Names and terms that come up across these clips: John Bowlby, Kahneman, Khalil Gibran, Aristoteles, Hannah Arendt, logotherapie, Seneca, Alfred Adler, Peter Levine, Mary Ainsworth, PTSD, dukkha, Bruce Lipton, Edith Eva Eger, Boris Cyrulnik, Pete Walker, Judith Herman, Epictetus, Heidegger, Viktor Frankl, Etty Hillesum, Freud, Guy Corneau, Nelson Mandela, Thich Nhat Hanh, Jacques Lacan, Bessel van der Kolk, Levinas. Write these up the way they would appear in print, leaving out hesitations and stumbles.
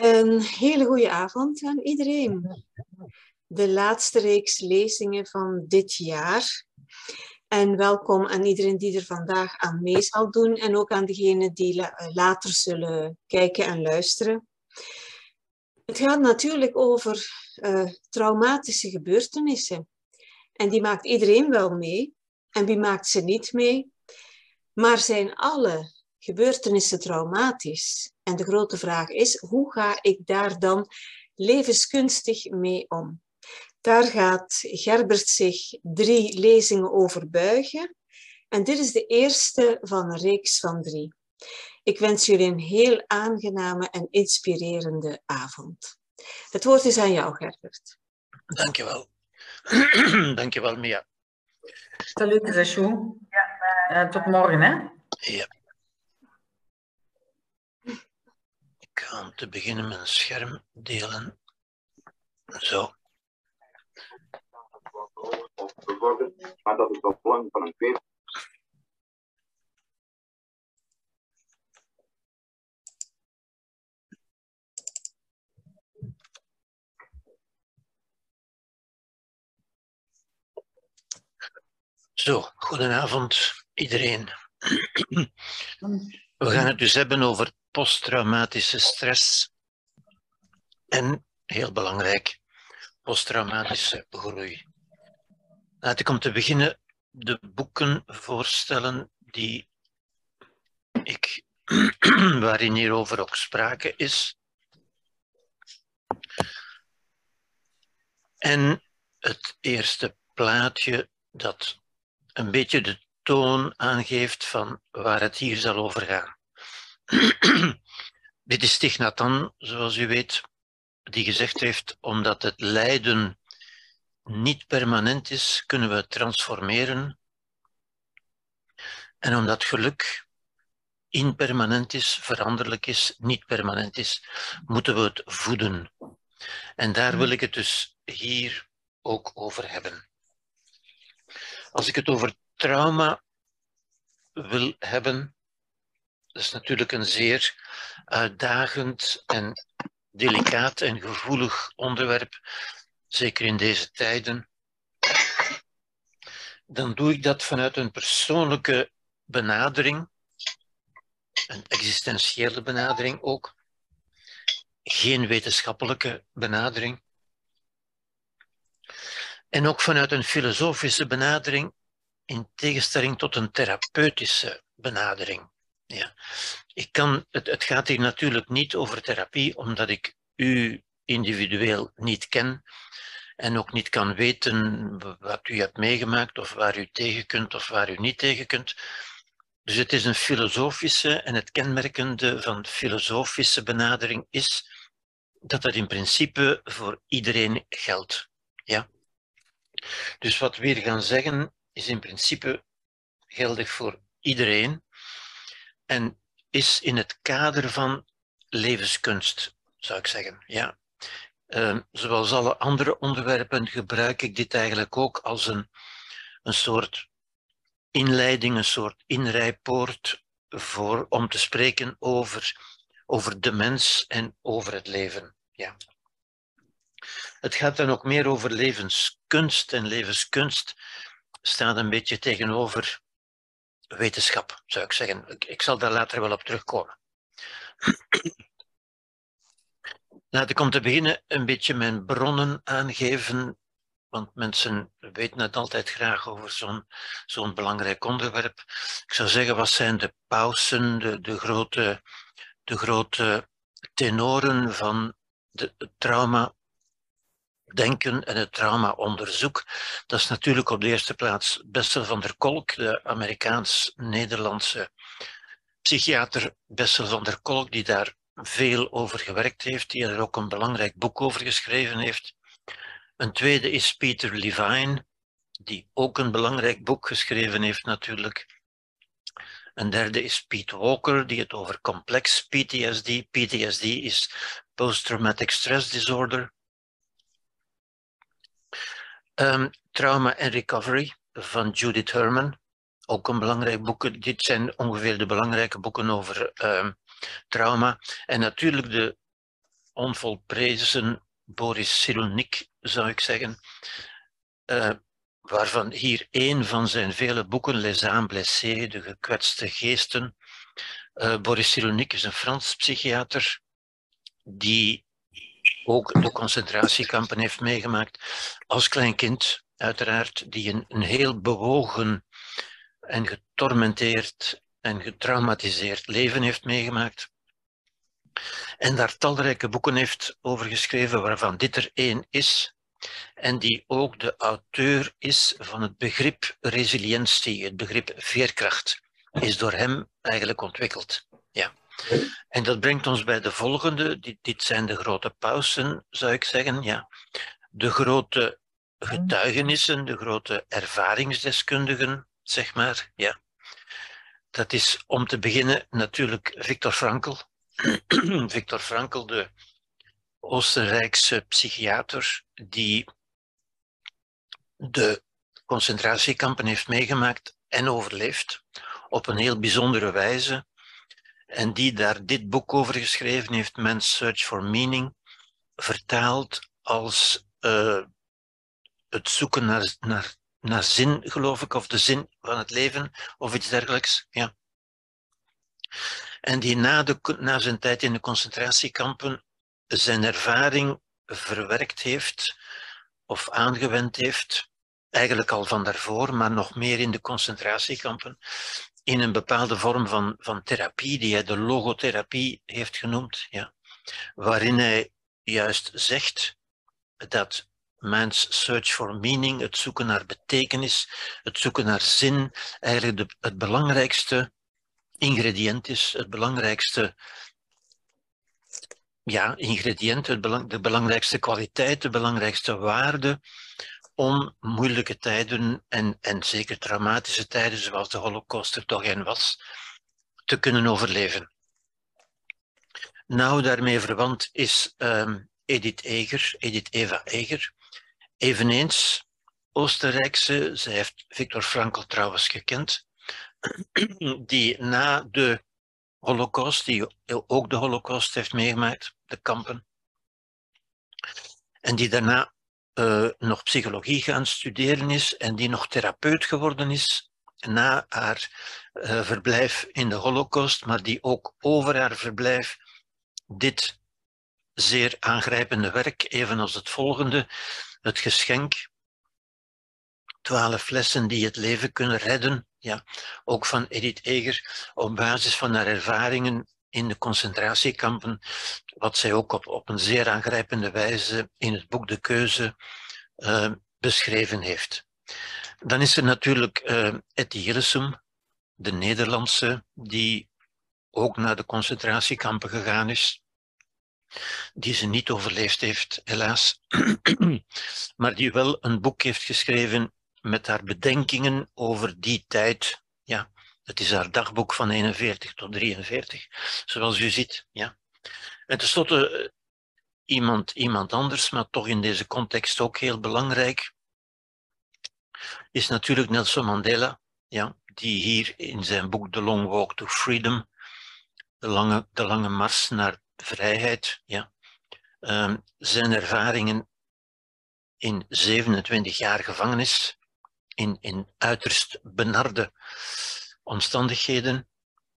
Een hele goede avond aan iedereen. De laatste reeks lezingen van dit jaar. En welkom aan iedereen die er vandaag aan mee zal doen. En ook aan degenen die later zullen kijken en luisteren. Het gaat natuurlijk over traumatische gebeurtenissen. En die maakt iedereen wel mee. En wie maakt ze niet mee? Maar zijn alle gebeurtenissen traumatisch? En de grote vraag is, hoe ga ik daar dan levenskunstig mee om? Daar gaat Gerbert zich 3 lezingen over buigen. En dit is de eerste van een reeks van 3. Ik wens jullie een heel aangename en inspirerende avond. Het woord is aan jou, Gerbert. Dankjewel. Dankjewel, Mia. Salut, Zeshoe. Tot morgen, hè? Ja. Ik ga om te beginnen mijn scherm delen. Zo. Maar dat is het belang van een paper. Zo, goedenavond iedereen. We gaan het dus hebben over posttraumatische stress en, heel belangrijk, posttraumatische groei. Laat ik om te beginnen de boeken voorstellen die waarin hierover ook sprake is. En het eerste plaatje dat een beetje de toon aangeeft van waar het hier zal over gaan. Dit is Thich Nhat Hanh, zoals u weet, die gezegd heeft, omdat het lijden niet permanent is, kunnen we het transformeren. En omdat geluk impermanent is, veranderlijk is, niet permanent is, moeten we het voeden. En daar wil ik het dus hier ook over hebben. Als ik het over trauma wil hebben, dat is natuurlijk een zeer uitdagend en delicaat en gevoelig onderwerp, zeker in deze tijden, dan doe ik dat vanuit een persoonlijke benadering, een existentiële benadering ook, geen wetenschappelijke benadering. En ook vanuit een filosofische benadering, in tegenstelling tot een therapeutische benadering. Ja. Het gaat hier natuurlijk niet over therapie, omdat ik u individueel niet ken en ook niet kan weten wat u hebt meegemaakt of waar u tegen kunt of waar u niet tegen kunt. Dus het is een filosofische, en het kenmerkende van filosofische benadering is dat dat in principe voor iedereen geldt. Ja? Dus wat we hier gaan zeggen is in principe geldig voor iedereen en is in het kader van levenskunst, zou ik zeggen. Ja. Zoals alle andere onderwerpen gebruik ik dit eigenlijk ook als een soort inleiding, een soort inrijpoort om te spreken over de mens en over het leven. Ja. Het gaat dan ook meer over levenskunst, en levenskunst staat een beetje tegenover wetenschap, zou ik zeggen. Ik zal daar later wel op terugkomen. Laat ik om te beginnen een beetje mijn bronnen aangeven, want mensen weten het altijd graag over zo'n belangrijk onderwerp. Ik zou zeggen, wat zijn de pausen, de grote tenoren van het trauma denken en het traumaonderzoek. Dat is natuurlijk op de eerste plaats Bessel van der Kolk, de Amerikaans-Nederlandse psychiater Bessel van der Kolk, die daar veel over gewerkt heeft, die er ook een belangrijk boek over geschreven heeft. Een tweede is Peter Levine, die ook een belangrijk boek geschreven heeft natuurlijk. Een derde is Pete Walker, die het over complex PTSD. PTSD is Post-Traumatic Stress Disorder. Trauma and Recovery van Judith Herman, ook een belangrijk boek. Dit zijn ongeveer de belangrijke boeken over trauma. En natuurlijk de onvolprezen Boris Cyrulnik, zou ik zeggen, waarvan hier één van zijn vele boeken, Les âmes blessées, de gekwetste geesten. Boris Cyrulnik is een Frans psychiater die ook de concentratiekampen heeft meegemaakt als klein kind, uiteraard, die een heel bewogen en getormenteerd en getraumatiseerd leven heeft meegemaakt. En daar talrijke boeken heeft over geschreven, waarvan dit er één is. En die ook de auteur is van het begrip resilientie, het begrip veerkracht, is door hem eigenlijk ontwikkeld. Ja. En dat brengt ons bij de volgende. Dit zijn de grote pausen, zou ik zeggen. Ja. De grote getuigenissen, de grote ervaringsdeskundigen, zeg maar. Ja. Dat is om te beginnen natuurlijk Viktor Frankl. Viktor Frankl, de Oostenrijkse psychiater die de concentratiekampen heeft meegemaakt en overleefd op een heel bijzondere wijze en die daar dit boek over geschreven heeft, Man's Search for Meaning, vertaald als het zoeken naar zin, geloof ik, of de zin van het leven of iets dergelijks. Ja. En die na zijn tijd in de concentratiekampen zijn ervaring verwerkt heeft of aangewend heeft, eigenlijk al van daarvoor, maar nog meer in de concentratiekampen, in een bepaalde vorm van therapie, die hij de logotherapie heeft genoemd, ja, waarin hij juist zegt dat man's search for meaning, het zoeken naar betekenis, het zoeken naar zin, eigenlijk het belangrijkste ingrediënt is, het belangrijkste... Ja, ingrediënten, de belangrijkste kwaliteit, de belangrijkste waarde om moeilijke tijden en zeker traumatische tijden, zoals de Holocaust er toch een was, te kunnen overleven. Nou, daarmee verwant is Edith Eva Eger, eveneens Oostenrijkse, zij heeft Viktor Frankl trouwens gekend, die na de Holocaust, die ook de Holocaust heeft meegemaakt, de kampen. En die daarna nog psychologie gaan studeren is en die nog therapeut geworden is na haar verblijf in de Holocaust, maar die ook over haar verblijf dit zeer aangrijpende werk, evenals het volgende, het geschenk, 12 lessen die het leven kunnen redden, ja, ook van Edith Eger, op basis van haar ervaringen in de concentratiekampen, wat zij ook op een zeer aangrijpende wijze in het boek De Keuze beschreven heeft. Dan is er natuurlijk Etty Hillesum, de Nederlandse, die ook naar de concentratiekampen gegaan is, die ze niet overleefd heeft, helaas, maar die wel een boek heeft geschreven met haar bedenkingen over die tijd. Ja, het is haar dagboek van 41 tot 43, zoals u ziet. Ja. En tenslotte iemand anders, maar toch in deze context ook heel belangrijk, is natuurlijk Nelson Mandela, ja, die hier in zijn boek The Long Walk to Freedom, de lange mars naar vrijheid, ja, zijn ervaringen in 27 jaar gevangenis, in uiterst benarde omstandigheden,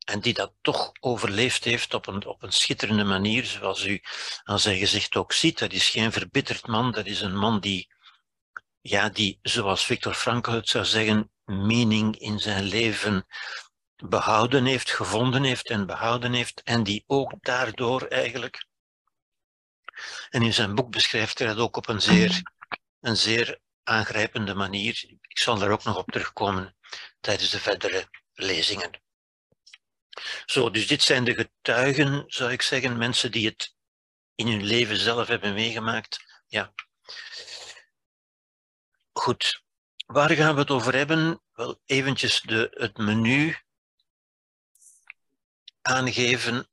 en die dat toch overleefd heeft op een schitterende manier, zoals u aan zijn gezicht ook ziet. Dat is geen verbitterd man, dat is een man die, ja, die, zoals Viktor Frankl het zou zeggen, meaning in zijn leven behouden heeft, gevonden heeft en behouden heeft, en die ook daardoor eigenlijk, en in zijn boek beschrijft hij dat ook op een zeer aangrijpende manier. Ik zal daar ook nog op terugkomen tijdens de verdere lezingen. Zo, dus dit zijn de getuigen, zou ik zeggen, mensen die het in hun leven zelf hebben meegemaakt. Ja. Goed, waar gaan we het over hebben? Wel, eventjes het menu aangeven.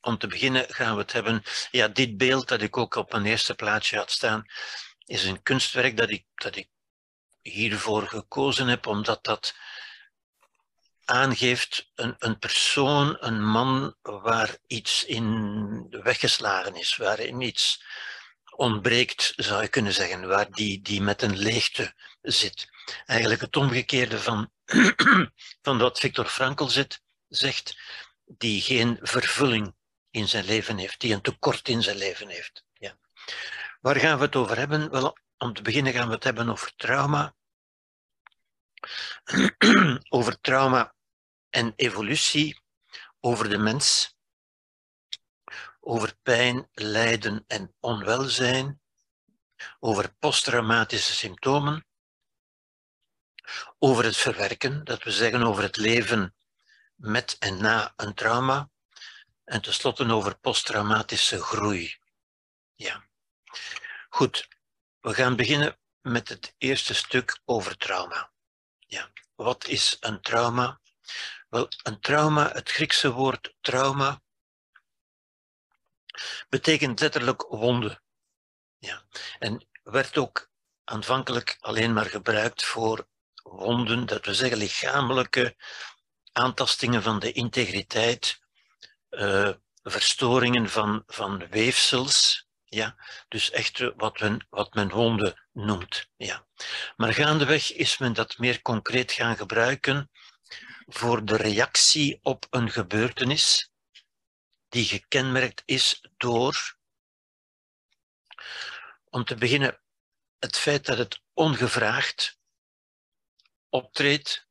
Om te beginnen gaan we het hebben, ja, dit beeld dat ik ook op mijn eerste plaatje had staan, is een kunstwerk dat ik hiervoor gekozen heb, omdat dat aangeeft een persoon, een man waar iets in weggeslagen is, waarin iets ontbreekt, zou je kunnen zeggen, waar die met een leegte zit. Eigenlijk het omgekeerde van wat Viktor Frankl zegt, die geen vervulling in zijn leven heeft, die een tekort in zijn leven heeft. Ja. Waar gaan we het over hebben? Wel, om te beginnen gaan we het hebben over trauma. Over trauma en evolutie, over de mens, over pijn, lijden en onwelzijn, over posttraumatische symptomen, over het verwerken, dat we zeggen over het leven met en na een trauma, en tenslotte over posttraumatische groei. Ja. Goed, we gaan beginnen met het eerste stuk over trauma. Ja, wat is een trauma? Wel, een trauma, het Griekse woord trauma, betekent letterlijk wonde. Ja. En werd ook aanvankelijk alleen maar gebruikt voor wonden, dat we zeggen lichamelijke aantastingen van de integriteit, verstoringen van weefsels, ja. Dus echt wat men wonden noemt. Ja. Maar gaandeweg is men dat meer concreet gaan gebruiken voor de reactie op een gebeurtenis die gekenmerkt is door, om te beginnen, het feit dat het ongevraagd optreedt,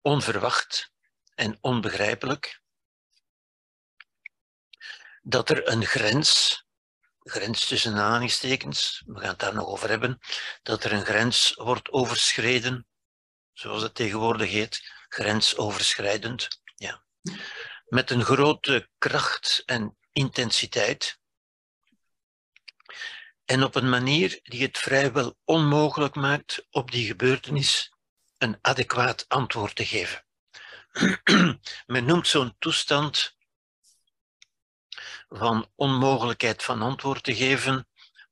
onverwacht en onbegrijpelijk, dat er een grens tussen aanhalingstekens, we gaan het daar nog over hebben, dat er een grens wordt overschreden, zoals het tegenwoordig heet, grensoverschrijdend, ja. Met een grote kracht en intensiteit en op een manier die het vrijwel onmogelijk maakt op die gebeurtenis een adequaat antwoord te geven. Men noemt zo'n toestand van onmogelijkheid van antwoord te geven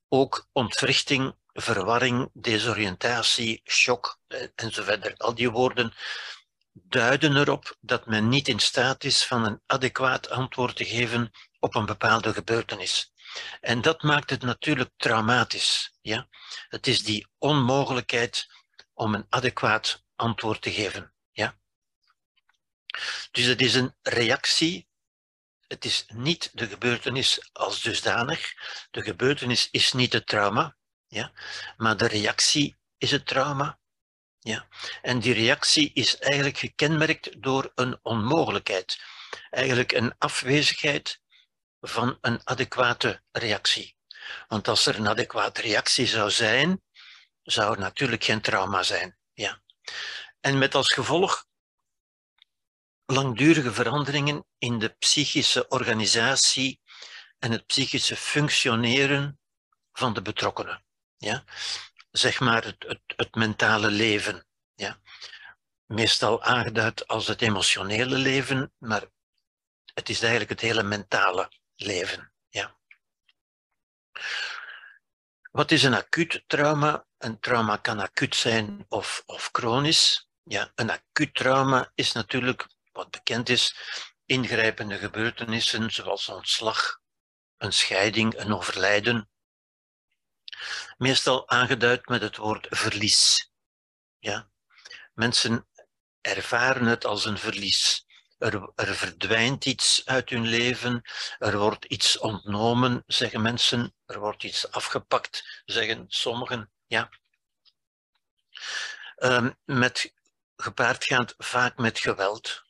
ook ontwrichting, verwarring, desoriëntatie, shock enzovoort. Al die woorden duiden erop dat men niet in staat is van een adequaat antwoord te geven op een bepaalde gebeurtenis. En dat maakt het natuurlijk traumatisch. Ja? Het is die onmogelijkheid om een adequaat antwoord te geven. Ja? Dus het is een reactie. Het is niet de gebeurtenis als dusdanig. De gebeurtenis is niet het trauma, ja? Maar de reactie is het trauma. Ja? En die reactie is eigenlijk gekenmerkt door een onmogelijkheid. Eigenlijk een afwezigheid van een adequate reactie. Want als er een adequate reactie zou zijn, zou er natuurlijk geen trauma zijn. Ja? En met als gevolg langdurige veranderingen in de psychische organisatie en het psychische functioneren van de betrokkenen. Ja? Zeg maar het mentale leven. Ja? Meestal aangeduid als het emotionele leven, maar het is eigenlijk het hele mentale leven. Ja? Wat is een acuut trauma? Een trauma kan acuut zijn of chronisch. Ja, een acuut trauma is natuurlijk, wat bekend is, ingrijpende gebeurtenissen zoals ontslag, een scheiding, een overlijden. Meestal aangeduid met het woord verlies. Ja? Mensen ervaren het als een verlies. Er verdwijnt iets uit hun leven, er wordt iets ontnomen, zeggen mensen, er wordt iets afgepakt, zeggen sommigen. Ja. Gepaardgaand vaak met geweld.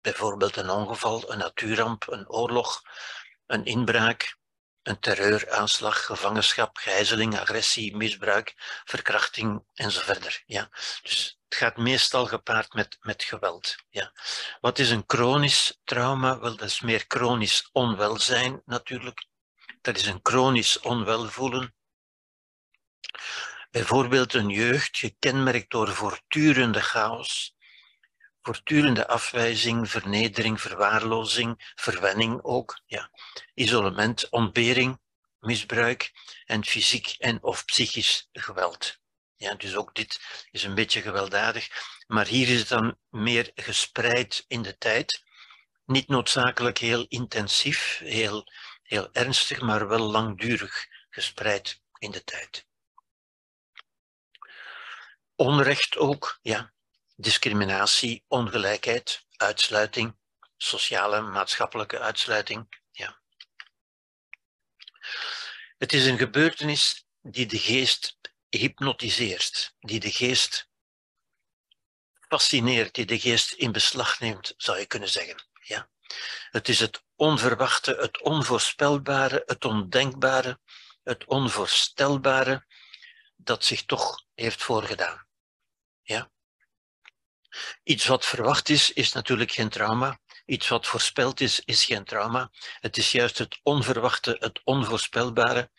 Bijvoorbeeld een ongeval, een natuurramp, een oorlog, een inbraak, een terreuraanslag, gevangenschap, gijzeling, agressie, misbruik, verkrachting enzovoort. Ja. Dus het gaat meestal gepaard met geweld. Ja. Wat is een chronisch trauma? Wel, dat is meer chronisch onwelzijn natuurlijk. Dat is een chronisch onwelvoelen. Bijvoorbeeld een jeugd gekenmerkt door voortdurende chaos. Voortdurende afwijzing, vernedering, verwaarlozing, verwenning ook, ja. Isolement, ontbering, misbruik en fysiek en of psychisch geweld. Ja, dus ook dit is een beetje gewelddadig. Maar hier is het dan meer gespreid in de tijd. Niet noodzakelijk heel intensief, heel ernstig, maar wel langdurig gespreid in de tijd. Onrecht ook, ja. Discriminatie, ongelijkheid, uitsluiting, sociale en maatschappelijke uitsluiting. Ja. Het is een gebeurtenis die de geest hypnotiseert, die de geest fascineert, die de geest in beslag neemt, zou je kunnen zeggen. Ja. Het is het onverwachte, het onvoorspelbare, het ondenkbare, het onvoorstelbare dat zich toch heeft voorgedaan. Ja. Iets wat verwacht is, is natuurlijk geen trauma. Iets wat voorspeld is, is geen trauma. Het is juist het onverwachte, het onvoorspelbare,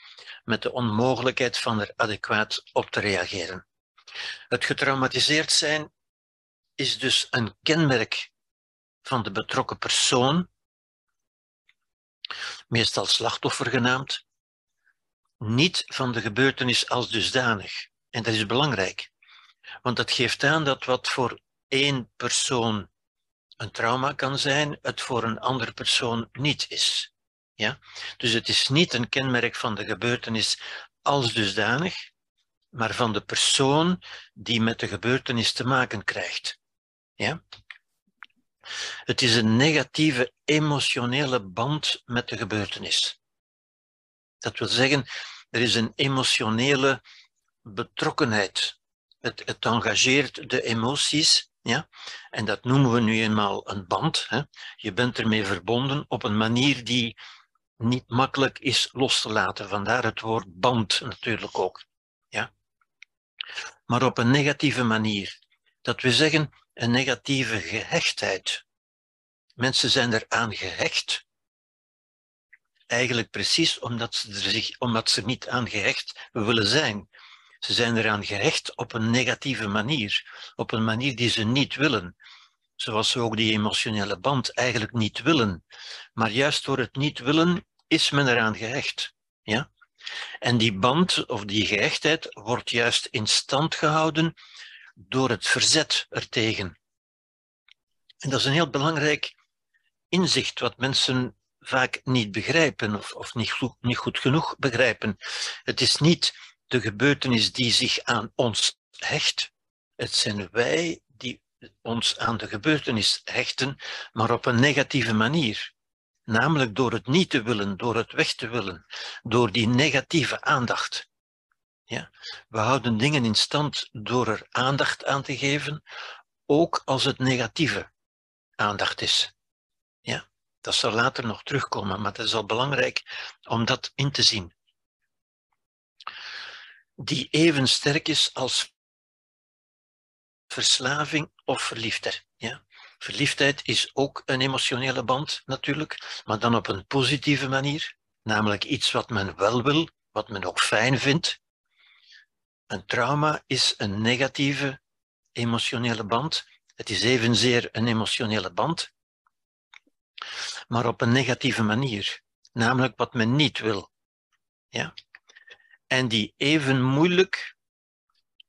met de onmogelijkheid van er adequaat op te reageren. Het getraumatiseerd zijn is dus een kenmerk van de betrokken persoon, meestal slachtoffer genaamd, niet van de gebeurtenis als dusdanig. En dat is belangrijk, want dat geeft aan dat wat voor één persoon een trauma kan zijn, het voor een andere persoon niet is. Ja? Dus het is niet een kenmerk van de gebeurtenis als dusdanig, maar van de persoon die met de gebeurtenis te maken krijgt. Ja? Het is een negatieve emotionele band met de gebeurtenis. Dat wil zeggen, er is een emotionele betrokkenheid. Het engageert de emoties, ja? En dat noemen we nu eenmaal een band. Hè? Je bent ermee verbonden op een manier die niet makkelijk is los te laten. Vandaar het woord band natuurlijk ook. Ja? Maar op een negatieve manier. Dat wil zeggen, een negatieve gehechtheid. Mensen zijn eraan gehecht. Eigenlijk precies omdat ze er niet aan gehecht willen zijn. Ze zijn eraan gehecht op een negatieve manier. Op een manier die ze niet willen. Zoals ze ook die emotionele band eigenlijk niet willen. Maar juist door het niet willen is men eraan gehecht. Ja? En die band of die gehechtheid wordt juist in stand gehouden door het verzet ertegen. En dat is een heel belangrijk inzicht wat mensen vaak niet begrijpen of niet goed genoeg begrijpen. Het is niet de gebeurtenis die zich aan ons hecht. Het zijn wij die ons aan de gebeurtenis hechten, maar op een negatieve manier. Namelijk door het niet te willen, door het weg te willen, door die negatieve aandacht. Ja, we houden dingen in stand door er aandacht aan te geven, ook als het negatieve aandacht is. Ja, dat zal later nog terugkomen, maar het is al belangrijk om dat in te zien. Die even sterk is als verslaving of verliefdheid. Ja. Verliefdheid is ook een emotionele band natuurlijk, maar dan op een positieve manier. Namelijk iets wat men wel wil, wat men ook fijn vindt. Een trauma is een negatieve emotionele band. Het is evenzeer een emotionele band, maar op een negatieve manier. Namelijk wat men niet wil. Ja? En die even moeilijk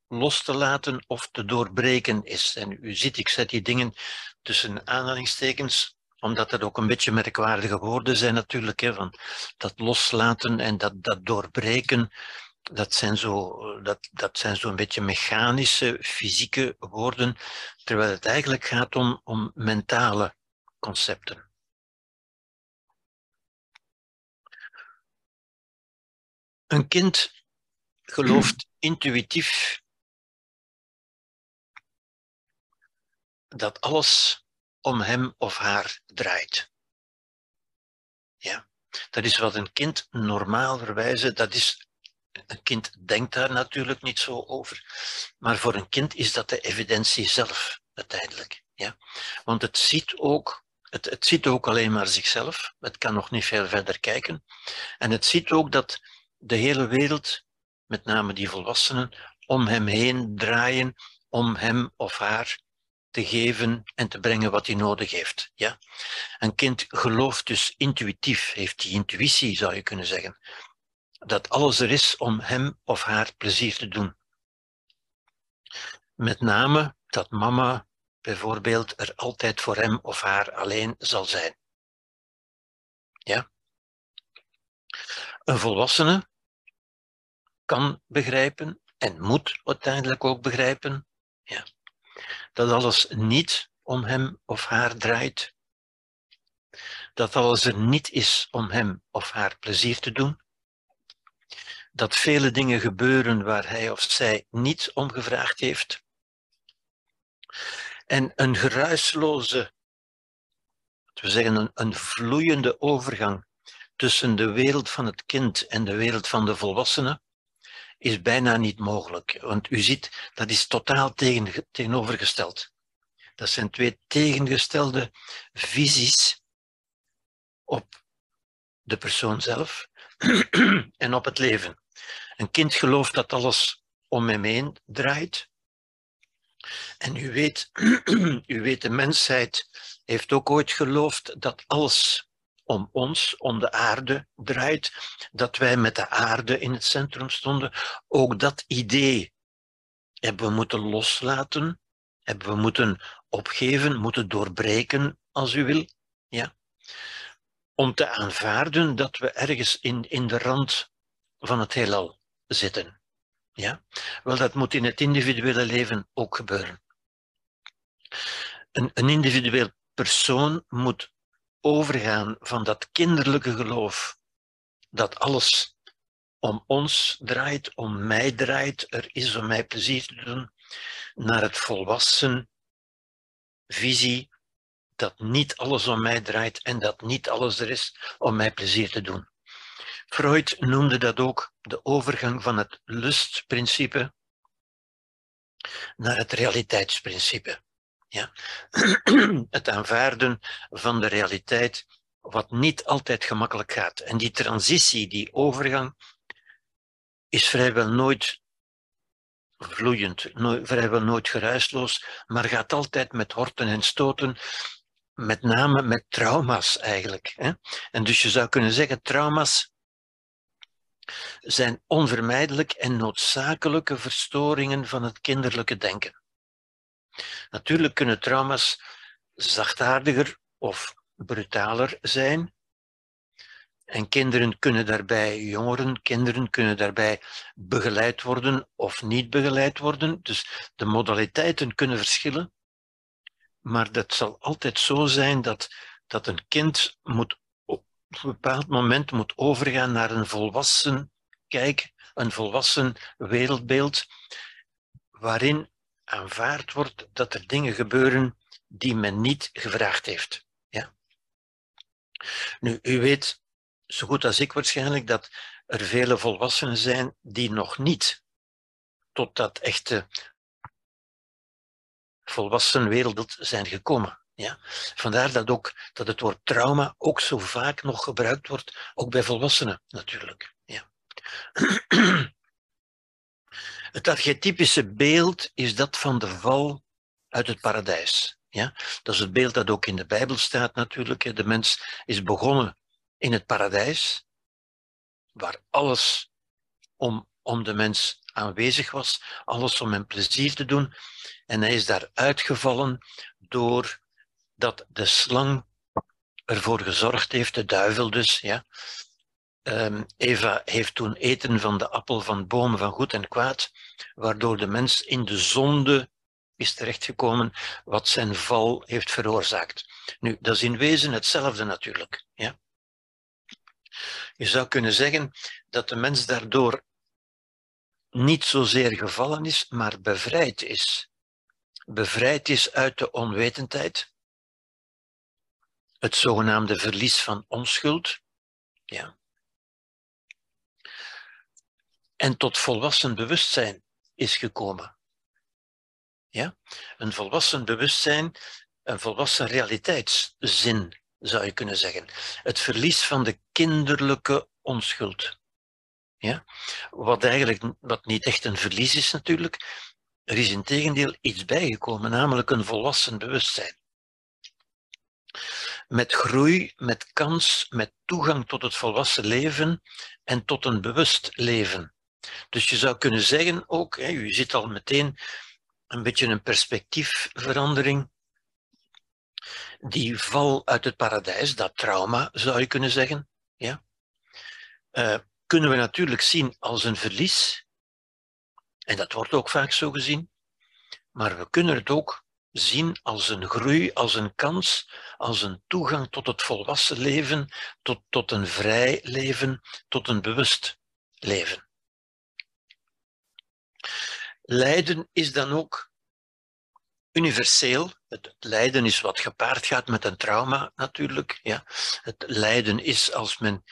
los te laten of te doorbreken is. En u ziet, ik zet die dingen tussen aanhalingstekens, omdat dat ook een beetje merkwaardige woorden zijn natuurlijk. Hè, van dat loslaten en dat doorbreken. Dat zijn zo'n beetje mechanische, fysieke woorden, terwijl het eigenlijk gaat om mentale concepten. Een kind gelooft intuïtief dat alles om hem of haar draait. Ja, dat is wat een kind normaalverwijze, dat is... Een kind denkt daar natuurlijk niet zo over, maar voor een kind is dat de evidentie zelf uiteindelijk. Ja? Want het ziet ook, het ziet ook alleen maar zichzelf, het kan nog niet veel verder kijken. En het ziet ook dat de hele wereld, met name die volwassenen, om hem heen draaien, om hem of haar te geven en te brengen wat hij nodig heeft. Ja? Een kind gelooft dus intuïtief, heeft die intuïtie zou je kunnen zeggen, dat alles er is om hem of haar plezier te doen. Met name dat mama bijvoorbeeld er altijd voor hem of haar alleen zal zijn. Ja? Een volwassene kan begrijpen en moet uiteindelijk ook begrijpen, ja, dat alles niet om hem of haar draait. Dat alles er niet is om hem of haar plezier te doen. Dat vele dingen gebeuren waar hij of zij niet om gevraagd heeft. En een geruisloze, laten we zeggen, een vloeiende overgang tussen de wereld van het kind en de wereld van de volwassene is bijna niet mogelijk. Want u ziet, dat is totaal tegenovergesteld. Dat zijn twee tegengestelde visies op de persoon zelf en op het leven. Een kind gelooft dat alles om hem heen draait. En u weet, de mensheid heeft ook ooit geloofd dat alles om ons, om de aarde draait, dat wij met de aarde in het centrum stonden. Ook dat idee hebben we moeten loslaten, hebben we moeten opgeven, moeten doorbreken, als u wil. Ja. Om te aanvaarden dat we ergens in de rand van het heelal zitten. Ja? Wel, dat moet in het individuele leven ook gebeuren. Een individueel persoon moet overgaan van dat kinderlijke geloof dat alles om ons draait, om mij draait, er is om mij plezier te doen, naar het volwassen visie dat niet alles om mij draait en dat niet alles er is om mij plezier te doen. Freud noemde dat ook de overgang van het lustprincipe naar het realiteitsprincipe. Ja. Het aanvaarden van de realiteit wat niet altijd gemakkelijk gaat. En die transitie, die overgang, is vrijwel nooit vloeiend, vrijwel nooit geruisloos, maar gaat altijd met horten en stoten. Met name met trauma's eigenlijk. Hè? En dus je zou kunnen zeggen, trauma's zijn onvermijdelijk en noodzakelijke verstoringen van het kinderlijke denken. Natuurlijk kunnen trauma's zachtaardiger of brutaler zijn. En kinderen kunnen daarbij, jongeren, kinderen kunnen daarbij begeleid worden of niet begeleid worden. Dus de modaliteiten kunnen verschillen. Maar dat zal altijd zo zijn dat een kind moet op een bepaald moment moet overgaan naar een volwassen kijk, een volwassen wereldbeeld, waarin aanvaard wordt dat er dingen gebeuren die men niet gevraagd heeft. Ja? Nu, u weet zo goed als ik waarschijnlijk dat er vele volwassenen zijn die nog niet tot dat echte volwassen wereld zijn gekomen. Ja? Vandaar dat het woord trauma ook zo vaak nog gebruikt wordt, ook bij volwassenen natuurlijk. Ja. Het archetypische beeld is dat van de val uit het paradijs. Ja? Dat is het beeld dat ook in de Bijbel staat natuurlijk. De mens is begonnen in het paradijs, waar alles om de mens aanwezig was, alles om hem plezier te doen. En hij is daar uitgevallen doordat de slang ervoor gezorgd heeft, de duivel dus. Ja. Eva heeft toen eten van de appel van bomen van goed en kwaad, waardoor de mens in de zonde is terechtgekomen, wat zijn val heeft veroorzaakt. Nu, dat is in wezen hetzelfde natuurlijk. Ja. Je zou kunnen zeggen dat de mens daardoor niet zozeer gevallen is, maar bevrijd is. Bevrijd is uit de onwetendheid, het zogenaamde verlies van onschuld, ja. En tot volwassen bewustzijn is gekomen. Ja? Een volwassen bewustzijn, een volwassen realiteitszin, zou je kunnen zeggen. Het verlies van de kinderlijke onschuld. Ja? Wat eigenlijk niet echt een verlies is natuurlijk. Er is integendeel iets bijgekomen, namelijk een volwassen bewustzijn. Met groei, met kans, met toegang tot het volwassen leven en tot een bewust leven. Dus je zou kunnen zeggen ook, u zit al meteen een beetje een perspectiefverandering. Die val uit het paradijs, dat trauma zou je kunnen zeggen, ja, kunnen we natuurlijk zien als een verlies. En dat wordt ook vaak zo gezien. Maar we kunnen het ook zien als een groei, als een kans, als een toegang tot het volwassen leven, tot een vrij leven, tot een bewust leven. Lijden is dan ook universeel. Het lijden is wat gepaard gaat met een trauma natuurlijk. Ja. Het lijden is als men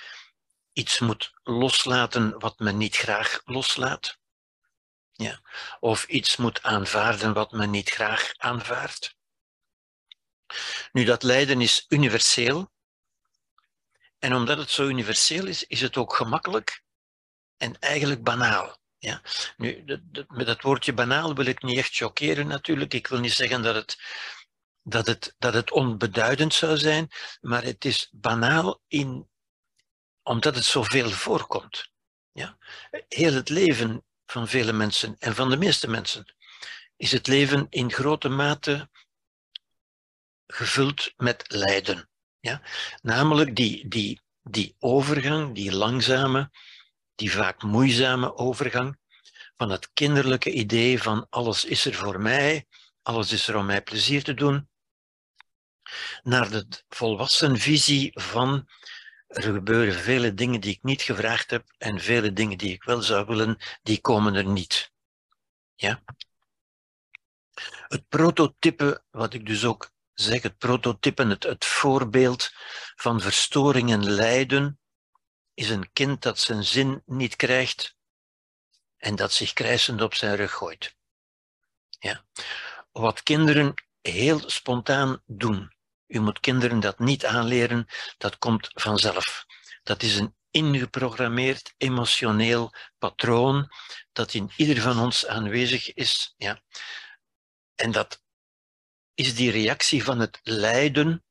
iets moet loslaten wat men niet graag loslaat. Ja. Of iets moet aanvaarden wat men niet graag aanvaardt. Nu, dat lijden is universeel. En omdat het zo universeel is, is het ook gemakkelijk en eigenlijk banaal. Ja. Nu, met dat woordje banaal wil ik niet echt chockeren natuurlijk. Ik wil niet zeggen dat het onbeduidend zou zijn, maar het is banaal omdat het zoveel voorkomt. Ja. Heel het leven van vele mensen en van de meeste mensen is het leven in grote mate gevuld met lijden. Ja. Namelijk die overgang, die langzame, die vaak moeizame overgang van het kinderlijke idee van alles is er voor mij, alles is er om mij plezier te doen, naar de volwassen visie van er gebeuren vele dingen die ik niet gevraagd heb en vele dingen die ik wel zou willen, die komen er niet. Ja? Het prototype, wat ik dus ook zeg, het prototype, het voorbeeld van verstoring en lijden, is een kind dat zijn zin niet krijgt en dat zich krijsend op zijn rug gooit. Ja. Wat kinderen heel spontaan doen. U moet kinderen dat niet aanleren, dat komt vanzelf. Dat is een ingeprogrammeerd emotioneel patroon dat in ieder van ons aanwezig is. Ja. En dat is die reactie van het lijden,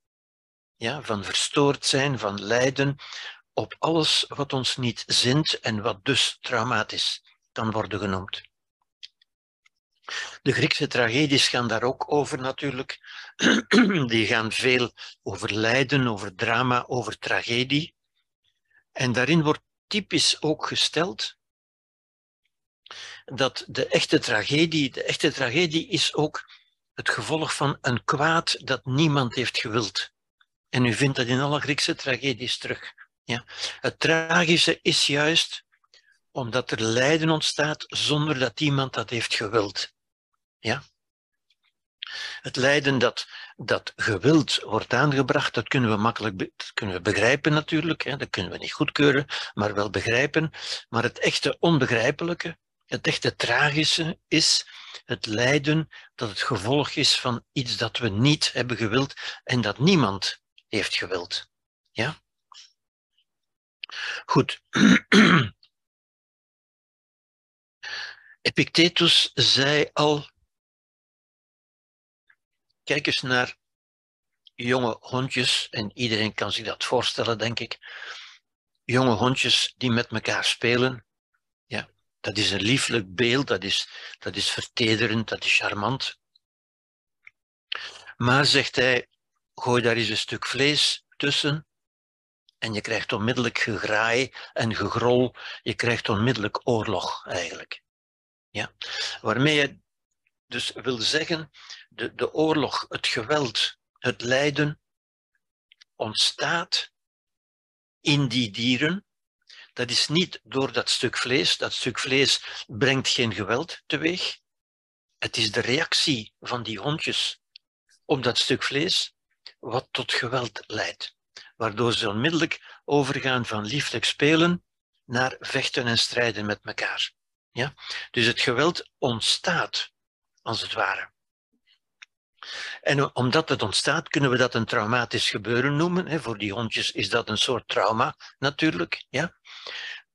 ja, van verstoord zijn, van lijden, op alles wat ons niet zint en wat dus traumatisch kan worden genoemd. De Griekse tragedies gaan daar ook over natuurlijk. Die gaan veel over lijden, over drama, over tragedie. En daarin wordt typisch ook gesteld dat de echte tragedie is ook het gevolg van een kwaad dat niemand heeft gewild. En u vindt dat in alle Griekse tragedies terug. Ja. Het tragische is juist omdat er lijden ontstaat zonder dat iemand dat heeft gewild. Ja? Het lijden dat gewild wordt aangebracht, dat kunnen we makkelijk begrijpen natuurlijk, hè. Dat kunnen we niet goedkeuren, maar wel begrijpen. Maar het echte onbegrijpelijke, het echte tragische is het lijden dat het gevolg is van iets dat we niet hebben gewild en dat niemand heeft gewild. Ja? Goed. Epictetus zei al, kijk eens naar jonge hondjes, en iedereen kan zich dat voorstellen, denk ik. Jonge hondjes die met elkaar spelen. Ja, dat is een lieflijk beeld, dat is vertederend, dat is charmant. Maar, zegt hij, gooi daar eens een stuk vlees tussen. En je krijgt onmiddellijk gegraai en gegrol. Je krijgt onmiddellijk oorlog, eigenlijk. Ja. Waarmee je dus wil zeggen, de oorlog, het geweld, het lijden, ontstaat in die dieren. Dat is niet door dat stuk vlees. Dat stuk vlees brengt geen geweld teweeg. Het is de reactie van die hondjes op dat stuk vlees wat tot geweld leidt. Waardoor ze onmiddellijk overgaan van lieflijk spelen naar vechten en strijden met elkaar. Ja? Dus het geweld ontstaat, als het ware. En omdat het ontstaat, kunnen we dat een traumatisch gebeuren noemen. Voor die hondjes is dat een soort trauma, natuurlijk. Ja?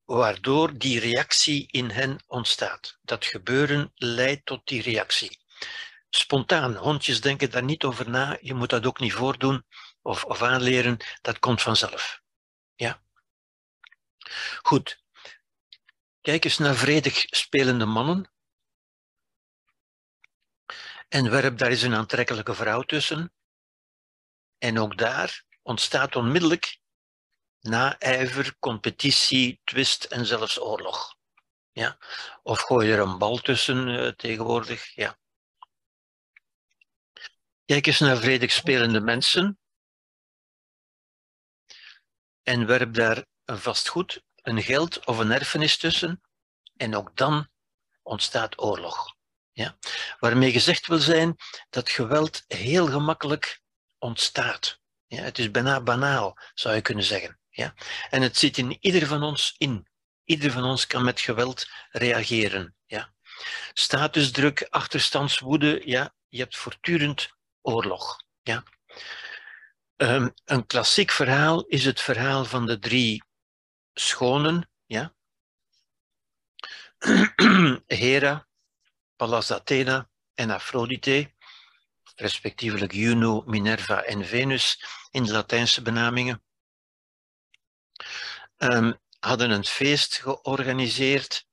Waardoor die reactie in hen ontstaat. Dat gebeuren leidt tot die reactie. Spontaan, hondjes denken daar niet over na. Je moet dat ook niet voordoen. Of aanleren, dat komt vanzelf. Ja? Goed. Kijk eens naar vredig spelende mannen. en werp daar eens een aantrekkelijke vrouw tussen. En ook daar ontstaat onmiddellijk naijver, competitie, twist en zelfs oorlog. Ja? Of gooi je er een bal tussen tegenwoordig. Ja. Kijk eens naar vredig spelende mensen en werp daar een vastgoed, een geld of een erfenis tussen en ook dan ontstaat oorlog. Ja? Waarmee gezegd wil zijn dat geweld heel gemakkelijk ontstaat. Ja? Het is bijna banaal, zou je kunnen zeggen. Ja? En het zit in ieder van ons in. Ieder van ons kan met geweld reageren. Ja? Statusdruk, achterstandswoede, ja? Je hebt voortdurend oorlog. Ja? Een klassiek verhaal is het verhaal van de drie schonen. Ja? Hera, Pallas Athena en Aphrodite, respectievelijk Juno, Minerva en Venus in de Latijnse benamingen, hadden een feest georganiseerd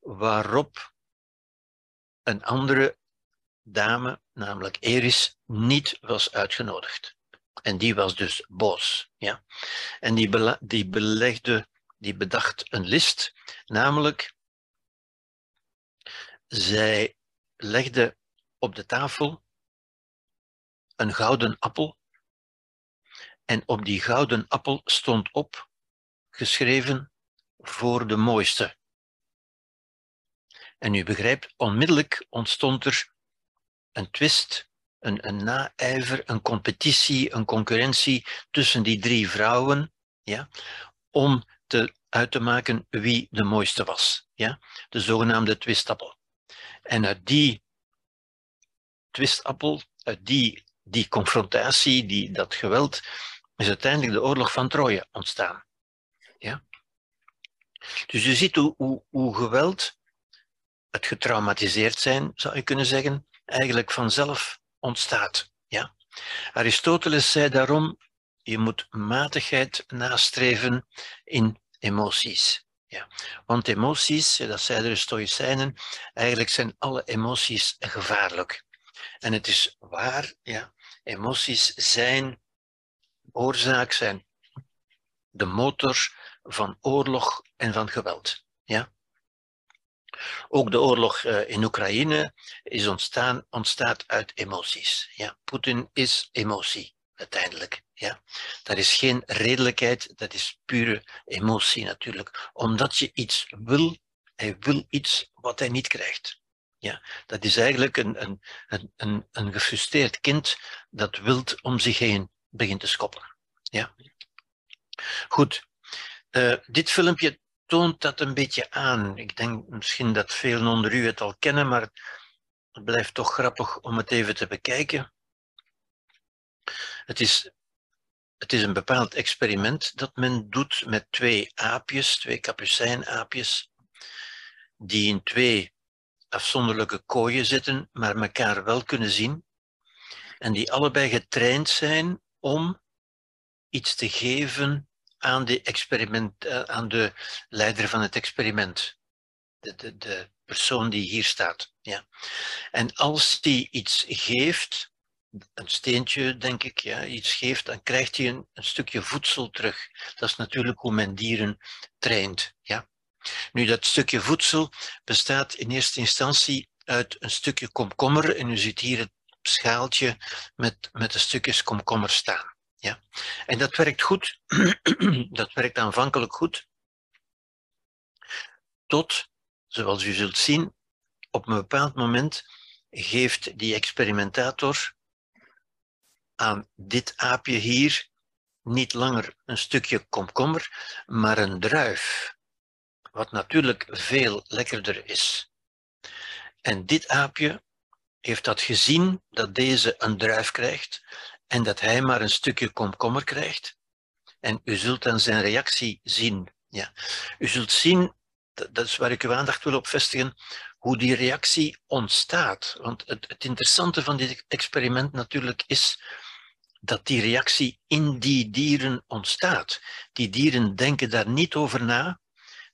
waarop een andere dame, namelijk Eris, niet was uitgenodigd. En die was dus boos. Ja? En die bedacht een list, namelijk zij legde op de tafel een gouden appel en op die gouden appel stond op, geschreven, voor de mooiste. En u begrijpt, onmiddellijk ontstond er een twist, een naijver, een competitie, een concurrentie tussen die drie vrouwen, ja, om uit te maken wie de mooiste was. Ja? De zogenaamde twistappel. En uit die twistappel, uit die confrontatie, dat geweld, is uiteindelijk de oorlog van Troje ontstaan. Ja? Dus je ziet hoe geweld, het getraumatiseerd zijn, zou je kunnen zeggen, eigenlijk vanzelf ontstaat. Ja? Aristoteles zei daarom, je moet matigheid nastreven in emoties. Ja. Want emoties, dat zeiden de Stoïcijnen, eigenlijk zijn alle emoties gevaarlijk. En het is waar, ja, emoties zijn oorzaak, zijn de motor van oorlog en van geweld. Ja. Ook de oorlog in Oekraïne is ontstaat uit emoties. Ja. Poetin is emotie, uiteindelijk. Ja. Dat is geen redelijkheid, dat is pure emotie natuurlijk. Omdat je iets wil, hij wil iets wat hij niet krijgt. Ja. Dat is eigenlijk een gefrustreerd kind dat wild om zich heen begint te schoppen. Ja. Goed, dit filmpje toont dat een beetje aan. Ik denk misschien dat velen onder u het al kennen, maar het blijft toch grappig om het even te bekijken. Het is een bepaald experiment dat men doet met twee aapjes, twee kapucijnaapjes, die in twee afzonderlijke kooien zitten, maar elkaar wel kunnen zien. En die allebei getraind zijn om iets te geven aan de leider van het experiment. De persoon die hier staat. Ja. En als die iets geeft, een steentje, denk ik, ja, iets geeft, dan krijgt hij een stukje voedsel terug. Dat is natuurlijk hoe men dieren traint. Ja. Nu, dat stukje voedsel bestaat in eerste instantie uit een stukje komkommer. En u ziet hier het schaaltje met de stukjes komkommer staan. Ja. En dat werkt goed. Dat werkt aanvankelijk goed. Tot, zoals u zult zien, op een bepaald moment geeft die experimentator aan dit aapje hier niet langer een stukje komkommer, maar een druif, wat natuurlijk veel lekkerder is. En dit aapje heeft dat gezien, dat deze een druif krijgt en dat hij maar een stukje komkommer krijgt. En u zult dan zijn reactie zien. Ja. U zult zien, dat is waar ik uw aandacht wil op vestigen, hoe die reactie ontstaat. Want het interessante van dit experiment natuurlijk is dat die reactie in die dieren ontstaat. Die dieren denken daar niet over na.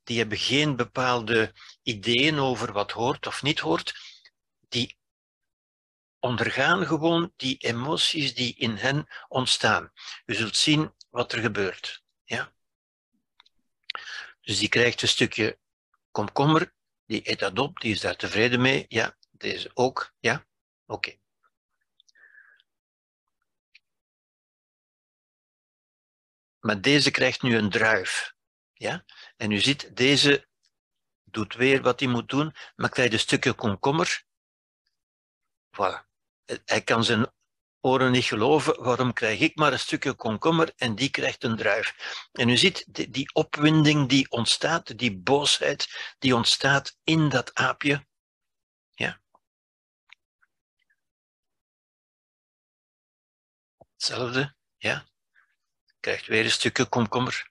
Die hebben geen bepaalde ideeën over wat hoort of niet hoort. Die ondergaan gewoon die emoties die in hen ontstaan. U zult zien wat er gebeurt. Ja? Dus die krijgt een stukje komkommer, die eet dat op, die is daar tevreden mee. Ja, deze ook. Ja, oké. Maar deze krijgt nu een druif. Ja? En u ziet, deze doet weer wat hij moet doen, maar krijgt een stukje komkommer. Voilà. Hij kan zijn oren niet geloven, waarom krijg ik maar een stukje komkommer en die krijgt een druif. En u ziet, die opwinding die ontstaat, die boosheid die ontstaat in dat aapje. Ja. Hetzelfde, ja. Krijgt weer een stukje komkommer.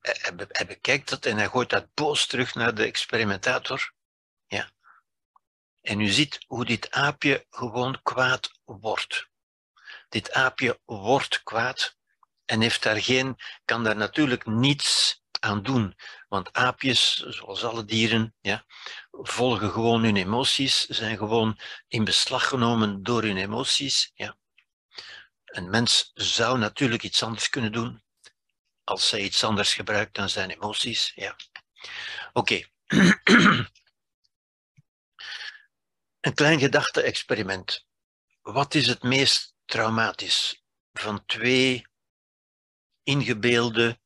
Hij bekijkt dat en hij gooit dat boos terug naar de experimentator. Ja. En u ziet hoe dit aapje gewoon kwaad wordt. Dit aapje wordt kwaad en heeft daar geen, kan daar natuurlijk niets aan doen. Want aapjes, zoals alle dieren, ja, volgen gewoon hun emoties, zijn gewoon in beslag genomen door hun emoties. Ja. Een mens zou natuurlijk iets anders kunnen doen. Als hij iets anders gebruikt dan zijn emoties. Ja. Oké. Een klein gedachte-experiment. Wat is het meest traumatisch van twee ingebeelde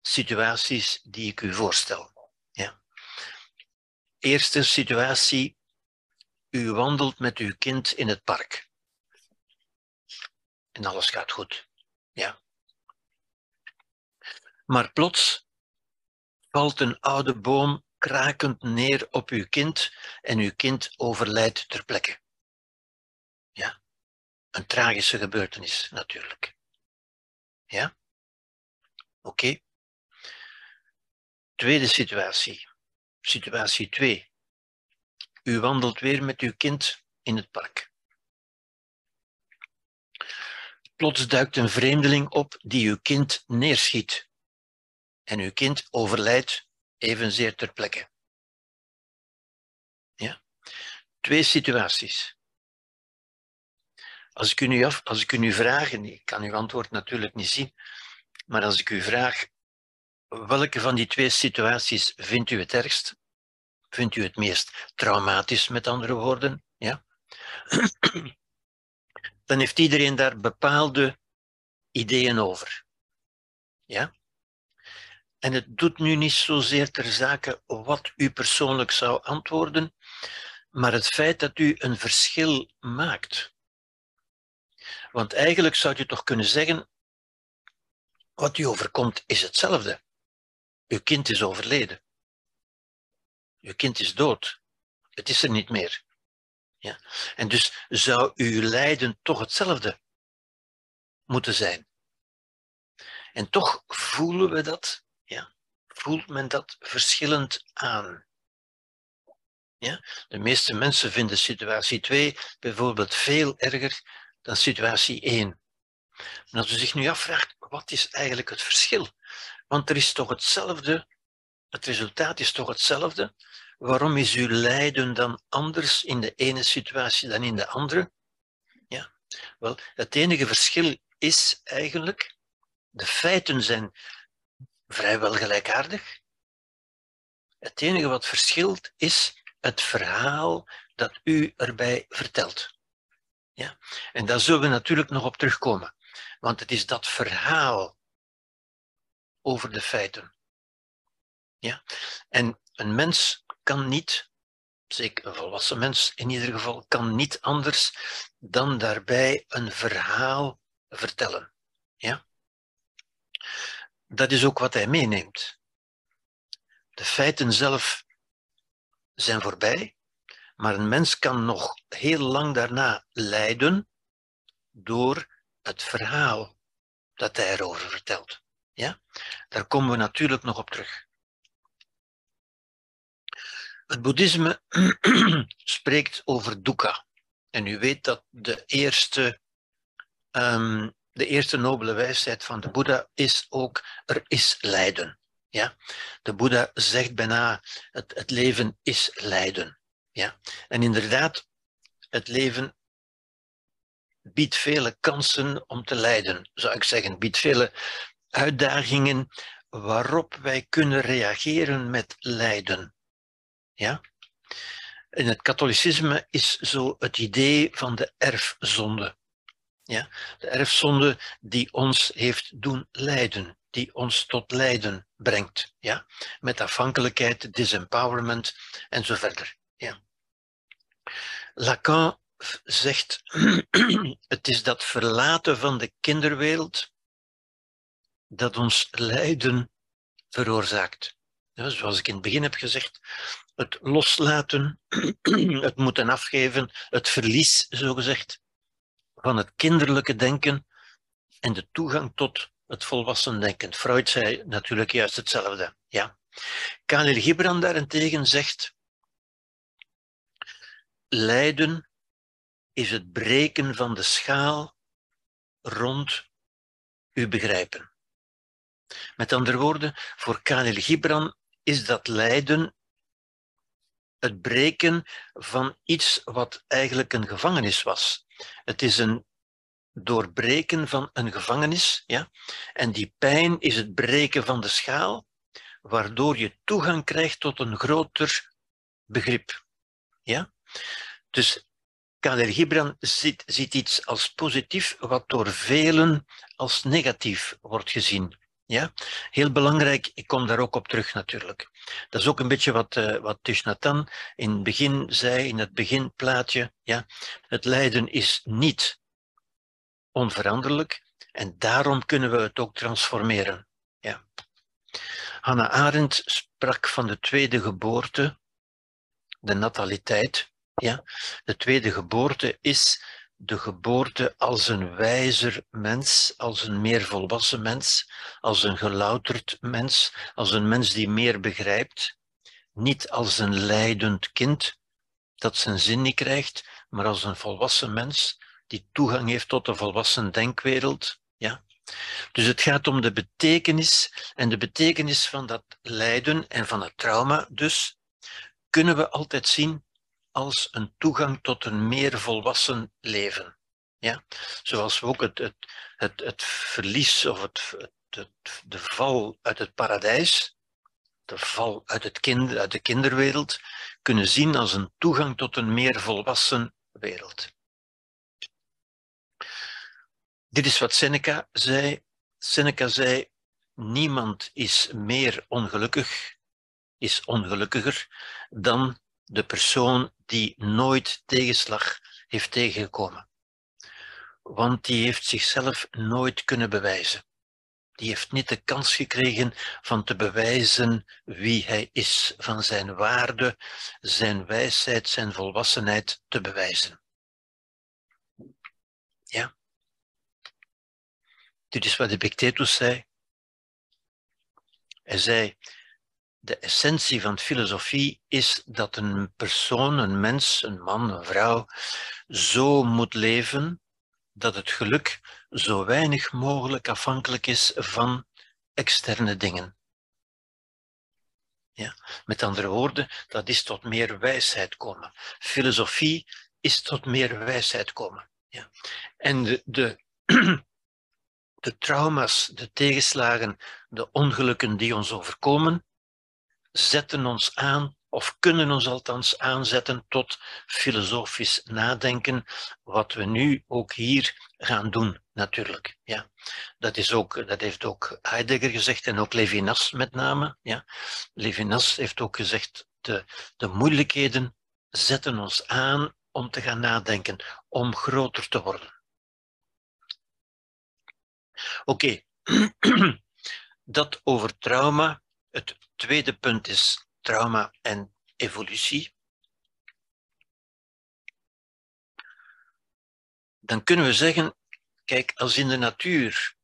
situaties die ik u voorstel? Ja. Eerste situatie. U wandelt met uw kind in het park. En alles gaat goed. Ja. Maar plots valt een oude boom krakend neer op uw kind en uw kind overlijdt ter plekke. Ja, een tragische gebeurtenis natuurlijk. Ja? Oké. Tweede situatie. Situatie 2. U wandelt weer met uw kind in het park. Plots duikt een vreemdeling op die uw kind neerschiet. En uw kind overlijdt evenzeer ter plekke. Ja? Twee situaties. Als ik u nu vraag, en ik kan uw antwoord natuurlijk niet zien, maar als ik u vraag, welke van die twee situaties vindt u het ergst? Vindt u het meest traumatisch, met andere woorden? Ja? Dan heeft iedereen daar bepaalde ideeën over. Ja? En het doet nu niet zozeer ter zake wat u persoonlijk zou antwoorden, maar het feit dat u een verschil maakt. Want eigenlijk zou je toch kunnen zeggen, wat u overkomt is hetzelfde. Uw kind is overleden. Uw kind is dood. Het is er niet meer. Ja? En dus zou uw lijden toch hetzelfde moeten zijn. En toch voelen we dat. Ja, voelt men dat verschillend aan? Ja? De meeste mensen vinden situatie 2 bijvoorbeeld veel erger dan situatie 1. En als u zich nu afvraagt, wat is eigenlijk het verschil? Want er is toch hetzelfde, het resultaat is toch hetzelfde. Waarom is uw lijden dan anders in de ene situatie dan in de andere? Ja. Wel, het enige verschil is eigenlijk, de feiten zijn vrijwel gelijkaardig. Het enige wat verschilt is het verhaal dat u erbij vertelt. Ja? En daar zullen we natuurlijk nog op terugkomen. Want het is dat verhaal over de feiten. Ja? En een mens kan niet, zeker een volwassen mens in ieder geval, kan niet anders dan daarbij een verhaal vertellen. Ja? Dat is ook wat hij meeneemt. De feiten zelf zijn voorbij, maar een mens kan nog heel lang daarna lijden door het verhaal dat hij erover vertelt. Ja? Daar komen we natuurlijk nog op terug. Het boeddhisme spreekt over dukkha. En u weet dat de eerste nobele wijsheid van de Boeddha is ook, er is lijden. Ja? De Boeddha zegt bijna, het leven is lijden. Ja? En inderdaad, het leven biedt vele kansen om te lijden, zou ik zeggen. Biedt vele uitdagingen waarop wij kunnen reageren met lijden. Ja? In het katholicisme is zo het idee van de erfzonde. Ja? De erfzonde die ons heeft doen lijden, die ons tot lijden brengt. Ja? Met afhankelijkheid, disempowerment en zo verder. Ja? Lacan zegt, het is dat verlaten van de kinderwereld dat ons lijden veroorzaakt. Ja, zoals ik in het begin heb gezegd, het loslaten, het moeten afgeven, het verlies, zogezegd, van het kinderlijke denken en de toegang tot het volwassen denken. Freud zei natuurlijk juist hetzelfde. Ja. Khalil Gibran daarentegen zegt, lijden is het breken van de schaal rond uw begrijpen. Met andere woorden, voor Khalil Gibran is dat lijden het breken van iets wat eigenlijk een gevangenis was. Het is een doorbreken van een gevangenis, ja? En die pijn is het breken van de schaal, waardoor je toegang krijgt tot een groter begrip. Ja? Dus Khalil Gibran ziet iets als positief, wat door velen als negatief wordt gezien. Ja, heel belangrijk, ik kom daar ook op terug natuurlijk. Dat is ook een beetje wat Thich Nhat Hanh in het begin zei, in het beginplaatje. Ja. Het lijden is niet onveranderlijk en daarom kunnen we het ook transformeren. Ja. Hannah Arendt sprak van de tweede geboorte, de nataliteit. Ja. De tweede geboorte is de geboorte als een wijzer mens, als een meer volwassen mens, als een gelouterd mens, als een mens die meer begrijpt. Niet als een lijdend kind dat zijn zin niet krijgt, maar als een volwassen mens die toegang heeft tot de volwassen denkwereld. Ja? Dus het gaat om de betekenis en de betekenis van dat lijden en van het trauma. Dus kunnen we altijd zien als een toegang tot een meer volwassen leven. Ja? Zoals we ook het verlies of de val uit het paradijs, de val uit, uit de kinderwereld, kunnen zien als een toegang tot een meer volwassen wereld. Dit is wat Seneca zei. Seneca zei, niemand is meer ongelukkig, is ongelukkiger dan de persoon die nooit tegenslag heeft tegengekomen. Want die heeft zichzelf nooit kunnen bewijzen. Die heeft niet de kans gekregen van te bewijzen wie hij is, van zijn waarde, zijn wijsheid, zijn volwassenheid te bewijzen. Ja. Dit is wat Epictetus zei. Hij zei, de essentie van filosofie is dat een persoon, een mens, een man, een vrouw, zo moet leven dat het geluk zo weinig mogelijk afhankelijk is van externe dingen. Ja? Met andere woorden, dat is tot meer wijsheid komen. Filosofie is tot meer wijsheid komen. Ja? En de trauma's, de tegenslagen, de ongelukken die ons overkomen, zetten ons aan, of kunnen ons althans aanzetten tot filosofisch nadenken, wat we nu ook hier gaan doen, natuurlijk. Ja. Dat heeft ook Heidegger gezegd en ook Levinas met name. Ja. Levinas heeft ook gezegd, de moeilijkheden zetten ons aan om te gaan nadenken, om groter te worden. Oké, dat over trauma. Het tweede punt is trauma en evolutie. Dan kunnen we zeggen, kijk, als in de natuur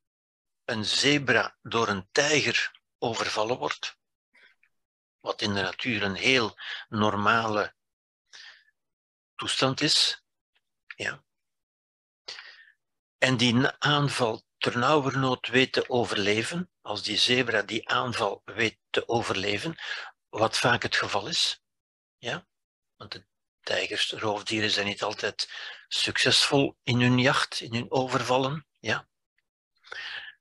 een zebra door een tijger overvallen wordt, wat in de natuur een heel normale toestand is, ja, en die aanval ternauwernood weet te overleven, als die zebra die aanval weet te overleven, wat vaak het geval is, ja? Want tijgers, roofdieren zijn niet altijd succesvol in hun jacht, in hun overvallen, ja,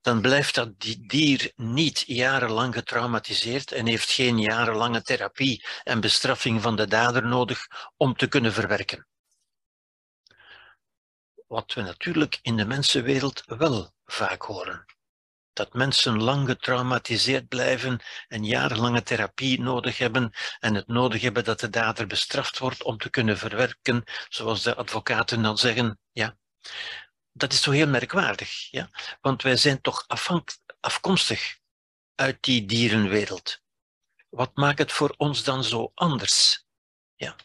dan blijft dat dier niet jarenlang getraumatiseerd en heeft geen jarenlange therapie en bestraffing van de dader nodig om te kunnen verwerken. Wat we natuurlijk in de mensenwereld wel vaak horen. Dat mensen lang getraumatiseerd blijven en jarenlange therapie nodig hebben en het nodig hebben dat de dader bestraft wordt om te kunnen verwerken, zoals de advocaten dan zeggen. Ja. Dat is zo heel merkwaardig, ja? Want wij zijn toch afkomstig uit die dierenwereld. Wat maakt het voor ons dan zo anders? Ja.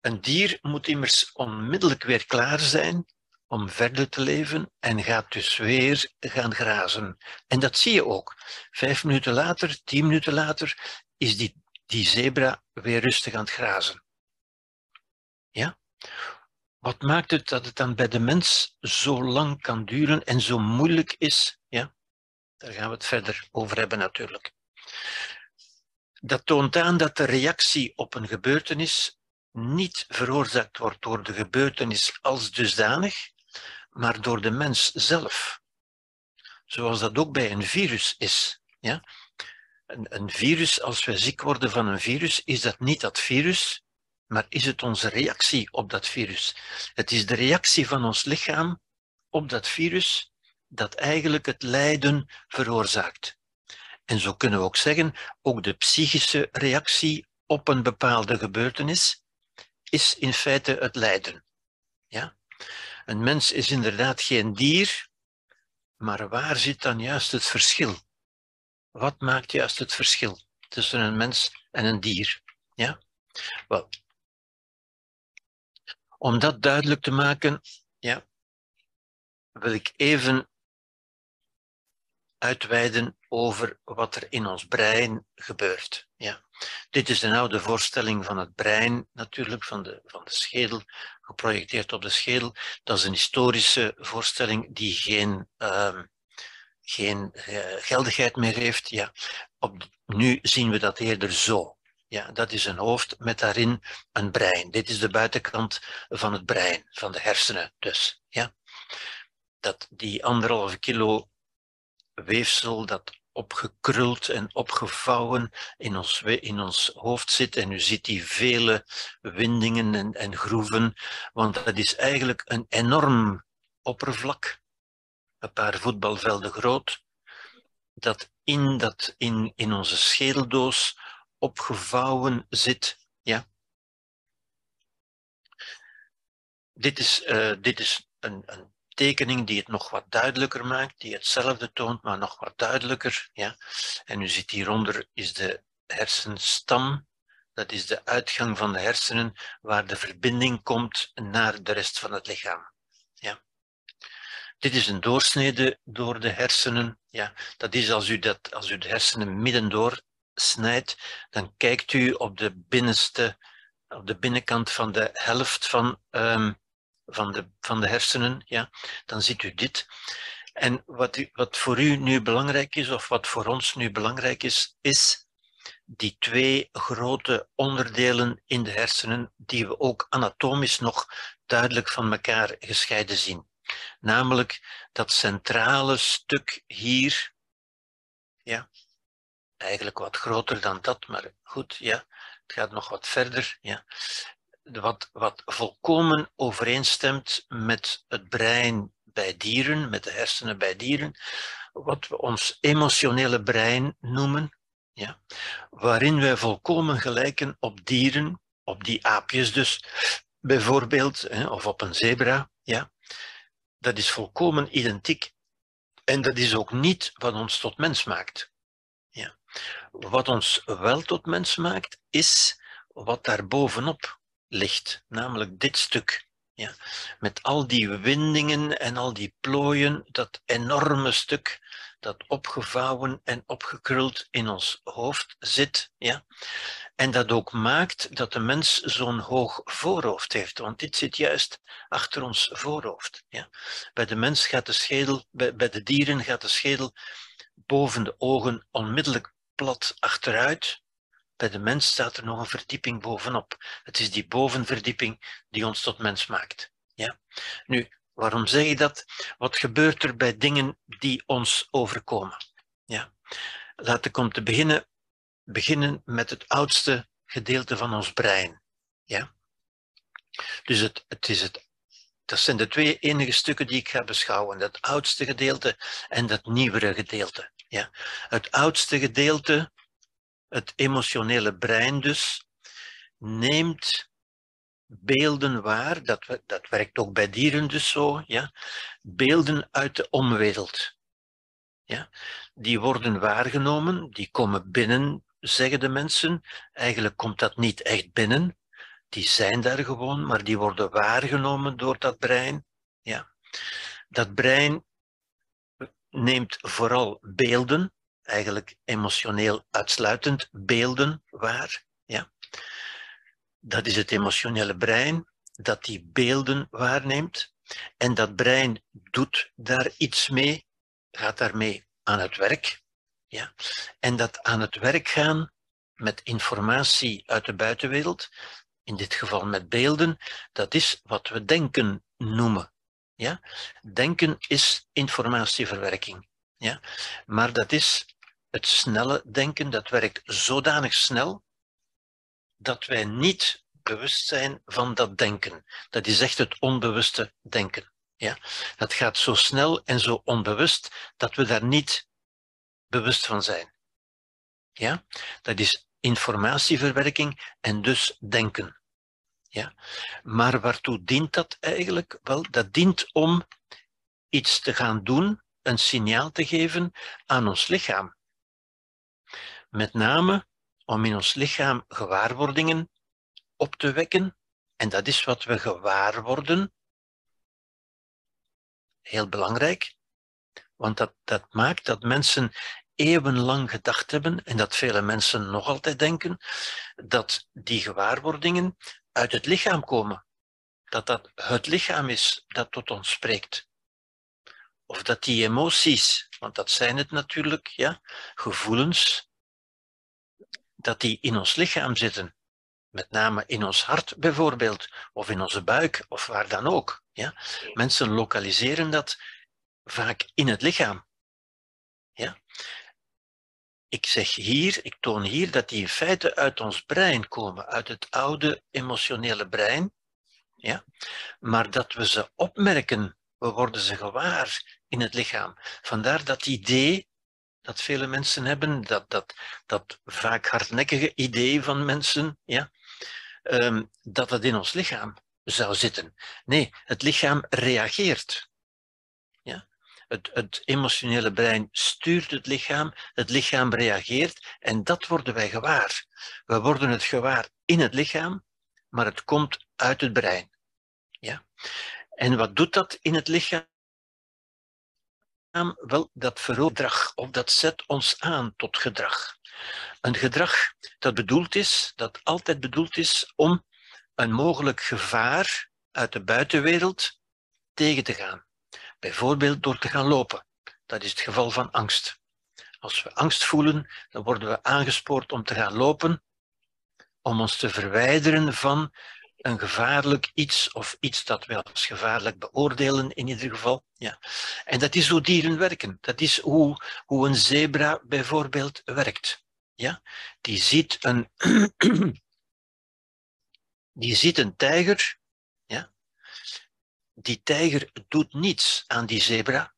Een dier moet immers onmiddellijk weer klaar zijn om verder te leven en gaat dus weer gaan grazen. En dat zie je ook. 5 minuten later, 10 minuten later, is die zebra weer rustig aan het grazen. Ja? Wat maakt het dat het dan bij de mens zo lang kan duren en zo moeilijk is? Ja? Daar gaan we het verder over hebben natuurlijk. Dat toont aan dat de reactie op een gebeurtenis niet veroorzaakt wordt door de gebeurtenis als dusdanig, maar door de mens zelf. Zoals dat ook bij een virus is. Ja? Een virus, als wij ziek worden van een virus, is dat niet dat virus, maar is het onze reactie op dat virus. Het is de reactie van ons lichaam op dat virus dat eigenlijk het lijden veroorzaakt. En zo kunnen we ook zeggen, ook de psychische reactie op een bepaalde gebeurtenis is in feite het lijden. Ja? Een mens is inderdaad geen dier, maar waar zit dan juist het verschil? Wat maakt juist het verschil tussen een mens en een dier? Ja? Wel, om dat duidelijk te maken, ja, wil ik even uitweiden over wat er in ons brein gebeurt. Ja. Dit is een oude voorstelling van het brein, natuurlijk, van de schedel, geprojecteerd op de schedel. Dat is een historische voorstelling die geen geldigheid meer heeft. Ja. Nu zien we dat eerder zo. Ja, dat is een hoofd met daarin een brein. Dit is de buitenkant van het brein, van de hersenen dus. Ja. Dat die 1,5 kilo weefsel dat opgekruld en opgevouwen in ons hoofd zit. En u ziet die vele windingen en groeven, want dat is eigenlijk een enorm oppervlak, een paar voetbalvelden groot, dat in onze schedeldoos opgevouwen zit. Ja. Dit is een tekening die het nog wat duidelijker maakt, die hetzelfde toont, maar nog wat duidelijker. Ja. En u ziet hieronder is de hersenstam, dat is de uitgang van de hersenen waar de verbinding komt naar de rest van het lichaam. Ja. Dit is een doorsnede door de hersenen. Ja. Dat is als u de hersenen middendoor snijdt, dan kijkt u op de binnenkant van de helft van de hersenen, ja, dan ziet u dit. En wat voor u nu belangrijk is, of wat voor ons nu belangrijk is, is die 2 grote onderdelen in de hersenen, die we ook anatomisch nog duidelijk van elkaar gescheiden zien. Namelijk dat centrale stuk hier, ja, eigenlijk wat groter dan dat, maar goed, ja, het gaat nog wat verder, ja. Wat volkomen overeenstemt met het brein bij dieren, met de hersenen bij dieren, wat we ons emotionele brein noemen, ja, waarin wij volkomen gelijken op dieren, op die aapjes dus, bijvoorbeeld, of op een zebra, ja, dat is volkomen identiek en dat is ook niet wat ons tot mens maakt. Ja. Wat ons wel tot mens maakt, is wat daar bovenop ligt, namelijk dit stuk. Ja. Met al die windingen en al die plooien, dat enorme stuk dat opgevouwen en opgekruld in ons hoofd zit. Ja. En dat ook maakt dat de mens zo'n hoog voorhoofd heeft, want dit zit juist achter ons voorhoofd. Ja. Bij de mens gaat de schedel, bij de dieren gaat de schedel boven de ogen onmiddellijk plat achteruit, Bij de mens staat er nog een verdieping bovenop. Het is die bovenverdieping die ons tot mens maakt. Ja? Nu, waarom zeg je dat? Wat gebeurt er bij dingen die ons overkomen? Ja? Laat ik om te beginnen met het oudste gedeelte van ons brein. Ja? Dus dat zijn de twee enige stukken die ik ga beschouwen. Dat oudste gedeelte en dat nieuwere gedeelte. Ja? Het oudste gedeelte, het emotionele brein dus, neemt beelden waar, dat werkt ook bij dieren dus zo, ja? Beelden uit de omwereld. Ja? Die worden waargenomen, die komen binnen, zeggen de mensen. Eigenlijk komt dat niet echt binnen. Die zijn daar gewoon, maar die worden waargenomen door dat brein. Ja. Dat brein neemt vooral beelden, eigenlijk emotioneel uitsluitend beelden waar. Ja. Dat is het emotionele brein, dat die beelden waarneemt. En dat brein doet daar iets mee, gaat daarmee aan het werk. Ja. En dat aan het werk gaan met informatie uit de buitenwereld, in dit geval met beelden, dat is wat we denken noemen. Ja? Denken is informatieverwerking. Ja? Maar dat is het snelle denken, dat werkt zodanig snel dat wij niet bewust zijn van dat denken. Dat is echt het onbewuste denken. Ja? Dat gaat zo snel en zo onbewust dat we daar niet bewust van zijn. Ja? Dat is informatieverwerking en dus denken. Ja? Maar waartoe dient dat eigenlijk? Wel, dat dient om iets te gaan doen, een signaal te geven aan ons lichaam. Met name om in ons lichaam gewaarwordingen op te wekken. En dat is wat we gewaar worden. Heel belangrijk. Want dat maakt dat mensen eeuwenlang gedacht hebben, en dat vele mensen nog altijd denken, dat die gewaarwordingen uit het lichaam komen. Dat dat het lichaam is dat tot ons spreekt. Of dat die emoties, want dat zijn het natuurlijk, ja, gevoelens, dat die in ons lichaam zitten. Met name in ons hart bijvoorbeeld, of in onze buik, of waar dan ook. Ja. Mensen lokaliseren dat vaak in het lichaam. Ja. Ik zeg hier, ik toon hier dat die in feite uit ons brein komen, uit het oude emotionele brein, ja? Maar dat we ze opmerken, we worden ze gewaar in het lichaam. Vandaar dat idee dat vele mensen hebben, dat vaak hardnekkige idee van mensen, ja? Dat dat in ons lichaam zou zitten. Nee, het lichaam reageert. Ja? Het emotionele brein stuurt het lichaam reageert en dat worden wij gewaar. We worden het gewaar in het lichaam, maar het komt uit het brein. Ja? En wat doet dat in het lichaam? Wel, dat veroorzaakt gedrag, of dat zet ons aan tot gedrag. Een gedrag dat altijd bedoeld is om een mogelijk gevaar uit de buitenwereld tegen te gaan. Bijvoorbeeld door te gaan lopen. Dat is het geval van angst. Als we angst voelen, dan worden we aangespoord om te gaan lopen, om ons te verwijderen van een gevaarlijk iets, of iets dat we als gevaarlijk beoordelen in ieder geval. Ja. En dat is hoe dieren werken. Dat is hoe een zebra bijvoorbeeld werkt. Ja? Die ziet een tijger. Die tijger doet niets aan die zebra,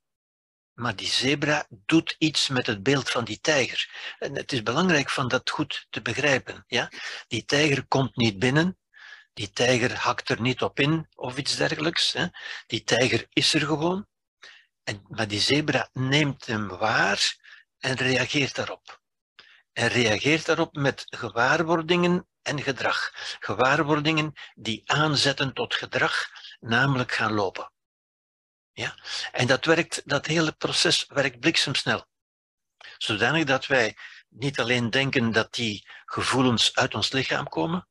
maar die zebra doet iets met het beeld van die tijger. En het is belangrijk om dat goed te begrijpen. Ja? Die tijger komt niet binnen, die tijger hakt er niet op in of iets dergelijks. Hè? Die tijger is er gewoon, maar die zebra neemt hem waar en reageert daarop. En reageert daarop met gewaarwordingen en gedrag. Gewaarwordingen die aanzetten tot gedrag, namelijk gaan lopen. Ja? En dat hele proces werkt bliksemsnel. Zodanig dat wij niet alleen denken dat die gevoelens uit ons lichaam komen,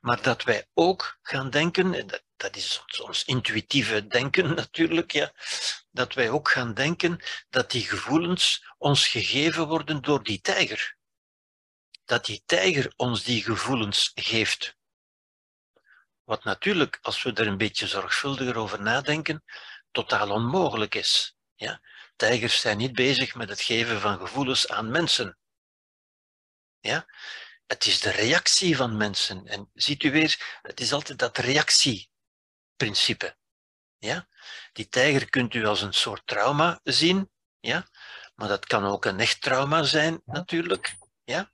maar dat wij ook gaan denken, en dat is ons intuïtieve denken natuurlijk, ja, dat wij ook gaan denken dat die gevoelens ons gegeven worden door die tijger. dat die tijger ons die gevoelens geeft. Wat natuurlijk, als we er een beetje zorgvuldiger over nadenken, totaal onmogelijk is. Ja? Tijgers zijn niet bezig met het geven van gevoelens aan mensen. Ja? Het is de reactie van mensen. En ziet u weer, het is altijd dat reactieprincipe. Ja? Die tijger kunt u als een soort trauma zien, ja? Maar dat kan ook een echt trauma zijn natuurlijk. Ja?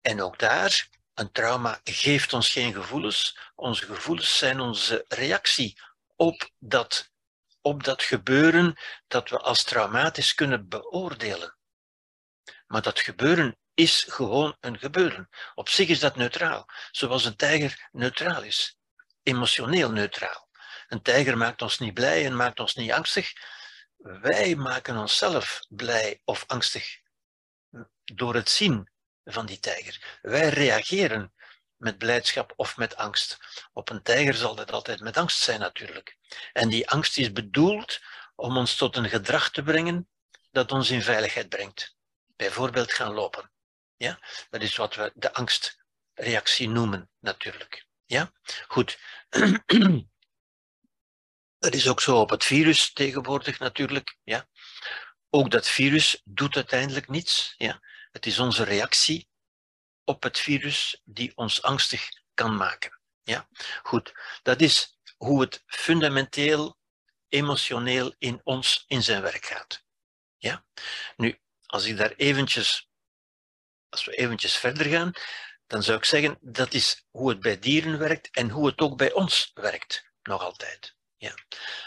En ook daar, een trauma geeft ons geen gevoelens. Onze gevoelens zijn onze reactie op dat gebeuren dat we als traumatisch kunnen beoordelen. Maar dat gebeuren is gewoon een gebeuren. Op zich is dat neutraal, zoals een tijger neutraal is. Emotioneel neutraal. Een tijger maakt ons niet blij en maakt ons niet angstig. Wij maken onszelf blij of angstig door het zien van die tijger. Wij reageren met blijdschap of met angst. Op een tijger zal dat altijd met angst zijn natuurlijk. En die angst is bedoeld om ons tot een gedrag te brengen dat ons in veiligheid brengt. Bijvoorbeeld gaan lopen. Ja? Dat is wat we de angstreactie noemen natuurlijk. Ja? Goed. Dat is ook zo op het virus tegenwoordig natuurlijk. Ja? Ook dat virus doet uiteindelijk niets. Ja? Het is onze reactie op het virus die ons angstig kan maken. Ja? Goed, dat is hoe het fundamenteel, emotioneel in ons in zijn werk gaat. Ja? Nu, als we eventjes verder gaan, dan zou ik zeggen, dat is hoe het bij dieren werkt en hoe het ook bij ons werkt, nog altijd. Ja?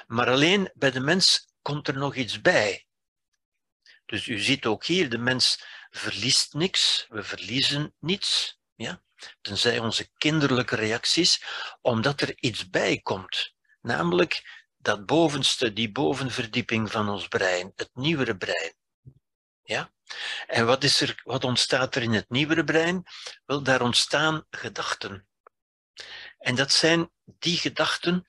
Maar alleen bij de mens komt er nog iets bij. Dus u ziet ook hier, de mens verliest niks, we verliezen niets, ja? Tenzij onze kinderlijke reacties, omdat er iets bij komt. Namelijk dat bovenste, die bovenverdieping van ons brein, het nieuwere brein. Ja? En wat ontstaat er in het nieuwere brein? Wel, daar ontstaan gedachten. En dat zijn die gedachten,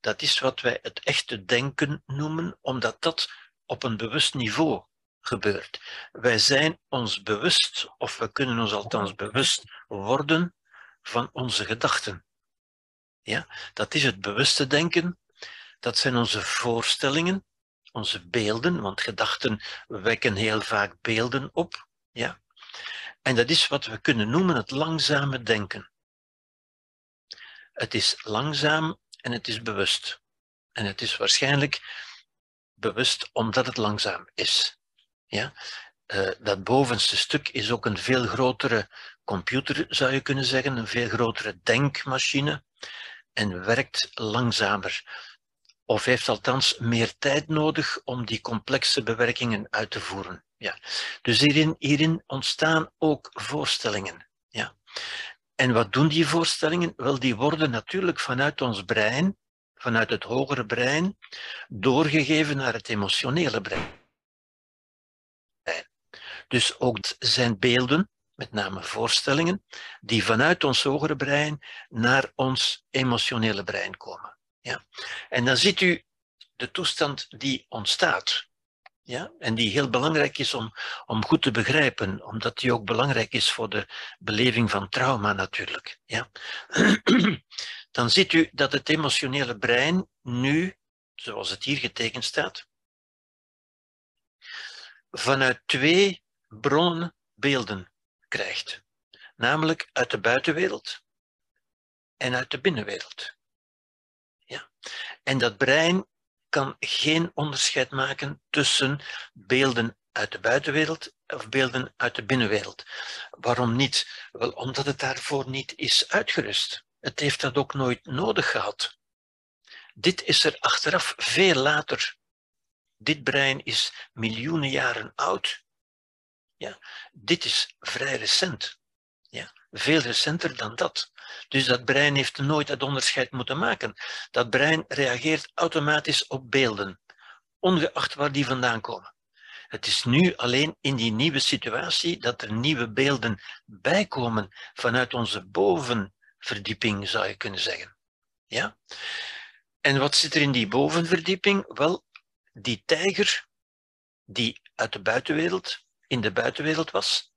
dat is wat wij het echte denken noemen, omdat dat op een bewust niveau gebeurt. Wij zijn ons bewust, of we kunnen ons althans bewust worden van onze gedachten. Ja? Dat is het bewuste denken, dat zijn onze voorstellingen, onze beelden, want gedachten wekken heel vaak beelden op. Ja? En dat is wat we kunnen noemen het langzame denken. Het is langzaam en het is bewust. En het is waarschijnlijk bewust omdat het langzaam is. Ja? Dat bovenste stuk is ook een veel grotere computer, zou je kunnen zeggen, een veel grotere denkmachine en werkt langzamer. Of heeft althans meer tijd nodig om die complexe bewerkingen uit te voeren. Ja. Dus hierin ontstaan ook voorstellingen. Ja. En wat doen die voorstellingen? Wel, die worden natuurlijk vanuit ons brein, vanuit het hogere brein, doorgegeven naar het emotionele brein. Dus ook zijn beelden, met name voorstellingen, die vanuit ons hogere brein naar ons emotionele brein komen. Ja. En dan ziet u de toestand die ontstaat. Ja? En die heel belangrijk is om goed te begrijpen, omdat die ook belangrijk is voor de beleving van trauma natuurlijk. Ja? Dan ziet u dat het emotionele brein nu, zoals het hier getekend staat, vanuit twee bronnen beelden krijgt. Namelijk uit de buitenwereld en uit de binnenwereld. Ja. En dat brein kan geen onderscheid maken tussen beelden uit de buitenwereld of beelden uit de binnenwereld. Waarom niet? Wel, omdat het daarvoor niet is uitgerust. Het heeft dat ook nooit nodig gehad. Dit is er achteraf veel later. Dit brein is miljoenen jaren oud. Ja, dit is vrij recent. Ja, veel recenter dan dat. Dus dat brein heeft nooit dat onderscheid moeten maken. Dat brein reageert automatisch op beelden, ongeacht waar die vandaan komen. Het is nu alleen in die nieuwe situatie dat er nieuwe beelden bijkomen vanuit onze bovenverdieping, zou je kunnen zeggen. Ja? En wat zit er in die bovenverdieping? Wel, die tijger die uit de buitenwereld, in de buitenwereld was,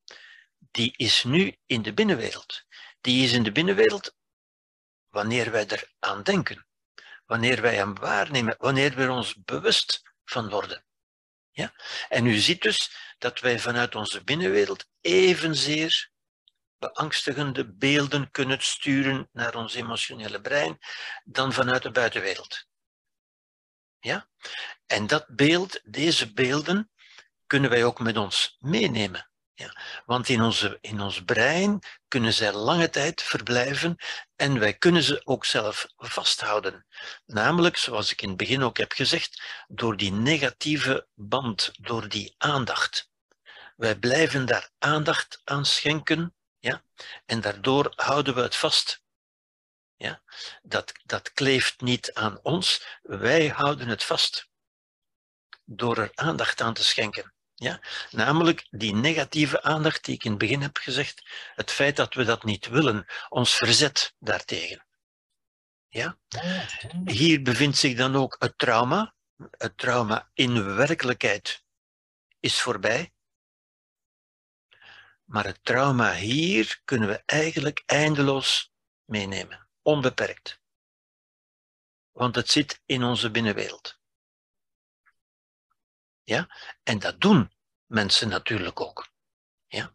die is nu in de binnenwereld. Die is in de binnenwereld wanneer wij er aan denken. Wanneer wij hem waarnemen. Wanneer we ons bewust van worden. Ja? En u ziet dus dat wij vanuit onze binnenwereld evenzeer beangstigende beelden kunnen sturen naar ons emotionele brein dan vanuit de buitenwereld. Ja? En dat beeld, deze beelden, kunnen wij ook met ons meenemen. Ja? Want in ons brein kunnen zij lange tijd verblijven en wij kunnen ze ook zelf vasthouden. Namelijk, zoals ik in het begin ook heb gezegd, door die negatieve band, door die aandacht. Wij blijven daar aandacht aan schenken. Ja? En daardoor houden we het vast. Ja? Dat kleeft niet aan ons, wij houden het vast. Door er aandacht aan te schenken. Ja? Namelijk die negatieve aandacht die ik in het begin heb gezegd, het feit dat we dat niet willen, ons verzet daartegen. Ja? Hier bevindt zich dan ook het trauma. Het trauma in werkelijkheid is voorbij. Maar het trauma hier kunnen we eigenlijk eindeloos meenemen. Onbeperkt. Want het zit in onze binnenwereld. Ja? En dat doen mensen natuurlijk ook. Ja?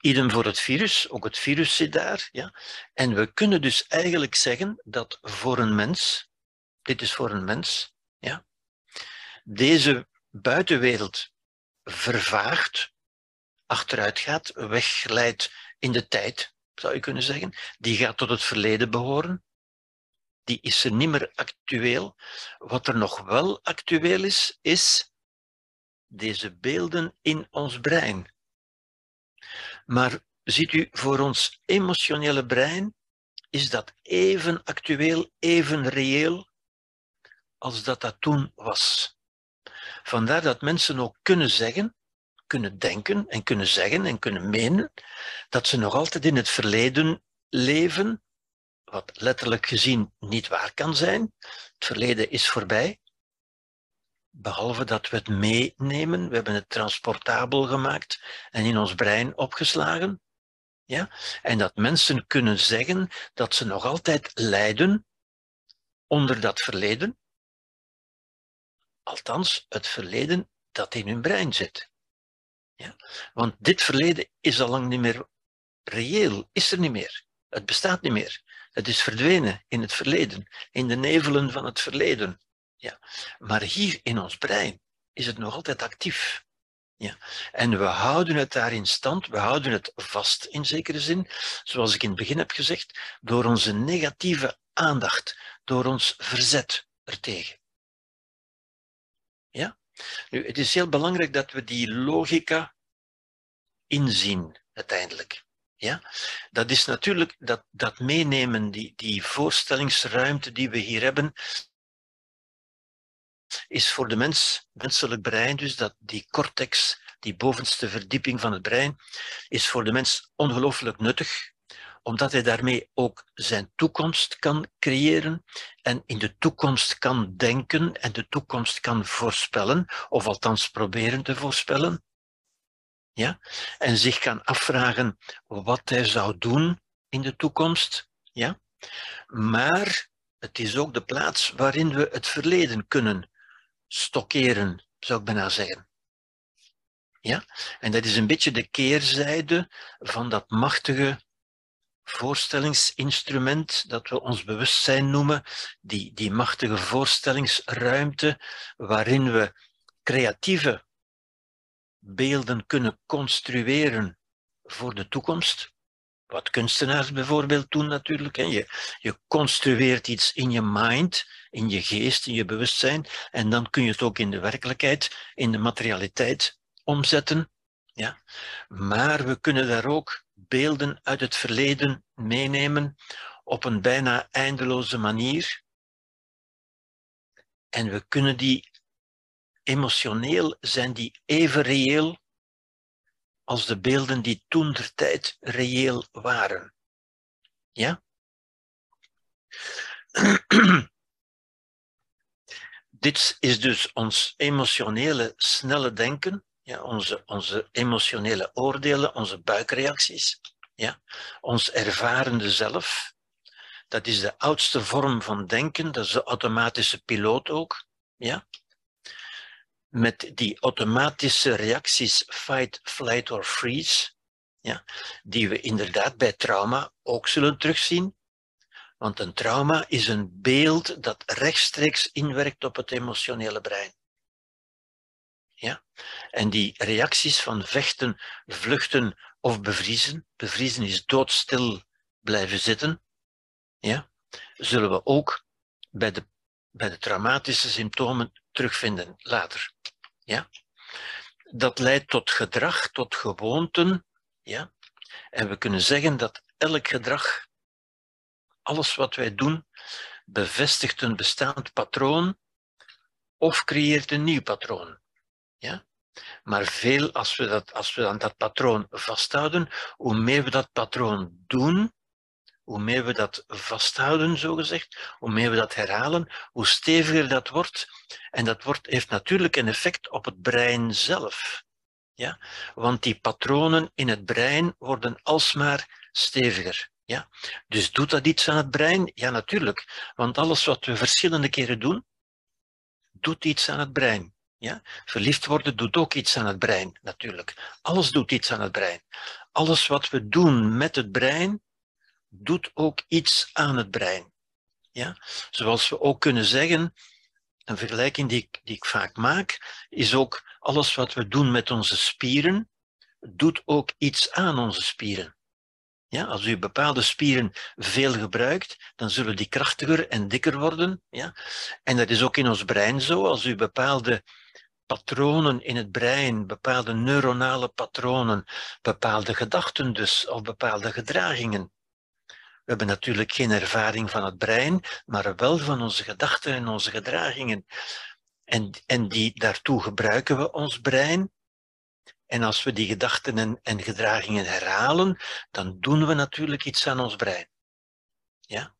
Idem voor het virus. Ook het virus zit daar. Ja? En we kunnen dus eigenlijk zeggen dat voor een mens, dit is voor een mens, ja, deze buitenwereld vervaagt, achteruit gaat, wegglijdt in de tijd, zou je kunnen zeggen. Die gaat tot het verleden behoren. Die is er niet meer actueel. Wat er nog wel actueel is, is deze beelden in ons brein. Maar ziet u, voor ons emotionele brein is dat even actueel, even reëel als dat toen was. Vandaar dat mensen ook kunnen zeggen, kunnen denken en kunnen zeggen en kunnen menen dat ze nog altijd in het verleden leven, wat letterlijk gezien niet waar kan zijn. Het verleden is voorbij, behalve dat we het meenemen. We hebben het transportabel gemaakt en in ons brein opgeslagen. Ja? En dat mensen kunnen zeggen dat ze nog altijd lijden onder dat verleden. Althans, het verleden dat in hun brein zit. Ja, want dit verleden is al lang niet meer reëel, is er niet meer. Het bestaat niet meer. Het is verdwenen in het verleden, in de nevelen van het verleden. Ja. Maar hier in ons brein is het nog altijd actief. Ja. En we houden het daar in stand, we houden het vast in zekere zin, zoals ik in het begin heb gezegd, door onze negatieve aandacht, door ons verzet ertegen. Ja? Nu, het is heel belangrijk dat we die logica inzien, uiteindelijk. Ja? Dat is natuurlijk dat meenemen, die voorstellingsruimte die we hier hebben, is voor de menselijk brein, dus dat die cortex, die bovenste verdieping van het brein, is voor de mens ongelooflijk nuttig, omdat hij daarmee ook zijn toekomst kan creëren en in de toekomst kan denken en de toekomst kan voorspellen, of althans proberen te voorspellen. Ja? En zich kan afvragen wat hij zou doen in de toekomst. Ja? Maar het is ook de plaats waarin we het verleden kunnen stockeren, zou ik bijna zeggen. Ja? En dat is een beetje de keerzijde van dat machtige voorstellingsinstrument dat we ons bewustzijn noemen, die machtige voorstellingsruimte waarin we creatieve beelden kunnen construeren voor de toekomst. Wat kunstenaars bijvoorbeeld doen natuurlijk. Hè. Je construeert iets in je mind, in je geest, in je bewustzijn en dan kun je het ook in de werkelijkheid, in de materialiteit omzetten. Ja. Maar we kunnen daar ook beelden uit het verleden meenemen op een bijna eindeloze manier. En we kunnen die emotioneel, zijn die even reëel als de beelden die toentertijd reëel waren. Ja? Dit is dus ons emotionele snelle denken. Ja, onze emotionele oordelen, onze buikreacties, ja, ons ervarende zelf, dat is de oudste vorm van denken, dat is de automatische piloot ook. Ja. Met die automatische reacties fight, flight or freeze, ja, die we inderdaad bij trauma ook zullen terugzien. Want een trauma is een beeld dat rechtstreeks inwerkt op het emotionele brein. Ja? En die reacties van vechten, vluchten of bevriezen, bevriezen is doodstil blijven zitten, ja? Zullen we ook bij de traumatische symptomen terugvinden later. Ja? Dat leidt tot gedrag, tot gewoonten, ja? En we kunnen zeggen dat elk gedrag, alles wat wij doen, bevestigt een bestaand patroon of creëert een nieuw patroon. Ja? Maar veel, als we aan dat patroon vasthouden, hoe meer we dat patroon doen, hoe meer we dat vasthouden, zogezegd, hoe meer we dat herhalen, hoe steviger dat wordt. En dat heeft natuurlijk een effect op het brein zelf. Ja? Want die patronen in het brein worden alsmaar steviger. Ja? Dus doet dat iets aan het brein? Ja, natuurlijk. Want alles wat we verschillende keren doen, doet iets aan het brein. Ja? Verliefd worden doet ook iets aan het brein, natuurlijk. Alles doet iets aan het brein. Alles wat we doen met het brein, doet ook iets aan het brein. Ja? Zoals we ook kunnen zeggen, een vergelijking die ik vaak maak, is ook alles wat we doen met onze spieren, doet ook iets aan onze spieren. Ja, als u bepaalde spieren veel gebruikt, dan zullen die krachtiger en dikker worden. Ja? En dat is ook in ons brein zo. Als u bepaalde patronen in het brein, bepaalde neuronale patronen, bepaalde gedachten dus, of bepaalde gedragingen. We hebben natuurlijk geen ervaring van het brein, maar wel van onze gedachten en onze gedragingen. En daartoe gebruiken we ons brein. En als we die gedachten en gedragingen herhalen, dan doen we natuurlijk iets aan ons brein. Ja?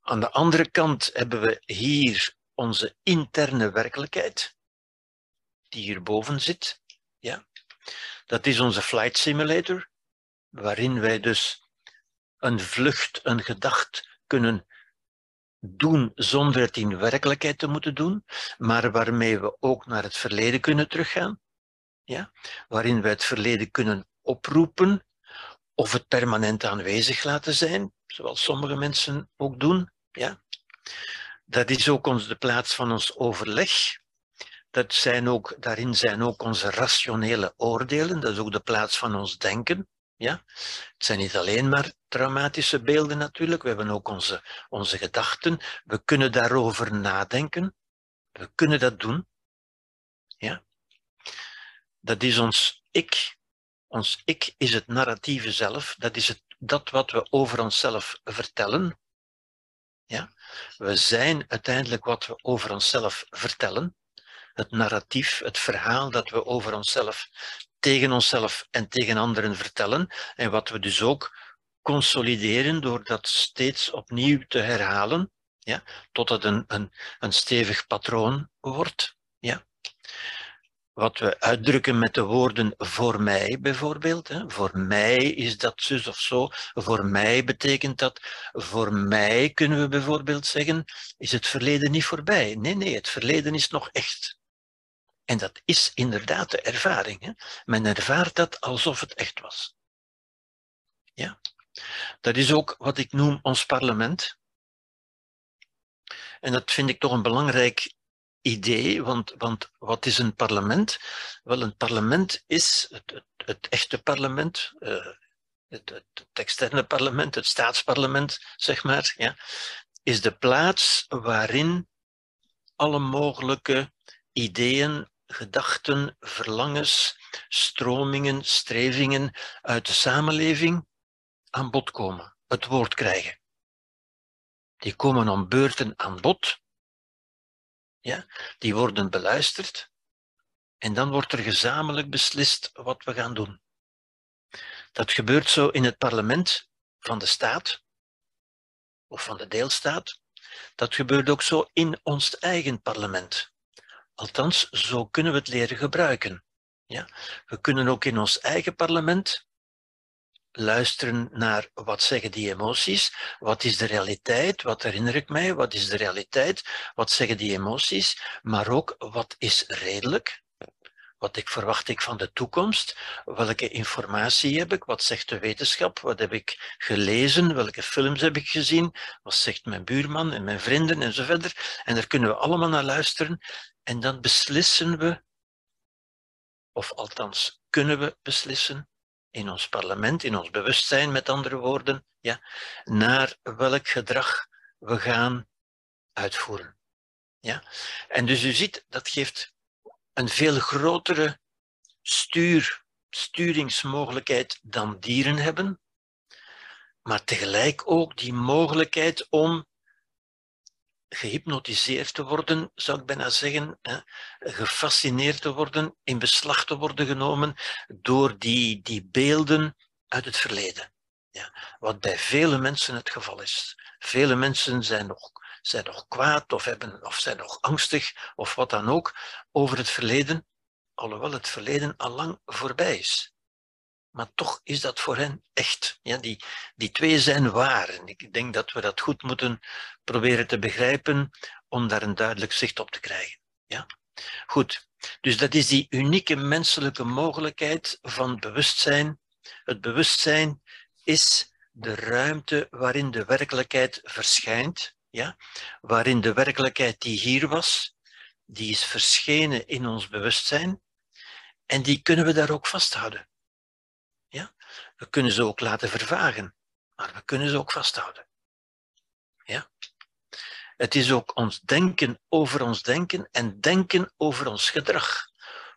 Aan de andere kant hebben we hier onze interne werkelijkheid, die hierboven zit. Ja? Dat is onze flight simulator, waarin wij dus een vlucht, een gedacht kunnen doen zonder het in werkelijkheid te moeten doen, maar waarmee we ook naar het verleden kunnen teruggaan. Ja, waarin wij het verleden kunnen oproepen of het permanent aanwezig laten zijn, zoals sommige mensen ook doen. Ja. Dat is ook de plaats van ons overleg. Daarin zijn ook onze rationele oordelen, dat is ook de plaats van ons denken. Ja. Het zijn niet alleen maar traumatische beelden natuurlijk, we hebben ook onze gedachten. We kunnen daarover nadenken, we kunnen dat doen. Ja. Dat is ons ik. Ons ik is het narratieve zelf. Dat is dat wat we over onszelf vertellen. Ja? We zijn uiteindelijk wat we over onszelf vertellen. Het narratief, het verhaal dat we over onszelf, tegen onszelf en tegen anderen vertellen. En wat we dus ook consolideren door dat steeds opnieuw te herhalen. Ja? Totdat een stevig patroon wordt. Ja? Wat we uitdrukken met de woorden voor mij bijvoorbeeld. Hè? Voor mij is dat zus of zo. Voor mij betekent dat. Voor mij kunnen we bijvoorbeeld zeggen, is het verleden niet voorbij? Nee, het verleden is nog echt. En dat is inderdaad de ervaring. Hè? Men ervaart dat alsof het echt was. Ja? Dat is ook wat ik noem ons parlement. En dat vind ik toch een belangrijk idee, want wat is een parlement? Wel, een parlement is het echte parlement, het externe parlement, het staatsparlement, zeg maar, ja, is de plaats waarin alle mogelijke ideeën, gedachten, verlangens, stromingen, strevingen uit de samenleving aan bod komen, het woord krijgen. Die komen om beurten aan bod. Ja, die worden beluisterd en dan wordt er gezamenlijk beslist wat we gaan doen. Dat gebeurt zo in het parlement van de staat of van de deelstaat. Dat gebeurt ook zo in ons eigen parlement. Althans, zo kunnen we het leren gebruiken. Ja? We kunnen ook in ons eigen parlement luisteren naar wat zeggen die emoties, wat is de realiteit, wat herinner ik mij, wat is de realiteit, wat zeggen die emoties, maar ook wat is redelijk, wat verwacht ik van de toekomst, welke informatie heb ik, wat zegt de wetenschap, wat heb ik gelezen, welke films heb ik gezien, wat zegt mijn buurman en mijn vrienden en zo verder. En daar kunnen we allemaal naar luisteren en dan beslissen we, of althans kunnen we beslissen, in ons parlement, in ons bewustzijn, met andere woorden, ja, naar welk gedrag we gaan uitvoeren. Ja? En dus u ziet, dat geeft een veel grotere sturingsmogelijkheid dan dieren hebben, maar tegelijk ook die mogelijkheid om gehypnotiseerd te worden, zou ik bijna zeggen, gefascineerd te worden, in beslag te worden genomen door die beelden uit het verleden. Ja, wat bij vele mensen het geval is. Vele mensen zijn nog kwaad of zijn nog angstig of wat dan ook over het verleden, alhoewel het verleden allang voorbij is. Maar toch is dat voor hen echt. Ja, die twee zijn waar. En ik denk dat we dat goed moeten proberen te begrijpen om daar een duidelijk zicht op te krijgen. Ja? Goed, dus dat is die unieke menselijke mogelijkheid van bewustzijn. Het bewustzijn is de ruimte waarin de werkelijkheid verschijnt. Ja? Waarin de werkelijkheid die hier was, die is verschenen in ons bewustzijn. En die kunnen we daar ook vasthouden. Ja? We kunnen ze ook laten vervagen, maar we kunnen ze ook vasthouden. Ja? Het is ook ons denken over ons denken en denken over ons gedrag.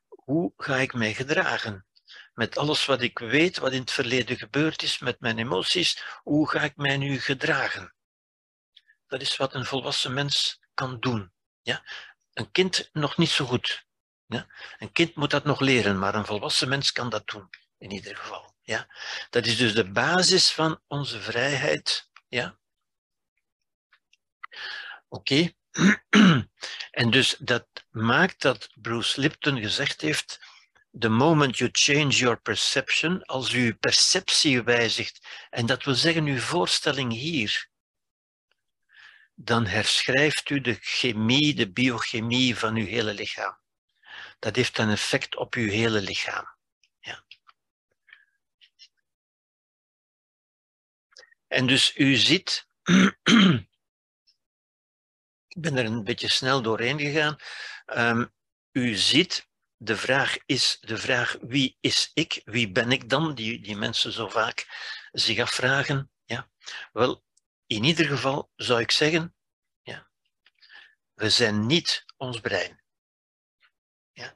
Hoe ga ik mij gedragen? Met alles wat ik weet, wat in het verleden gebeurd is, met mijn emoties, hoe ga ik mij nu gedragen? Dat is wat een volwassen mens kan doen. Ja? Een kind nog niet zo goed. Ja? Een kind moet dat nog leren, maar een volwassen mens kan dat doen. In ieder geval, ja. Dat is dus de basis van onze vrijheid, ja. Oké. En dus dat maakt dat Bruce Lipton gezegd heeft, the moment you change your perception, als u uw perceptie wijzigt, en dat wil zeggen uw voorstelling hier, dan herschrijft u de chemie, de biochemie van uw hele lichaam. Dat heeft een effect op uw hele lichaam. En dus u ziet, ik ben er een beetje snel doorheen gegaan, u ziet, de vraag wie is ik, wie ben ik dan, die mensen zo vaak zich afvragen. Ja. Wel, in ieder geval zou ik zeggen, ja, we zijn niet ons brein. Ja.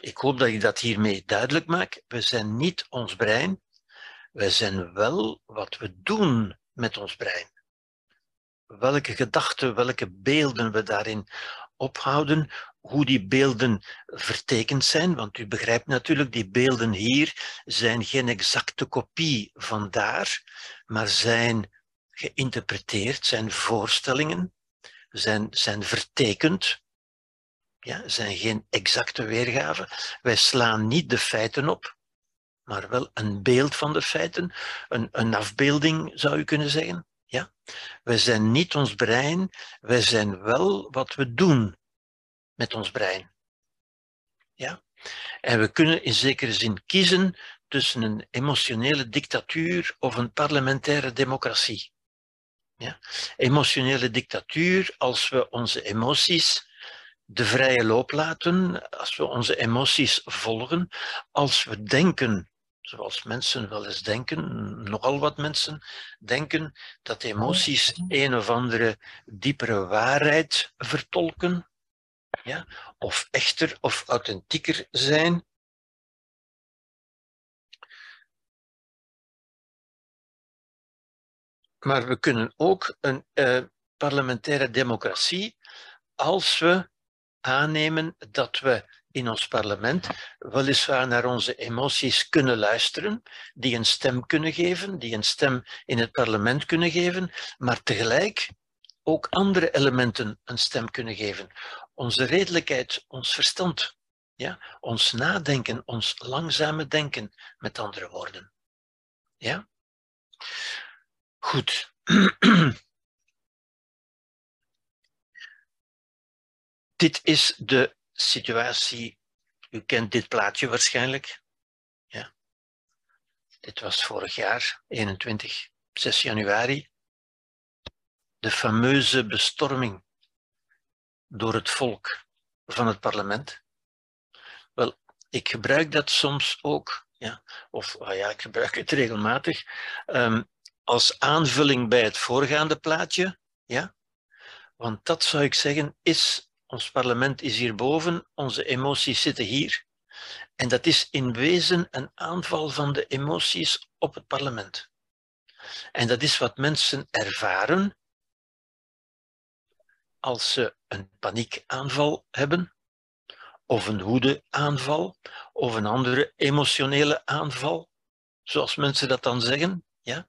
Ik hoop dat ik dat hiermee duidelijk maak, we zijn niet ons brein. Wij zijn wel wat we doen met ons brein. Welke gedachten, welke beelden we daarin ophouden, hoe die beelden vertekend zijn, want u begrijpt natuurlijk, die beelden hier zijn geen exacte kopie van daar, maar zijn geïnterpreteerd, zijn voorstellingen, zijn vertekend, ja, zijn geen exacte weergaven. Wij slaan niet de feiten op, maar wel een beeld van de feiten, een afbeelding zou u kunnen zeggen. Ja? Wij zijn niet ons brein, wij zijn wel wat we doen met ons brein. Ja? En we kunnen in zekere zin kiezen tussen een emotionele dictatuur of een parlementaire democratie. Ja? Emotionele dictatuur als we onze emoties de vrije loop laten, als we onze emoties volgen, als we denken. Zoals mensen wel eens denken, nogal wat mensen denken, dat emoties een of andere diepere waarheid vertolken, ja? Of echter of authentieker zijn. Maar we kunnen ook een parlementaire democratie, als we aannemen dat we in ons parlement weliswaar naar onze emoties kunnen luisteren, die een stem kunnen geven, die een stem in het parlement kunnen geven, maar tegelijk ook andere elementen een stem kunnen geven. Onze redelijkheid, ons verstand, Ja? Ons nadenken, ons langzame denken, met andere woorden. Ja? Goed. Dit is de situatie. U kent dit plaatje waarschijnlijk. Ja. Dit was vorig jaar, 6 januari. De fameuze bestorming door het volk van het parlement. Wel, ik gebruik dat soms ook, ja, of ja, ik gebruik het regelmatig, als aanvulling bij het voorgaande plaatje. Ja? Want dat zou ik zeggen is... Ons parlement is hierboven, onze emoties zitten hier. En dat is in wezen een aanval van de emoties op het parlement. En dat is wat mensen ervaren als ze een paniekaanval hebben, of een woedeaanval, of een andere emotionele aanval, zoals mensen dat dan zeggen. Ja?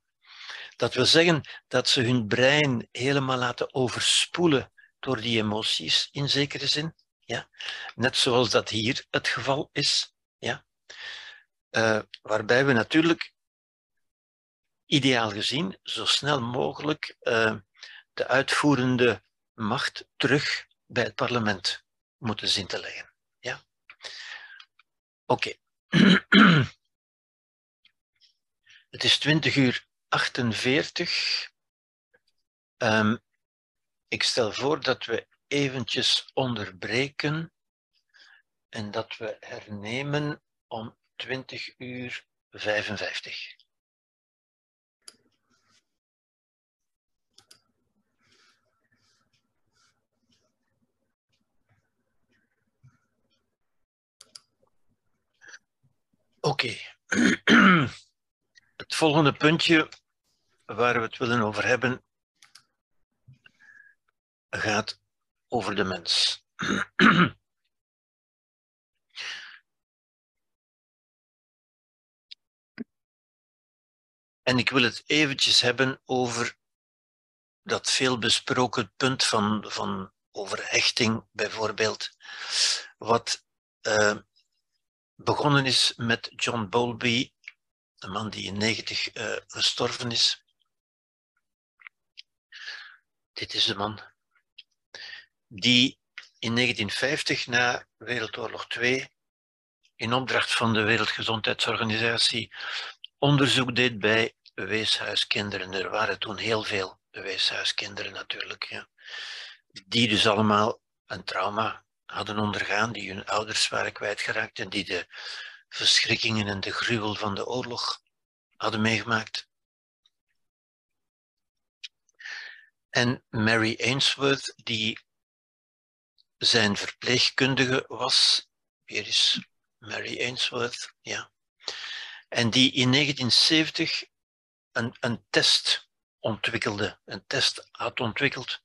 Dat wil zeggen dat ze hun brein helemaal laten overspoelen door die emoties, in zekere zin. Ja? Net zoals dat hier het geval is. Ja? Waarbij we natuurlijk, ideaal gezien, zo snel mogelijk de uitvoerende macht terug bij het parlement moeten zien te leggen. Ja? Oké. Okay. Het is 20:48. Ik stel voor dat we eventjes onderbreken en dat we hernemen om 20:55. Oké. Het volgende puntje waar we het willen over hebben gaat over de mens. En ik wil het eventjes hebben over dat veelbesproken punt van overhechting, bijvoorbeeld, wat begonnen is met John Bowlby, de man die in 90 gestorven is. Dit is de man die in 1950 na Wereldoorlog II in opdracht van de Wereldgezondheidsorganisatie onderzoek deed bij weeshuiskinderen. Er waren toen heel veel weeshuiskinderen natuurlijk, ja, die dus allemaal een trauma hadden ondergaan, die hun ouders waren kwijtgeraakt en die de verschrikkingen en de gruwel van de oorlog hadden meegemaakt. En Mary Ainsworth, die zijn verpleegkundige was, hier is Mary Ainsworth, ja, en die in 1970 een test ontwikkelde, een test had ontwikkeld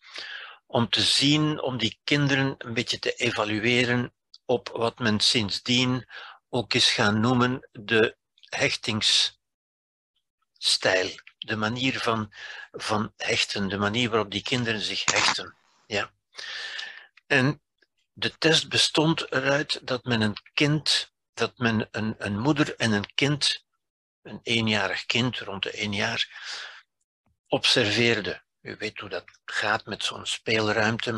om te zien, om die kinderen een beetje te evalueren op wat men sindsdien ook is gaan noemen de hechtingsstijl, de manier van hechten, de manier waarop die kinderen zich hechten, ja. En de test bestond eruit dat men een kind, dat men een moeder en een kind, een eenjarig kind rond de 1 jaar, observeerde. U weet hoe dat gaat met zo'n speelruimte,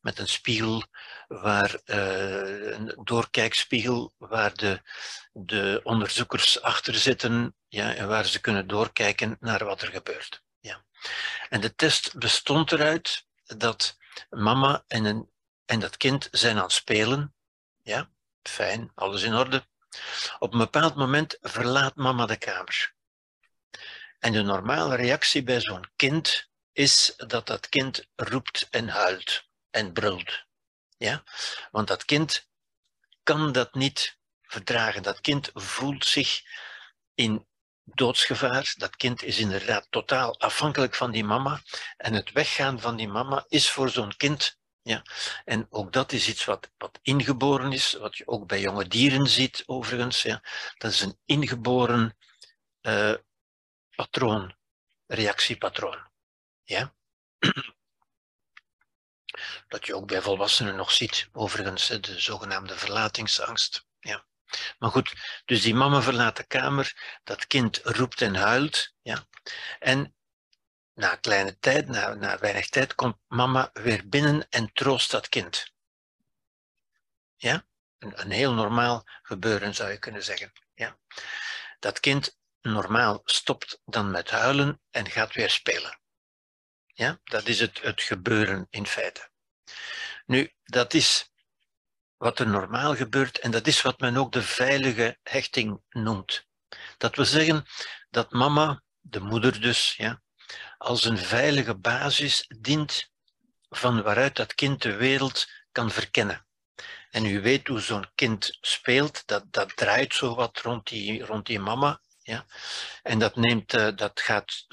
met een spiegel, waar, een doorkijkspiegel, waar de onderzoekers achter zitten, ja, en waar ze kunnen doorkijken naar wat er gebeurt. Ja. En de test bestond eruit dat mama en dat kind zijn aan het spelen. Ja, fijn, alles in orde. Op een bepaald moment verlaat mama de kamer. En de normale reactie bij zo'n kind is dat dat kind roept en huilt en brult. Ja? Want dat kind kan dat niet verdragen. Dat kind voelt zich in doodsgevaar. Dat kind is inderdaad totaal afhankelijk van die mama. En het weggaan van die mama is voor zo'n kind... Ja. En ook dat is iets wat ingeboren is, wat je ook bij jonge dieren ziet overigens. Ja. Dat is een ingeboren patroon, reactiepatroon. Ja? Dat je ook bij volwassenen nog ziet, overigens, de zogenaamde verlatingsangst. Ja. Maar goed, dus die mama verlaat de kamer, dat kind roept en huilt. Ja. En na kleine tijd, na weinig tijd, komt mama weer binnen en troost dat kind. Ja? Een heel normaal gebeuren, zou je kunnen zeggen. Ja. Dat kind normaal stopt dan met huilen en gaat weer spelen. Ja? Dat is het gebeuren in feite. Nu, dat is wat er normaal gebeurt en dat is wat men ook de veilige hechting noemt. Dat wil zeggen dat mama, de moeder dus, ja, als een veilige basis dient van waaruit dat kind de wereld kan verkennen. En u weet hoe zo'n kind speelt, dat draait zo wat rond die mama. Ja? En dat gaat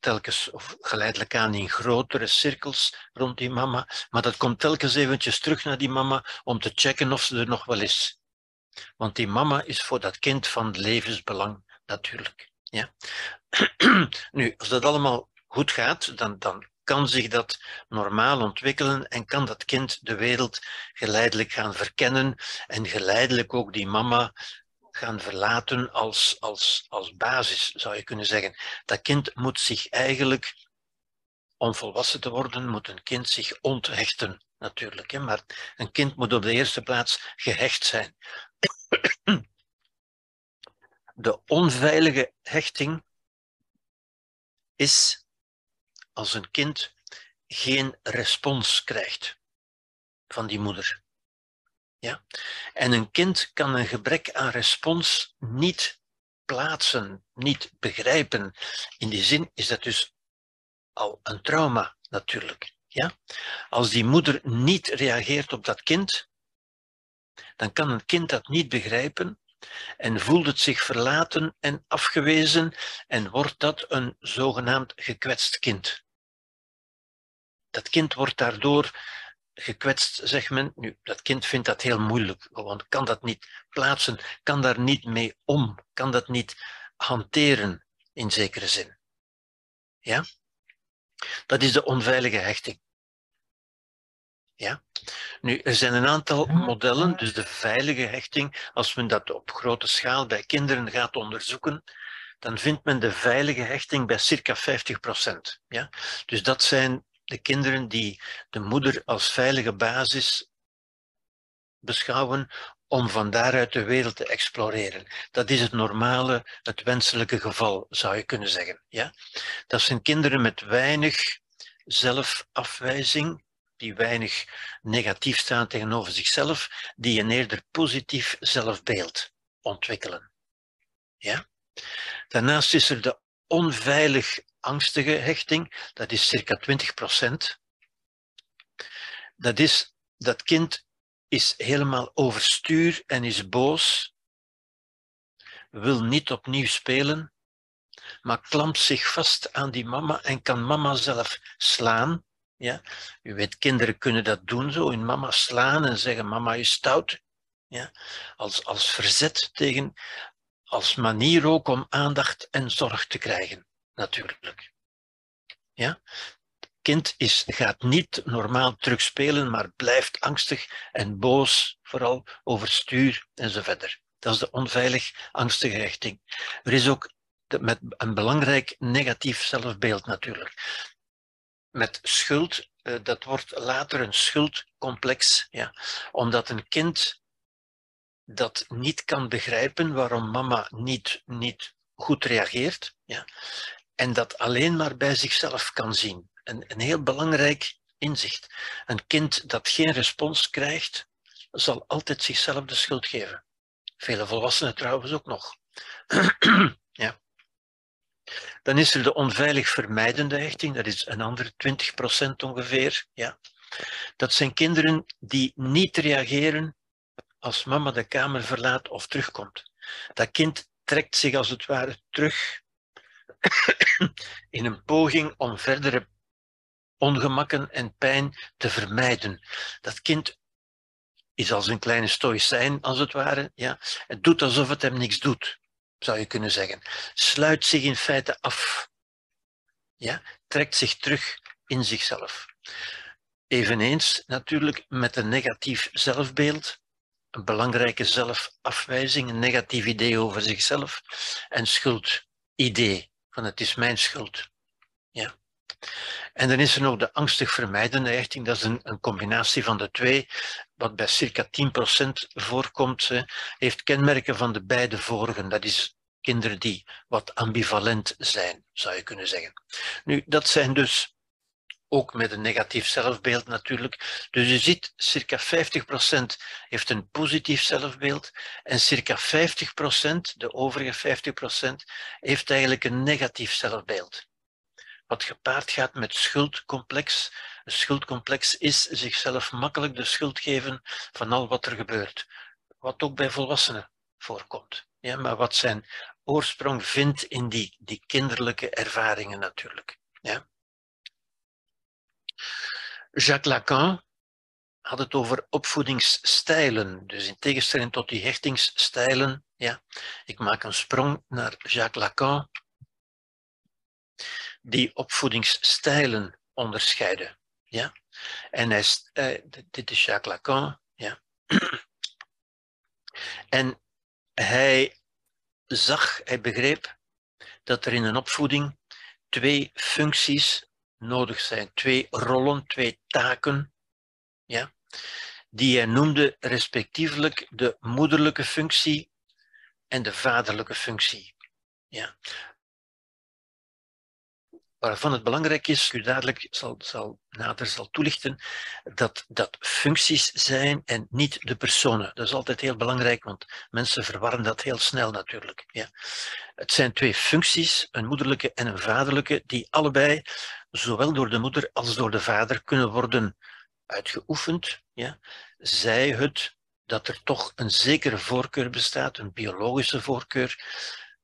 telkens of geleidelijk aan in grotere cirkels rond die mama. Maar dat komt telkens eventjes terug naar die mama om te checken of ze er nog wel is. Want die mama is voor dat kind van levensbelang natuurlijk. Ja? Nu, als dat allemaal goed gaat, dan kan zich dat normaal ontwikkelen en kan dat kind de wereld geleidelijk gaan verkennen en geleidelijk ook die mama gaan verlaten als basis, zou je kunnen zeggen. Dat kind moet zich eigenlijk, om volwassen te worden, moet een kind zich onthechten natuurlijk. Hè? Maar een kind moet op de eerste plaats gehecht zijn. De onveilige hechting is als een kind geen respons krijgt van die moeder. Ja? En een kind kan een gebrek aan respons niet plaatsen, niet begrijpen. In die zin is dat dus al een trauma natuurlijk. Ja? Als die moeder niet reageert op dat kind, dan kan een kind dat niet begrijpen en voelt het zich verlaten en afgewezen en wordt dat een zogenaamd gekwetst kind. Dat kind wordt daardoor gekwetst, zegt men. Nu, dat kind vindt dat heel moeilijk, want kan dat niet plaatsen, kan daar niet mee om, kan dat niet hanteren in zekere zin. Ja? Dat is de onveilige hechting. Ja? Nu, er zijn een aantal modellen, dus de veilige hechting, als men dat op grote schaal bij kinderen gaat onderzoeken, dan vindt men de veilige hechting bij circa 50%. Ja? Dus dat zijn de kinderen die de moeder als veilige basis beschouwen om van daaruit de wereld te exploreren. Dat is het normale, het wenselijke geval, zou je kunnen zeggen. Ja? Dat zijn kinderen met weinig zelfafwijzing, die weinig negatief staan tegenover zichzelf, die een eerder positief zelfbeeld ontwikkelen. Ja? Daarnaast is er de onveilig angstige hechting, dat is circa 20%. Dat kind is helemaal overstuur en is boos, wil niet opnieuw spelen, maar klampt zich vast aan die mama en kan mama zelf slaan. Ja? U weet, kinderen kunnen dat doen, zo in mama slaan en zeggen mama is stout. Ja? Als verzet tegen, als manier ook om aandacht en zorg te krijgen, natuurlijk. Ja? Het kind gaat niet normaal terugspelen, maar blijft angstig en boos, vooral overstuur en zo verder. Dat is de onveilig angstige hechting. Er is ook met een belangrijk negatief zelfbeeld natuurlijk. Met schuld, dat wordt later een schuldcomplex, ja? Omdat een kind dat niet kan begrijpen waarom mama niet goed reageert, ja? En dat alleen maar bij zichzelf kan zien. Een heel belangrijk inzicht. Een kind dat geen respons krijgt, zal altijd zichzelf de schuld geven. Vele volwassenen trouwens ook nog. Ja. Dan is er de onveilig vermijdende hechting, dat is een andere 20% ongeveer. Ja. Dat zijn kinderen die niet reageren als mama de kamer verlaat of terugkomt. Dat kind trekt zich als het ware terug in een poging om verdere ongemakken en pijn te vermijden. Dat kind is als een kleine stoïcijn, als het ware. Ja. Het doet alsof het hem niks doet, zou je kunnen zeggen. Sluit zich in feite af. Ja. Trekt zich terug in zichzelf. Eveneens natuurlijk met een negatief zelfbeeld, een belangrijke zelfafwijzing, een negatief idee over zichzelf en schuldidee, van het is mijn schuld. Ja. En dan is er nog de angstig vermijdende hechting, dat is een combinatie van de twee, wat bij circa 10% voorkomt, heeft kenmerken van de beide vorigen. Dat is kinderen die wat ambivalent zijn, zou je kunnen zeggen. Nu, dat zijn dus ook met een negatief zelfbeeld natuurlijk. Dus je ziet, circa 50% heeft een positief zelfbeeld en circa 50%, de overige 50%, heeft eigenlijk een negatief zelfbeeld. Wat gepaard gaat met schuldcomplex. Een schuldcomplex is zichzelf makkelijk de schuld geven van al wat er gebeurt. Wat ook bij volwassenen voorkomt. Ja, maar wat zijn oorsprong vindt in die kinderlijke ervaringen natuurlijk. Ja. Jacques Lacan had het over opvoedingsstijlen, dus in tegenstelling tot die hechtingsstijlen. Ja. Ik maak een sprong naar Jacques Lacan, die opvoedingsstijlen onderscheiden. Ja. En dit is Jacques Lacan. Ja. En hij begreep dat er in een opvoeding twee functies nodig zijn, twee rollen, twee taken, ja, die hij noemde respectievelijk de moederlijke functie en de vaderlijke functie. Ja. Waarvan het belangrijk is, u dadelijk nader zal toelichten, dat dat functies zijn en niet de personen. Dat is altijd heel belangrijk, want mensen verwarren dat heel snel natuurlijk. Ja. Het zijn twee functies, een moederlijke en een vaderlijke, die allebei, zowel door de moeder als door de vader, kunnen worden uitgeoefend. Ja. Zij het dat er toch een zekere voorkeur bestaat, een biologische voorkeur,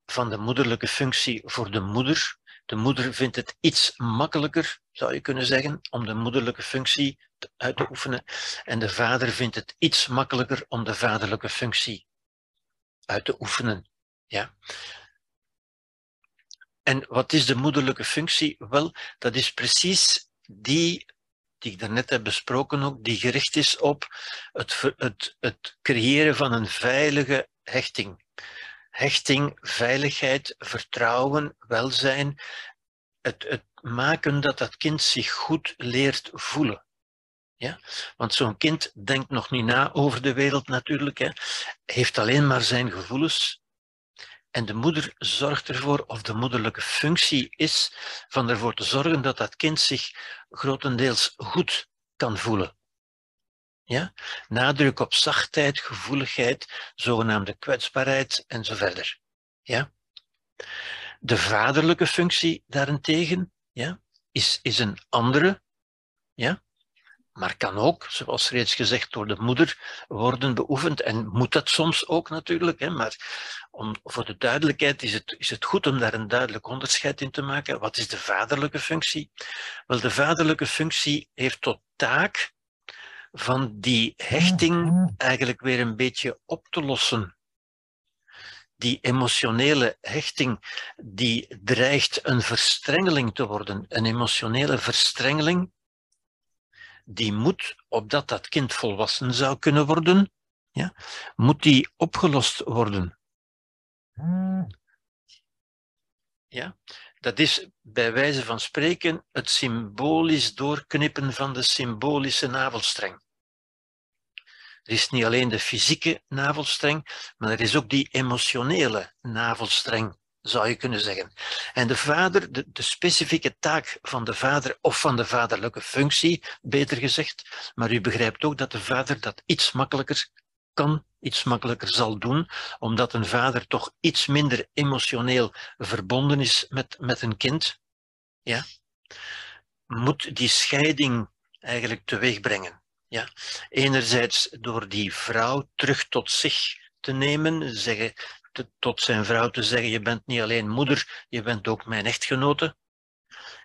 van de moederlijke functie voor de moeder. De moeder vindt het iets makkelijker, zou je kunnen zeggen, om de moederlijke functie uit te oefenen. En de vader vindt het iets makkelijker om de vaderlijke functie uit te oefenen. Ja. En wat is de moederlijke functie? Wel, dat is precies die ik daarnet heb besproken ook, die gericht is op het creëren van een veilige hechting. Hechting, veiligheid, vertrouwen, welzijn, het maken dat dat kind zich goed leert voelen. Ja? Want zo'n kind denkt nog niet na over de wereld natuurlijk, hè. Heeft alleen maar zijn gevoelens. En de moeder zorgt ervoor, of de moederlijke functie is, van ervoor te zorgen dat dat kind zich grotendeels goed kan voelen. Ja? Nadruk op zachtheid, gevoeligheid, zogenaamde kwetsbaarheid en zo verder. Ja? De vaderlijke functie daarentegen, ja, is een andere, ja, maar kan ook, zoals reeds gezegd, door de moeder worden beoefend en moet dat soms ook natuurlijk. Hè, maar voor de duidelijkheid is het goed om daar een duidelijk onderscheid in te maken. Wat is de vaderlijke functie? Wel, de vaderlijke functie heeft tot taak van die hechting eigenlijk weer een beetje op te lossen. Die emotionele hechting die dreigt een verstrengeling te worden. Een emotionele verstrengeling die moet, opdat dat kind volwassen zou kunnen worden, ja, moet die opgelost worden. Ja, dat is bij wijze van spreken het symbolisch doorknippen van de symbolische navelstreng. Er is niet alleen de fysieke navelstreng, maar er is ook die emotionele navelstreng, zou je kunnen zeggen. En de vader, de specifieke taak van de vader, of van de vaderlijke functie, beter gezegd, maar u begrijpt ook dat de vader dat iets makkelijker kan, iets makkelijker zal doen, omdat een vader toch iets minder emotioneel verbonden is met een kind, ja, moet die scheiding eigenlijk teweegbrengen. Ja. Enerzijds door die vrouw terug tot zich te nemen, tot zijn vrouw te zeggen, je bent niet alleen moeder, je bent ook mijn echtgenote.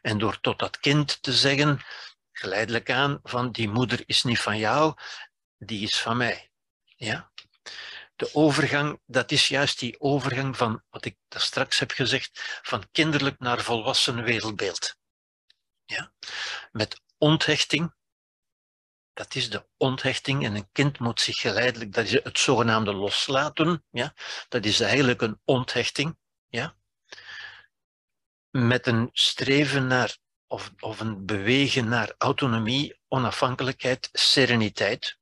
En door tot dat kind te zeggen, geleidelijk aan, van die moeder is niet van jou, die is van mij. Ja? De overgang, dat is juist die overgang van, wat ik daar straks heb gezegd, van kinderlijk naar volwassen wereldbeeld. Ja? Met onthechting, dat is de onthechting. En een kind moet zich geleidelijk, dat is het zogenaamde loslaten, ja? Dat is eigenlijk een onthechting, ja? Met een streven naar, of een bewegen naar autonomie, onafhankelijkheid, sereniteit.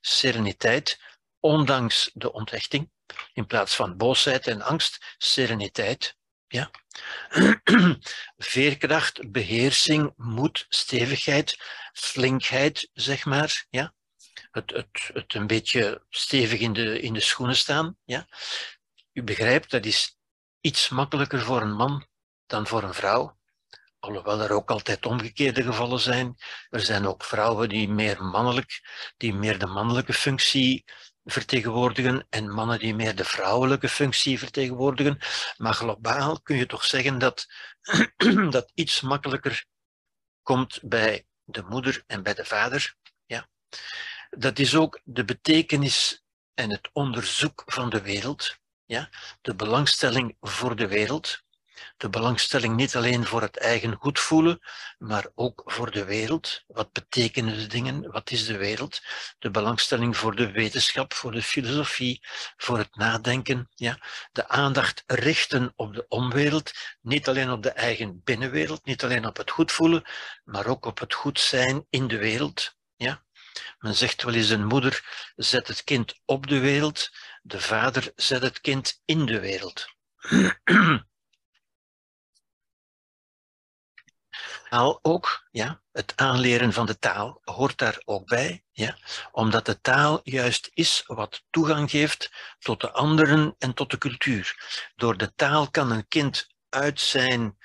Sereniteit, ondanks de onthechting, in plaats van boosheid en angst, sereniteit. Ja. Veerkracht, beheersing, moed, stevigheid, flinkheid, zeg maar. Ja. Het een beetje stevig in de schoenen staan. Ja. U begrijpt, dat is iets makkelijker voor een man dan voor een vrouw. Alhoewel er ook altijd omgekeerde gevallen zijn. Er zijn ook vrouwen die meer de mannelijke functie vertegenwoordigen en mannen die meer de vrouwelijke functie vertegenwoordigen. Maar globaal kun je toch zeggen dat iets makkelijker komt bij de moeder en bij de vader. Ja. Dat is ook de betekenis en het onderzoek van de wereld. Ja. De belangstelling voor de wereld. De belangstelling niet alleen voor het eigen goed voelen, maar ook voor de wereld. Wat betekenen de dingen? Wat is de wereld? De belangstelling voor de wetenschap, voor de filosofie, voor het nadenken. Ja. De aandacht richten op de omwereld, niet alleen op de eigen binnenwereld, niet alleen op het goed voelen, maar ook op het goed zijn in de wereld. Ja. Men zegt wel eens, een moeder zet het kind op de wereld, de vader zet het kind in de wereld. Taal ook, ja, het aanleren van de taal hoort daar ook bij, ja, omdat de taal juist is wat toegang geeft tot de anderen en tot de cultuur. Door de taal kan een kind uit zijn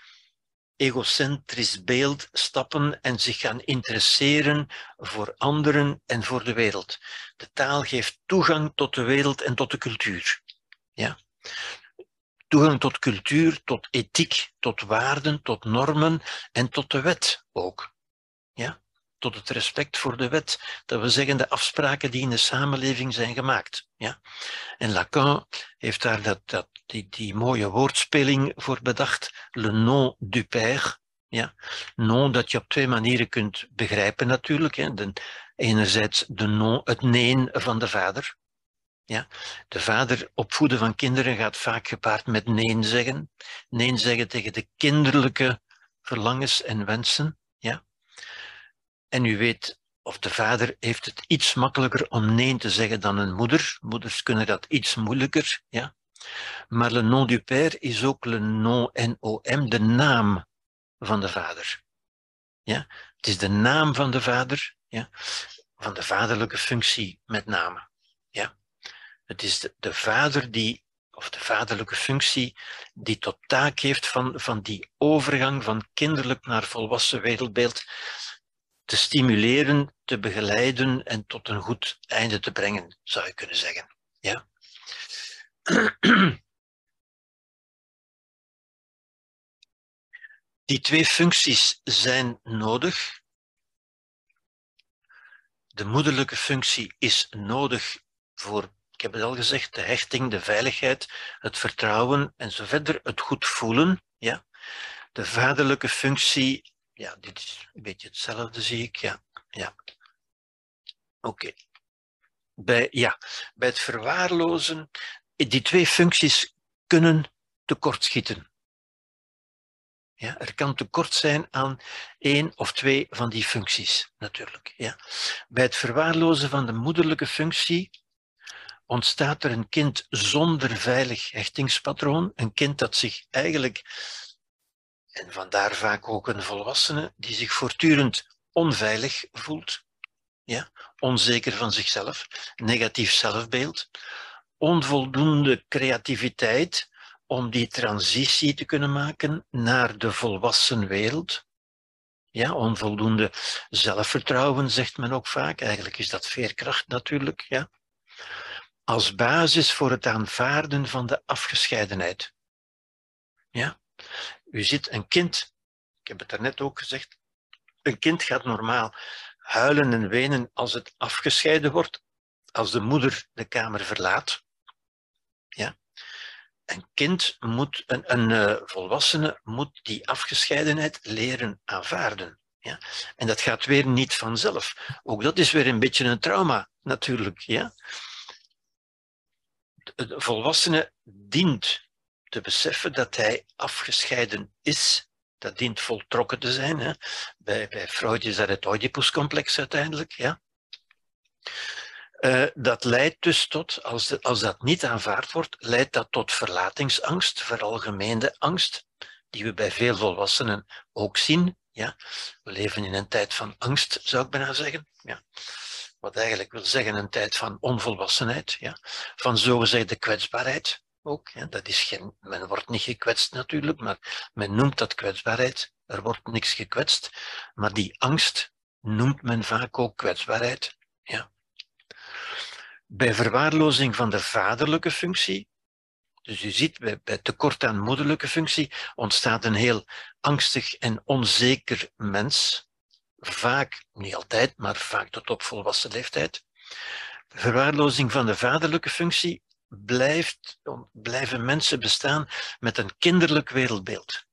egocentrisch beeld stappen en zich gaan interesseren voor anderen en voor de wereld. De taal geeft toegang tot de wereld en tot de cultuur. Ja. Toegang tot cultuur, tot ethiek, tot waarden, tot normen en tot de wet ook. Ja? Tot het respect voor de wet. Dat wil zeggen, de afspraken die in de samenleving zijn gemaakt. Ja? En Lacan heeft daar die mooie woordspeling voor bedacht, le nom du père. Ja? Nom dat je op twee manieren kunt begrijpen natuurlijk. Hè? Enerzijds de nom, het neen van de vader. Ja, de vader opvoeden van kinderen gaat vaak gepaard met neen zeggen. Neen zeggen tegen de kinderlijke verlangens en wensen. Ja. En u weet, of de vader heeft het iets makkelijker om neen te zeggen dan een moeder. Moeders kunnen dat iets moeilijker. Ja. Maar le nom du père is ook le nom, N-O-M, de naam van de vader. Ja. Het is de naam van de vader, ja, van de vaderlijke functie met name. Ja. Het is de vader die, of de vaderlijke functie, die tot taak heeft van die overgang van kinderlijk naar volwassen wereldbeeld te stimuleren, te begeleiden en tot een goed einde te brengen, zou je kunnen zeggen. Ja? Die twee functies zijn nodig. De moederlijke functie is nodig voor, ik heb het al gezegd, de hechting, de veiligheid, het vertrouwen en zo verder, het goed voelen. Ja. De vaderlijke functie, ja, dit is een beetje hetzelfde, zie ik. Ja, ja. Oké. Bij het verwaarlozen, die twee functies kunnen tekortschieten. Ja, er kan tekort zijn aan één of twee van die functies, natuurlijk. Ja. Bij het verwaarlozen van de moederlijke functie ontstaat er een kind zonder veilig hechtingspatroon, een kind dat zich eigenlijk, en vandaar vaak ook een volwassene, die zich voortdurend onveilig voelt, ja? Onzeker van zichzelf, negatief zelfbeeld, onvoldoende creativiteit om die transitie te kunnen maken naar de volwassen wereld. Ja, onvoldoende zelfvertrouwen, zegt men ook vaak, eigenlijk is dat veerkracht natuurlijk, ja. Als basis voor het aanvaarden van de afgescheidenheid. Ja? U ziet een kind, ik heb het daarnet ook gezegd, een kind gaat normaal huilen en wenen als het afgescheiden wordt, als de moeder de kamer verlaat. Ja? Een kind moet, een volwassene moet die afgescheidenheid leren aanvaarden. Ja? En dat gaat weer niet vanzelf. Ook dat is weer een beetje een trauma, natuurlijk. Ja? De volwassene dient te beseffen dat hij afgescheiden is. Dat dient voltrokken te zijn. Hè? Bij Freud is dat het Oedipuscomplex uiteindelijk. Ja? Dat leidt dus tot, als dat niet aanvaard wordt, leidt dat tot verlatingsangst, veralgemeende angst, die we bij veel volwassenen ook zien. Ja? We leven in een tijd van angst, zou ik bijna zeggen. Ja? Wat eigenlijk wil zeggen een tijd van onvolwassenheid, ja? Van zogezegde kwetsbaarheid. Ook, ja, dat is geen, men wordt niet gekwetst natuurlijk, maar men noemt dat kwetsbaarheid. Er wordt niks gekwetst, maar die angst noemt men vaak ook kwetsbaarheid. Ja. Bij verwaarlozing van de vaderlijke functie, dus u ziet, bij tekort aan moederlijke functie, ontstaat een heel angstig en onzeker mens. Vaak, niet altijd, maar vaak tot op volwassen leeftijd. Verwaarlozing van de vaderlijke functie. Blijven mensen bestaan met een kinderlijk wereldbeeld.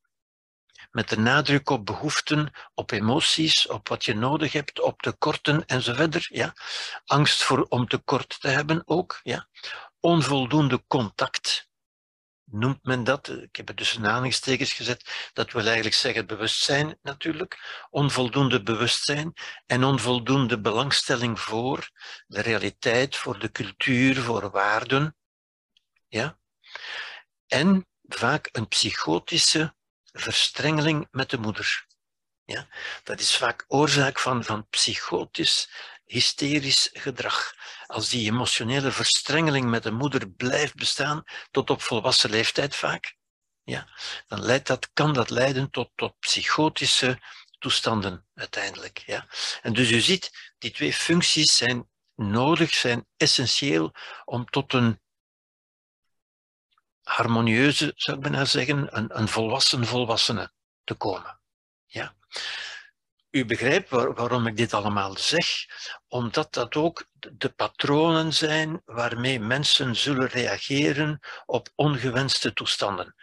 Met de nadruk op behoeften, op emoties, op wat je nodig hebt, op tekorten enzovoort. Ja. Angst om tekort te hebben ook. Ja. Onvoldoende contact noemt men dat. Ik heb het dus in aanhalingstekens gezet. Dat wil eigenlijk zeggen bewustzijn natuurlijk. Onvoldoende bewustzijn en onvoldoende belangstelling voor de realiteit, voor de cultuur, voor waarden. Ja? En vaak een psychotische verstrengeling met de moeder. Ja? Dat is vaak oorzaak van psychotisch, hysterisch gedrag. Als die emotionele verstrengeling met de moeder blijft bestaan, tot op volwassen leeftijd vaak, ja? Dan kan dat leiden tot psychotische toestanden uiteindelijk. Ja? En dus u ziet, die twee functies zijn nodig, zijn essentieel om tot een harmonieuze, zou ik bijna zeggen, een volwassen volwassene te komen. Ja. U begrijpt waarom ik dit allemaal zeg, omdat dat ook de patronen zijn waarmee mensen zullen reageren op ongewenste toestanden.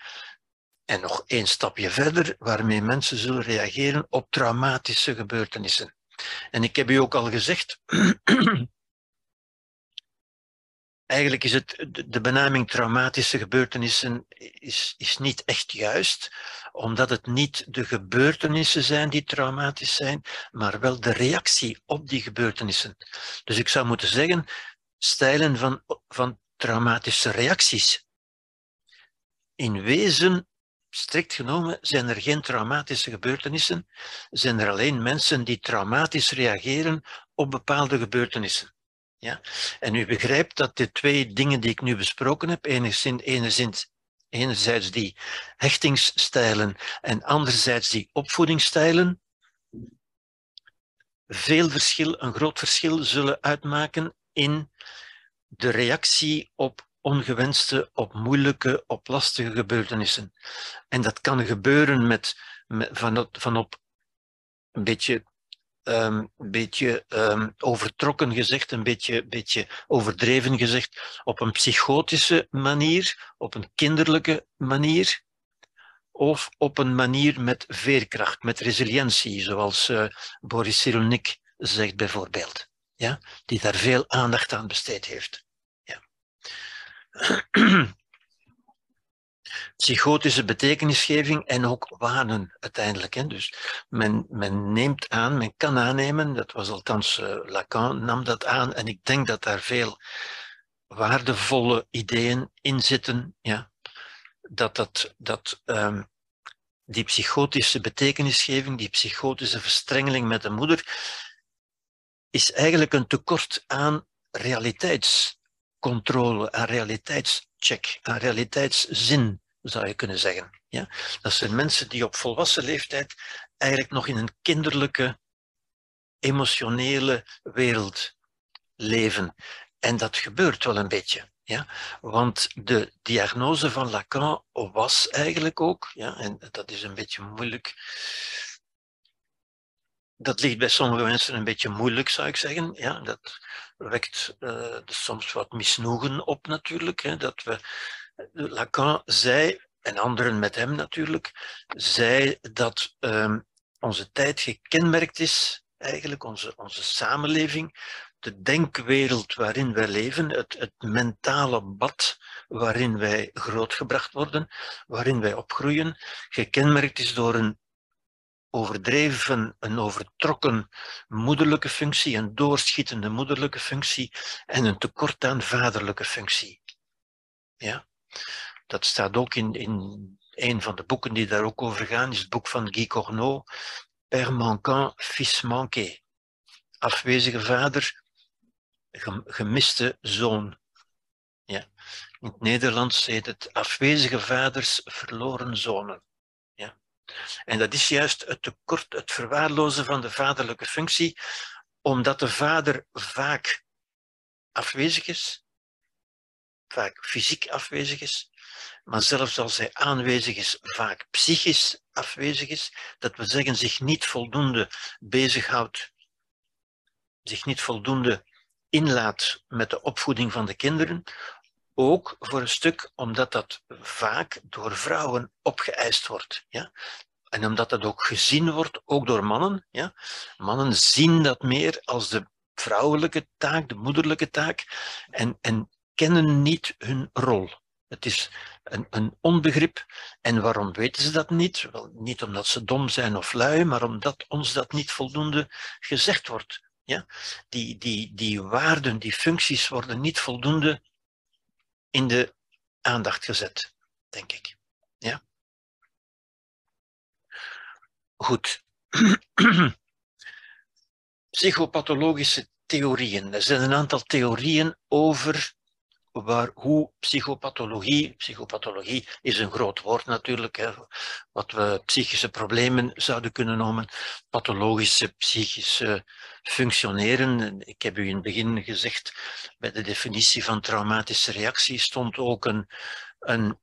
En nog één stapje verder, waarmee mensen zullen reageren op traumatische gebeurtenissen. En ik heb u ook al gezegd, eigenlijk is de benaming traumatische gebeurtenissen is niet echt juist, omdat het niet de gebeurtenissen zijn die traumatisch zijn, maar wel de reactie op die gebeurtenissen. Dus ik zou moeten zeggen, stijlen van traumatische reacties. In wezen, strikt genomen, zijn er geen traumatische gebeurtenissen, zijn er alleen mensen die traumatisch reageren op bepaalde gebeurtenissen. Ja? En u begrijpt dat de twee dingen die ik nu besproken heb, enerzijds die hechtingsstijlen en anderzijds die opvoedingsstijlen, een groot verschil zullen uitmaken in de reactie op ongewenste, op moeilijke, op lastige gebeurtenissen. En dat kan gebeuren vanop een beetje... overtrokken gezegd, een beetje overdreven gezegd, op een psychotische manier, op een kinderlijke manier, of op een manier met veerkracht, met resilientie, zoals Boris Cyrulnik zegt bijvoorbeeld, ja? Die daar veel aandacht aan besteed heeft. Ja. Psychotische betekenisgeving en ook waarden uiteindelijk. Hè. Dus men kan aannemen, dat was althans Lacan nam dat aan, en ik denk dat daar veel waardevolle ideeën in zitten, ja. Die psychotische betekenisgeving, die psychotische verstrengeling met de moeder, is eigenlijk een tekort aan realiteitscontrole, aan realiteitscheck, aan realiteitszin, zou je kunnen zeggen. Ja? Dat zijn mensen die op volwassen leeftijd eigenlijk nog in een kinderlijke, emotionele wereld leven. En dat gebeurt wel een beetje. Ja? Want de diagnose van Lacan was eigenlijk ook, ja, en dat is een beetje moeilijk... Dat ligt bij sommige mensen een beetje moeilijk, zou ik zeggen. Ja, dat wekt soms wat misnoegen op natuurlijk. Hè, dat Lacan zei, en anderen met hem natuurlijk, zei dat onze tijd gekenmerkt is, eigenlijk onze samenleving, de denkwereld waarin wij leven, het mentale bad waarin wij grootgebracht worden, waarin wij opgroeien, gekenmerkt is door een overdreven, een overtrokken moederlijke functie, een doorschietende moederlijke functie en een tekort aan vaderlijke functie. Ja? Dat staat ook in een van de boeken die daar ook over gaan, is het boek van Guy Corneau, Père manquant, fils manqué. Afwezige vader, gemiste zoon. Ja. In het Nederlands heet het afwezige vaders, verloren zonen. Ja. En dat is juist het tekort, het verwaarlozen van de vaderlijke functie, omdat de vader vaak afwezig is, vaak fysiek afwezig is, maar zelfs als hij aanwezig is, vaak psychisch afwezig is, dat we zeggen zich niet voldoende bezighoudt, zich niet voldoende inlaat met de opvoeding van de kinderen, ook voor een stuk omdat dat vaak door vrouwen opgeëist wordt. Ja? En omdat dat ook gezien wordt, ook door mannen. Ja? Mannen zien dat meer als de vrouwelijke taak, de moederlijke taak, en kennen niet hun rol. Het is een onbegrip. En waarom weten ze dat niet? Wel, niet omdat ze dom zijn of lui, maar omdat ons dat niet voldoende gezegd wordt. Ja? Die waarden, die functies worden niet voldoende in de aandacht gezet, denk ik. Ja? Goed. Psychopathologische theorieën. Er zijn een aantal theorieën over hoe psychopathologie is een groot woord natuurlijk, hè, wat we psychische problemen zouden kunnen noemen, pathologische, psychische functioneren. Ik heb u in het begin gezegd, bij de definitie van traumatische reactie stond ook een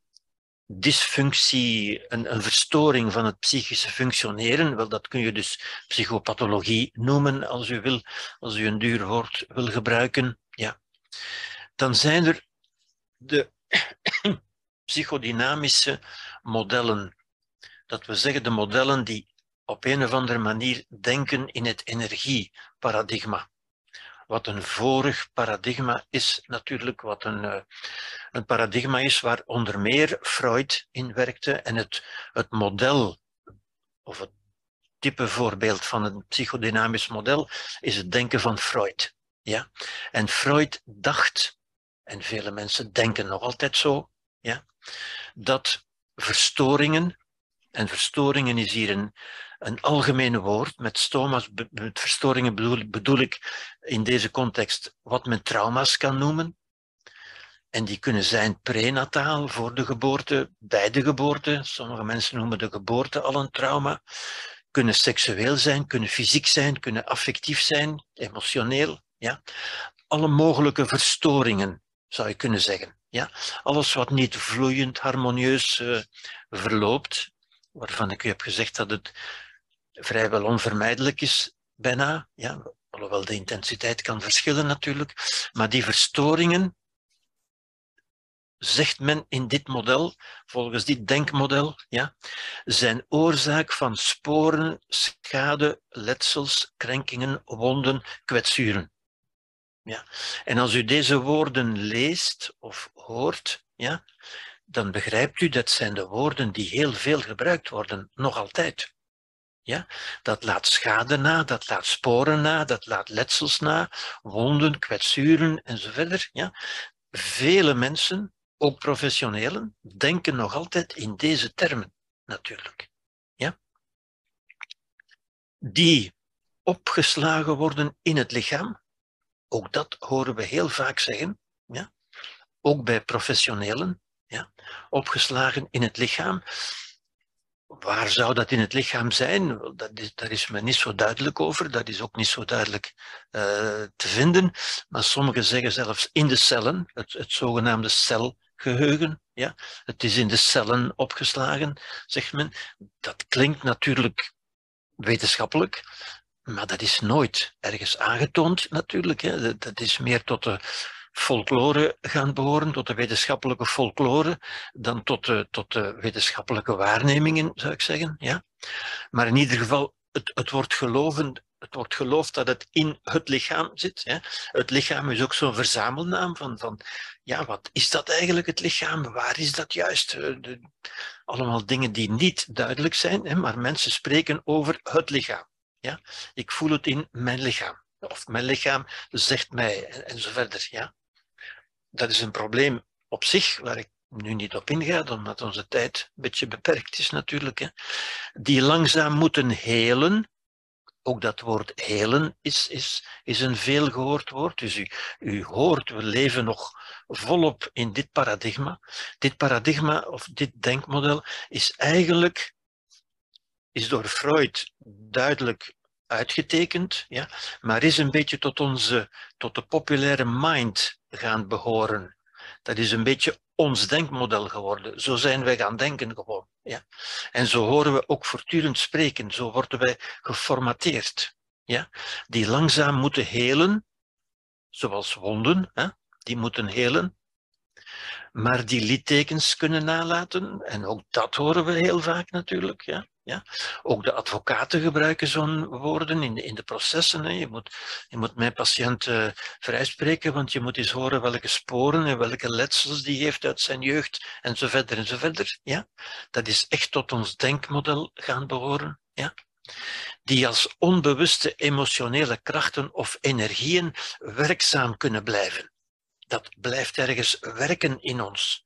dysfunctie, een verstoring van het psychische functioneren. Wel, dat kun je dus psychopathologie noemen, als u wil, als u een duur woord wil gebruiken. Ja. Dan zijn er de psychodynamische modellen. Dat we zeggen de modellen die op een of andere manier denken in het energieparadigma. Wat een vorig paradigma is natuurlijk, wat een paradigma is waar onder meer Freud in werkte. En het model, of het type voorbeeld van een psychodynamisch model, is het denken van Freud. Ja? En Freud dacht... En vele mensen denken nog altijd zo, ja, dat verstoringen, en verstoringen is hier een algemeen woord, met stoma's, met verstoringen bedoel ik in deze context wat men trauma's kan noemen. En die kunnen zijn prenataal, voor de geboorte, bij de geboorte. Sommige mensen noemen de geboorte al een trauma. Kunnen seksueel zijn, kunnen fysiek zijn, kunnen affectief zijn, emotioneel. Ja. Alle mogelijke verstoringen, zou je kunnen zeggen. Ja? Alles wat niet vloeiend, harmonieus verloopt, waarvan ik u heb gezegd dat het vrijwel onvermijdelijk is, bijna. Ja? Alhoewel de intensiteit kan verschillen natuurlijk. Maar die verstoringen, zegt men in dit model, volgens dit denkmodel, ja, zijn oorzaak van sporen, schade, letsels, krenkingen, wonden, kwetsuren. Ja. En als u deze woorden leest of hoort, ja, dan begrijpt u dat zijn de woorden die heel veel gebruikt worden, nog altijd. Ja? Dat laat schade na, dat laat sporen na, dat laat letsels na, wonden, kwetsuren enzovoort. Ja? Vele mensen, ook professionelen, denken nog altijd in deze termen, natuurlijk. Ja? Die opgeslagen worden in het lichaam. Ook dat horen we heel vaak zeggen, ja? Ook bij professionelen, ja? Opgeslagen in het lichaam. Waar zou dat in het lichaam zijn? Daar is men niet zo duidelijk over, dat is ook niet zo duidelijk te vinden. Maar sommigen zeggen zelfs in de cellen, het zogenaamde celgeheugen. Ja? Het is in de cellen opgeslagen, zegt men. Dat klinkt natuurlijk wetenschappelijk. Maar dat is nooit ergens aangetoond natuurlijk. Hè. Dat is meer tot de folklore gaan behoren, tot de wetenschappelijke folklore, dan tot de wetenschappelijke waarnemingen, zou ik zeggen. Ja. Maar in ieder geval, Het wordt geloofd dat het in het lichaam zit. Hè. Het lichaam is ook zo'n verzamelnaam van, ja, wat is dat eigenlijk, het lichaam? Waar is dat juist? Allemaal dingen die niet duidelijk zijn, hè, maar mensen spreken over het lichaam. Ja. Ik voel het in mijn lichaam. Of mijn lichaam zegt mij, en zo verder. Ja. Dat is een probleem op zich, waar ik nu niet op inga, omdat onze tijd een beetje beperkt is natuurlijk. Hè. Die langzaam moeten helen. Ook dat woord helen is een veelgehoord woord. Dus u hoort, we leven nog volop in dit paradigma. Dit paradigma of dit denkmodel is eigenlijk door Freud duidelijk uitgetekend, ja, maar is een beetje tot de populaire mind gaan behoren. Dat is een beetje ons denkmodel geworden. Zo zijn wij gaan denken gewoon. Ja. En zo horen we ook voortdurend spreken. Zo worden wij geformateerd. Ja. Die langzaam moeten helen, zoals wonden, hè? Die moeten helen. Maar die littekens kunnen nalaten. En ook dat horen we heel vaak natuurlijk. Ja. Ja. Ook de advocaten gebruiken zo'n woorden in de processen. Hè. Je moet mijn patiënt vrijspreken, want je moet eens horen welke sporen en welke letsels die heeft uit zijn jeugd, en zo verder, en zo verder. Ja. Dat is echt tot ons denkmodel gaan behoren. Ja. Die als onbewuste emotionele krachten of energieën werkzaam kunnen blijven. Dat blijft ergens werken in ons.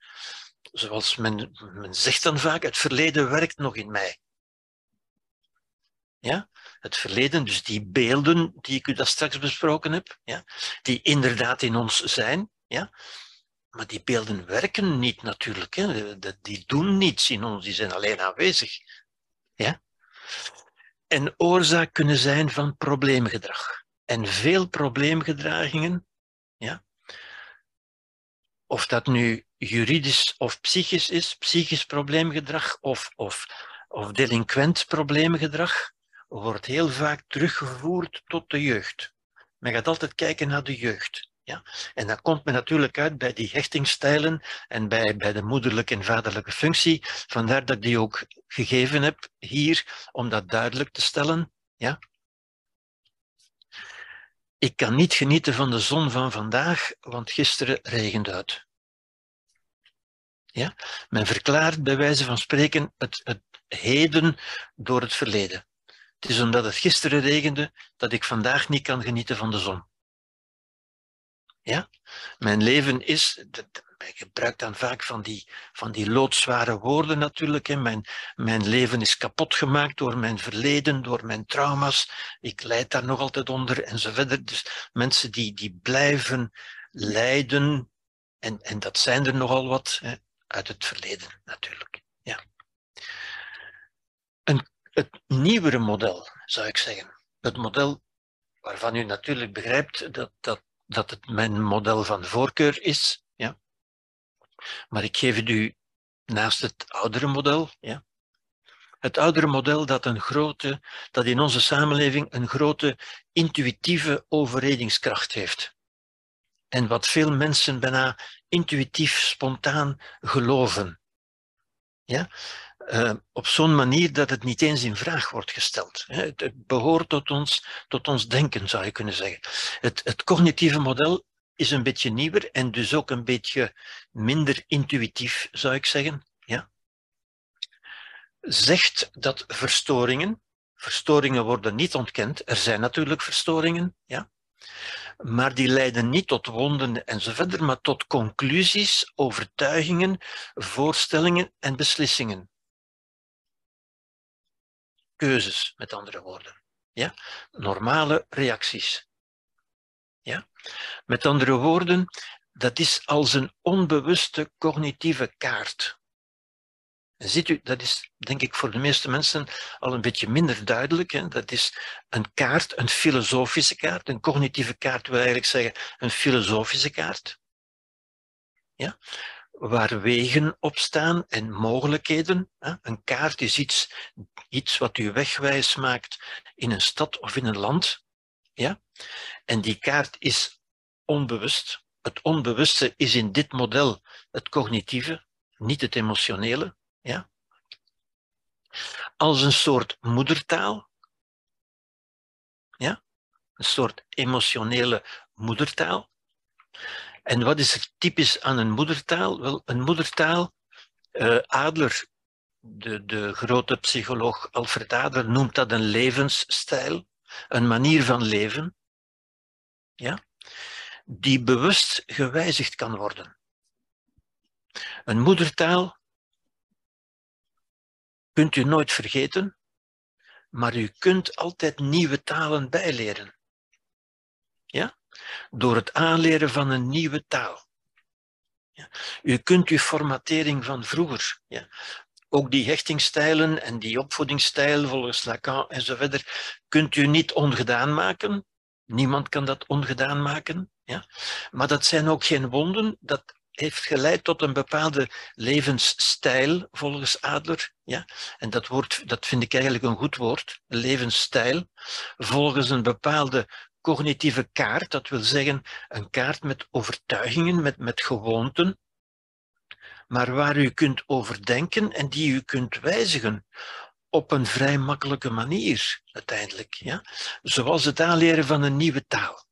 Zoals men zegt dan vaak, het verleden werkt nog in mij. Ja, het verleden, dus die beelden die ik u daar straks besproken heb, ja, die inderdaad in ons zijn, ja, maar die beelden werken niet natuurlijk, hè, die doen niets in ons, die zijn alleen aanwezig. Ja. En oorzaak kunnen zijn van probleemgedrag. En veel probleemgedragingen, ja, of dat nu juridisch of psychisch is, psychisch probleemgedrag of delinquent probleemgedrag, wordt heel vaak teruggevoerd tot de jeugd. Men gaat altijd kijken naar de jeugd. Ja? En dan komt men natuurlijk uit bij die hechtingsstijlen en bij de moederlijke en vaderlijke functie. Vandaar dat ik die ook gegeven heb hier, om dat duidelijk te stellen. Ja? Ik kan niet genieten van de zon van vandaag, want gisteren regende het. Ja? Men verklaart bij wijze van spreken het heden door het verleden. Het is omdat het gisteren regende dat ik vandaag niet kan genieten van de zon. Ja? Mijn leven is, ik gebruik dan vaak van die loodzware woorden natuurlijk. Hè. Mijn leven is kapot gemaakt door mijn verleden, door mijn trauma's. Ik lijd daar nog altijd onder en zo verder. Dus mensen die blijven lijden, en dat zijn er nogal wat, hè, uit het verleden natuurlijk. Ja. Het nieuwere model, zou ik zeggen. Het model waarvan u natuurlijk begrijpt dat het mijn model van voorkeur is. Ja? Maar ik geef het u naast het oudere model. Ja? Het oudere model dat in onze samenleving een grote intuïtieve overredingskracht heeft. En wat veel mensen bijna intuïtief, spontaan geloven. Ja? Op zo'n manier dat het niet eens in vraag wordt gesteld. Het behoort tot ons denken, zou je kunnen zeggen. Het cognitieve model is een beetje nieuwer en dus ook een beetje minder intuïtief, zou ik zeggen. Ja? Zegt dat verstoringen worden niet ontkend, er zijn natuurlijk verstoringen, ja? Maar die leiden niet tot wonden en zo verder, maar tot conclusies, overtuigingen, voorstellingen en beslissingen. Keuzes, met andere woorden. Ja? Normale reacties. Ja? Met andere woorden, dat is als een onbewuste cognitieve kaart. En ziet u, dat is denk ik voor de meeste mensen al een beetje minder duidelijk. Hè? Dat is een kaart, een filosofische kaart. Een cognitieve kaart wil eigenlijk zeggen een filosofische kaart. Ja? Waar wegen op staan en mogelijkheden. Een kaart is iets wat u wegwijs maakt in een stad of in een land. Ja? En die kaart is onbewust. Het onbewuste is in dit model het cognitieve, niet het emotionele. Ja? Als een soort moedertaal een soort emotionele moedertaal. En wat is er typisch aan een moedertaal? Wel, een moedertaal, Adler, de grote psycholoog Alfred Adler, noemt dat een levensstijl, een manier van leven, ja, die bewust gewijzigd kan worden. Een moedertaal kunt u nooit vergeten, maar u kunt altijd nieuwe talen bijleren. Ja? Door het aanleren van een nieuwe taal. Ja. U kunt uw formatering van vroeger, ja, ook die hechtingsstijlen en die opvoedingsstijl volgens Lacan enzovoort, kunt u niet ongedaan maken. Niemand kan dat ongedaan maken. Ja. Maar dat zijn ook geen wonden. Dat heeft geleid tot een bepaalde levensstijl volgens Adler. Ja. En dat woord, dat vind ik eigenlijk een goed woord, levensstijl, volgens een bepaalde cognitieve kaart, dat wil zeggen een kaart met overtuigingen, met gewoonten, maar waar u kunt overdenken en die u kunt wijzigen op een vrij makkelijke manier uiteindelijk. Ja? Zoals het aanleren van een nieuwe taal.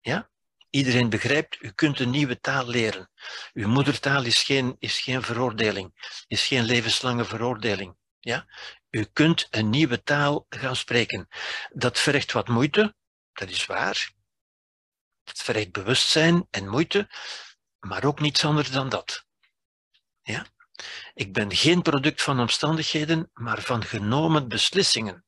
Ja? Iedereen begrijpt, u kunt een nieuwe taal leren. Uw moedertaal is geen veroordeling, is geen levenslange veroordeling. Ja? U kunt een nieuwe taal gaan spreken. Dat vergt wat moeite, dat is waar. Het vergt bewustzijn en moeite, maar ook niets anders dan dat. Ja? Ik ben geen product van omstandigheden, maar van genomen beslissingen.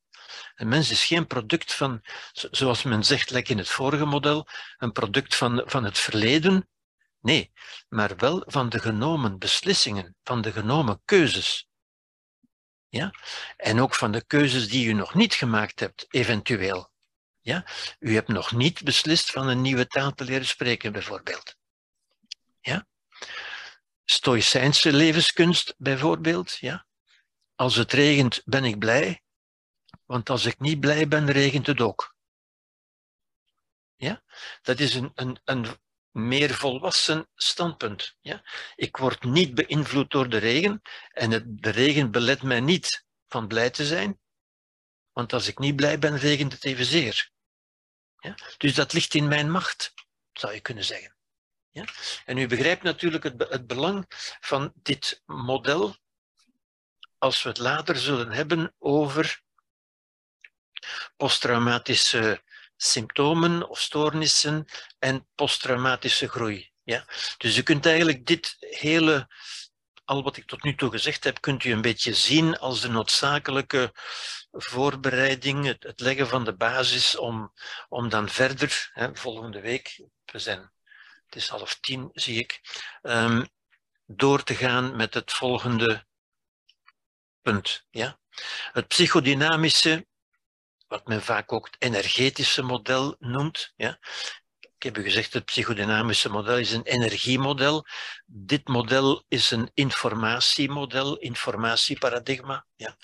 Een mens is geen product van, zoals men zegt, like in het vorige model, een product van het verleden. Nee, maar wel van de genomen beslissingen, van de genomen keuzes. Ja? En ook van de keuzes die u nog niet gemaakt hebt, eventueel. Ja? U hebt nog niet beslist van een nieuwe taal te leren spreken, bijvoorbeeld. Ja? Stoïcijnse levenskunst, bijvoorbeeld. Ja? Als het regent, ben ik blij. Want als ik niet blij ben, regent het ook. Ja? Dat is een meer volwassen standpunt. Ja? Ik word niet beïnvloed door de regen en de regen belet mij niet van blij te zijn, want als ik niet blij ben, regent het evenzeer. Ja? Dus dat ligt in mijn macht, zou je kunnen zeggen. Ja? En u begrijpt natuurlijk het belang van dit model als we het later zullen hebben over posttraumatische symptomen of stoornissen en posttraumatische groei. Ja? Dus u kunt eigenlijk dit hele, al wat ik tot nu toe gezegd heb, kunt u een beetje zien als de noodzakelijke voorbereiding, het leggen van de basis om dan verder, hè, volgende week, het is 9:30, zie ik, door te gaan met het volgende punt. Ja? Het psychodynamische, wat men vaak ook het energetische model noemt. Ja. Ik heb u gezegd, het psychodynamische model is een energiemodel. Dit model is een informatiemodel, informatieparadigma. Ja.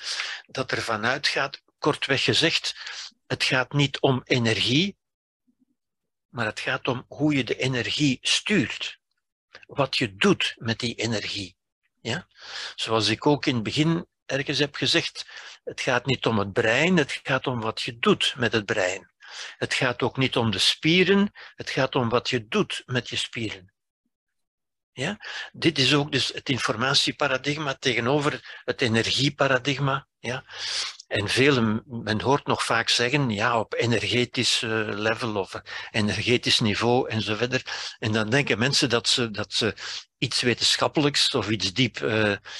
Dat er vanuit gaat, kortweg gezegd, het gaat niet om energie, maar het gaat om hoe je de energie stuurt. Wat je doet met die energie. Ja. Zoals ik ook in het begin ergens heb gezegd, het gaat niet om het brein, het gaat om wat je doet met het brein. Het gaat ook niet om de spieren, het gaat om wat je doet met je spieren. Ja? Dit is ook dus het informatieparadigma tegenover het energieparadigma. Ja? En men hoort nog vaak zeggen, ja, op energetisch level of energetisch niveau enzovoort. En dan denken mensen dat ze iets wetenschappelijks of iets diep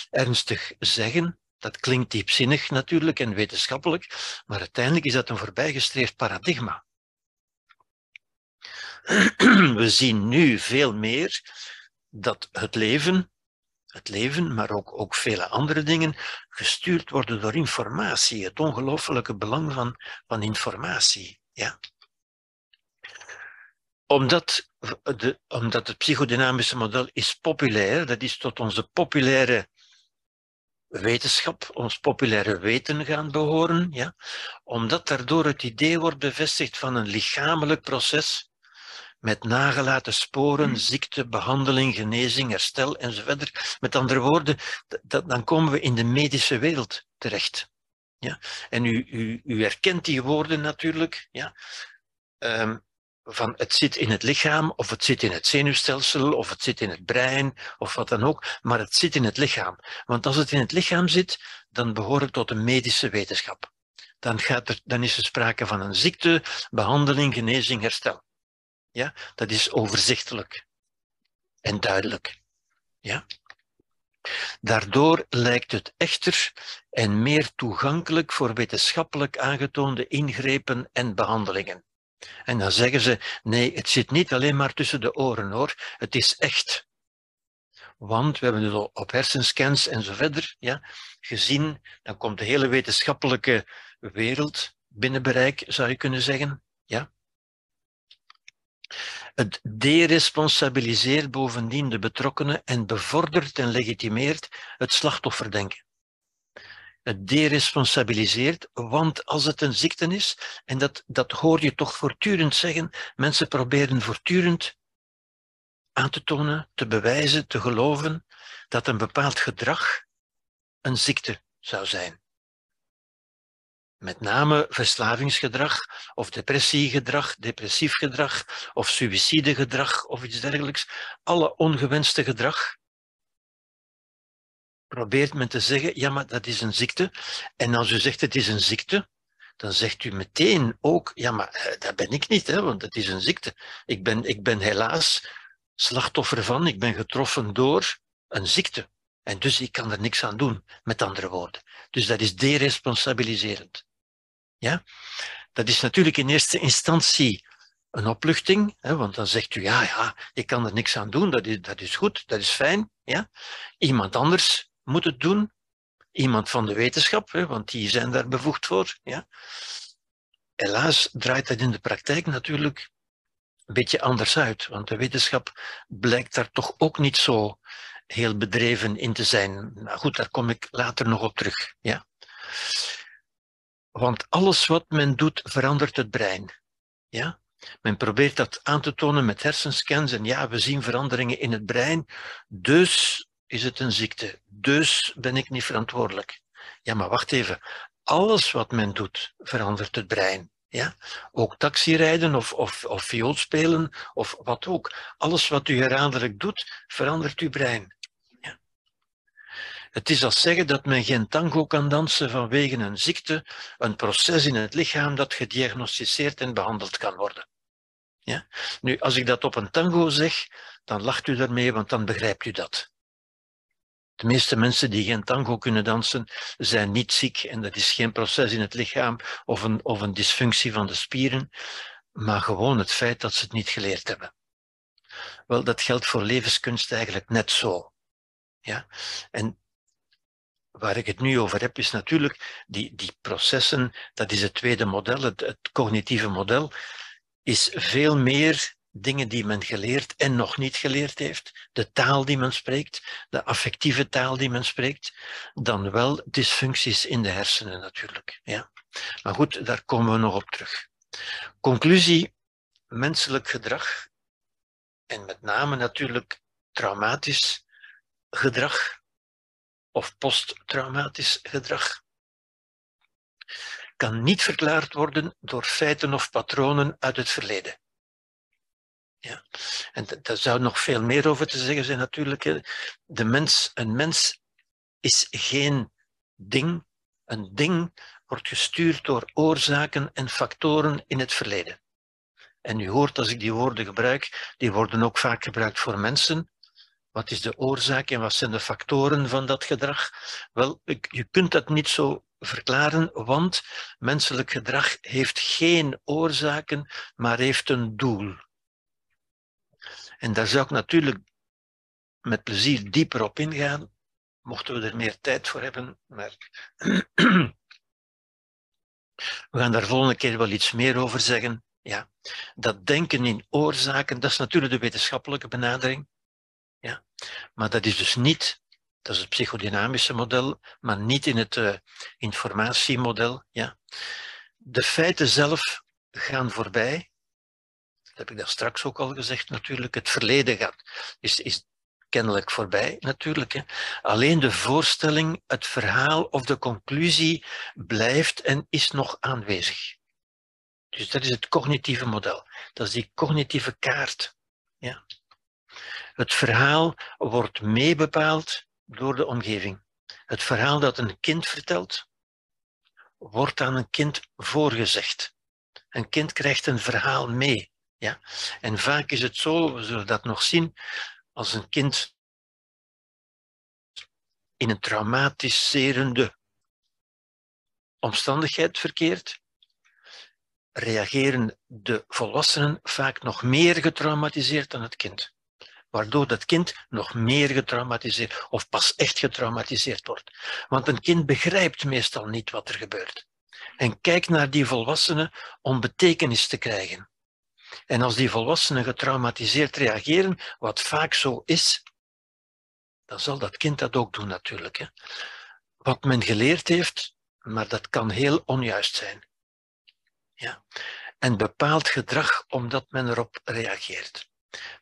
ernstig zeggen. Dat klinkt diepzinnig natuurlijk en wetenschappelijk, maar uiteindelijk is dat een voorbijgestreefd paradigma. We zien nu veel meer dat het leven, maar ook vele andere dingen, gestuurd worden door informatie. Het ongelooflijke belang van informatie. Ja. Omdat het psychodynamische model is populair, dat is tot onze populaire wetenschap, ons populaire weten gaan behoren, ja? Omdat daardoor het idee wordt bevestigd van een lichamelijk proces met nagelaten sporen, ziekte, behandeling, genezing, herstel enzovoort. Met andere woorden, dan komen we in de medische wereld terecht. Ja? En u herkent die woorden natuurlijk. Ja? Van het zit in het lichaam, of het zit in het zenuwstelsel, of het zit in het brein, of wat dan ook. Maar het zit in het lichaam. Want als het in het lichaam zit, dan behoort het tot de medische wetenschap. Dan is er sprake van een ziekte, behandeling, genezing, herstel. Ja? Dat is overzichtelijk en duidelijk. Ja? Daardoor lijkt het echter en meer toegankelijk voor wetenschappelijk aangetoonde ingrepen en behandelingen. En dan zeggen ze, nee, het zit niet alleen maar tussen de oren hoor, het is echt. Want we hebben het al op hersenscans en zo verder ja, gezien, dan komt de hele wetenschappelijke wereld binnen bereik, zou je kunnen zeggen. Ja. Het deresponsabiliseert bovendien de betrokkenen en bevordert en legitimeert het slachtofferdenken. Het deresponsabiliseert, want als het een ziekte is, en dat hoor je toch voortdurend zeggen, mensen proberen voortdurend aan te tonen, te bewijzen, te geloven dat een bepaald gedrag een ziekte zou zijn. Met name verslavingsgedrag of depressiegedrag, depressief gedrag of suïcidegedrag of iets dergelijks. Alle ongewenste gedrag probeert men te zeggen, ja maar dat is een ziekte. En als u zegt het is een ziekte, dan zegt u meteen ook, ja maar dat ben ik niet, hè, want het is een ziekte. Ik ben helaas slachtoffer van, ik ben getroffen door een ziekte. En dus ik kan er niks aan doen, met andere woorden. Dus dat is deresponsabiliserend. Ja? Dat is natuurlijk in eerste instantie een opluchting, hè, want dan zegt u, ja, ik kan er niks aan doen, dat is goed, dat is fijn. Ja? Iemand anders moet het doen, iemand van de wetenschap, hè, want die zijn daar bevoegd voor. Ja? Helaas draait dat in de praktijk natuurlijk een beetje anders uit, want de wetenschap blijkt daar toch ook niet zo heel bedreven in te zijn. Nou goed, daar kom ik later nog op terug. Ja? Want alles wat men doet, verandert het brein. Ja? Men probeert dat aan te tonen met hersenscans en ja, we zien veranderingen in het brein, dus is het een ziekte, dus ben ik niet verantwoordelijk. Ja, maar wacht even, alles wat men doet, verandert het brein. Ja? Ook taxirijden of vioolspelen of wat ook. Alles wat u herhaaldelijk doet, verandert uw brein. Ja. Het is als zeggen dat men geen tango kan dansen vanwege een ziekte, een proces in het lichaam dat gediagnosticeerd en behandeld kan worden. Ja. Nu, als ik dat op een tango zeg, dan lacht u daarmee, want dan begrijpt u dat. De meeste mensen die geen tango kunnen dansen, zijn niet ziek en dat is geen proces in het lichaam of een dysfunctie van de spieren, maar gewoon het feit dat ze het niet geleerd hebben. Wel, dat geldt voor levenskunst eigenlijk net zo. Ja? En waar ik het nu over heb, is natuurlijk die processen, dat is het tweede model, het cognitieve model, is veel meer dingen die men geleerd en nog niet geleerd heeft, de taal die men spreekt, de affectieve taal die men spreekt, dan wel dysfuncties in de hersenen natuurlijk. Ja. Maar goed, daar komen we nog op terug. Conclusie, menselijk gedrag, en met name natuurlijk traumatisch gedrag of posttraumatisch gedrag, kan niet verklaard worden door feiten of patronen uit het verleden. Ja. En daar zou nog veel meer over te zeggen zijn natuurlijk. Een mens is geen ding. Een ding wordt gestuurd door oorzaken en factoren in het verleden. En u hoort als ik die woorden gebruik, die worden ook vaak gebruikt voor mensen. Wat is de oorzaak en wat zijn de factoren van dat gedrag? Wel, je kunt dat niet zo verklaren, want menselijk gedrag heeft geen oorzaken, maar heeft een doel. En daar zou ik natuurlijk met plezier dieper op ingaan, mochten we er meer tijd voor hebben. Maar we gaan daar volgende keer wel iets meer over zeggen. Ja, dat denken in oorzaken, dat is natuurlijk de wetenschappelijke benadering. Ja, maar dat is dus niet, dat is het psychodynamische model, maar niet in het informatiemodel. Ja. De feiten zelf gaan voorbij. Dat heb ik daar straks ook al gezegd natuurlijk, het verleden gaat, is kennelijk voorbij natuurlijk. Hè. Alleen de voorstelling, het verhaal of de conclusie blijft en is nog aanwezig. Dus dat is het cognitieve model. Dat is die cognitieve kaart. Ja. Het verhaal wordt meebepaald door de omgeving. Het verhaal dat een kind vertelt, wordt aan een kind voorgezegd. Een kind krijgt een verhaal mee. Ja? En vaak is het zo, we zullen dat nog zien, als een kind in een traumatiserende omstandigheid verkeert, reageren de volwassenen vaak nog meer getraumatiseerd dan het kind. Waardoor dat kind nog meer getraumatiseerd of pas echt getraumatiseerd wordt. Want een kind begrijpt meestal niet wat er gebeurt. En kijkt naar die volwassenen om betekenis te krijgen. En als die volwassenen getraumatiseerd reageren, wat vaak zo is, dan zal dat kind dat ook doen natuurlijk. Hè. Wat men geleerd heeft, maar dat kan heel onjuist zijn. Ja. En bepaalt gedrag omdat men erop reageert.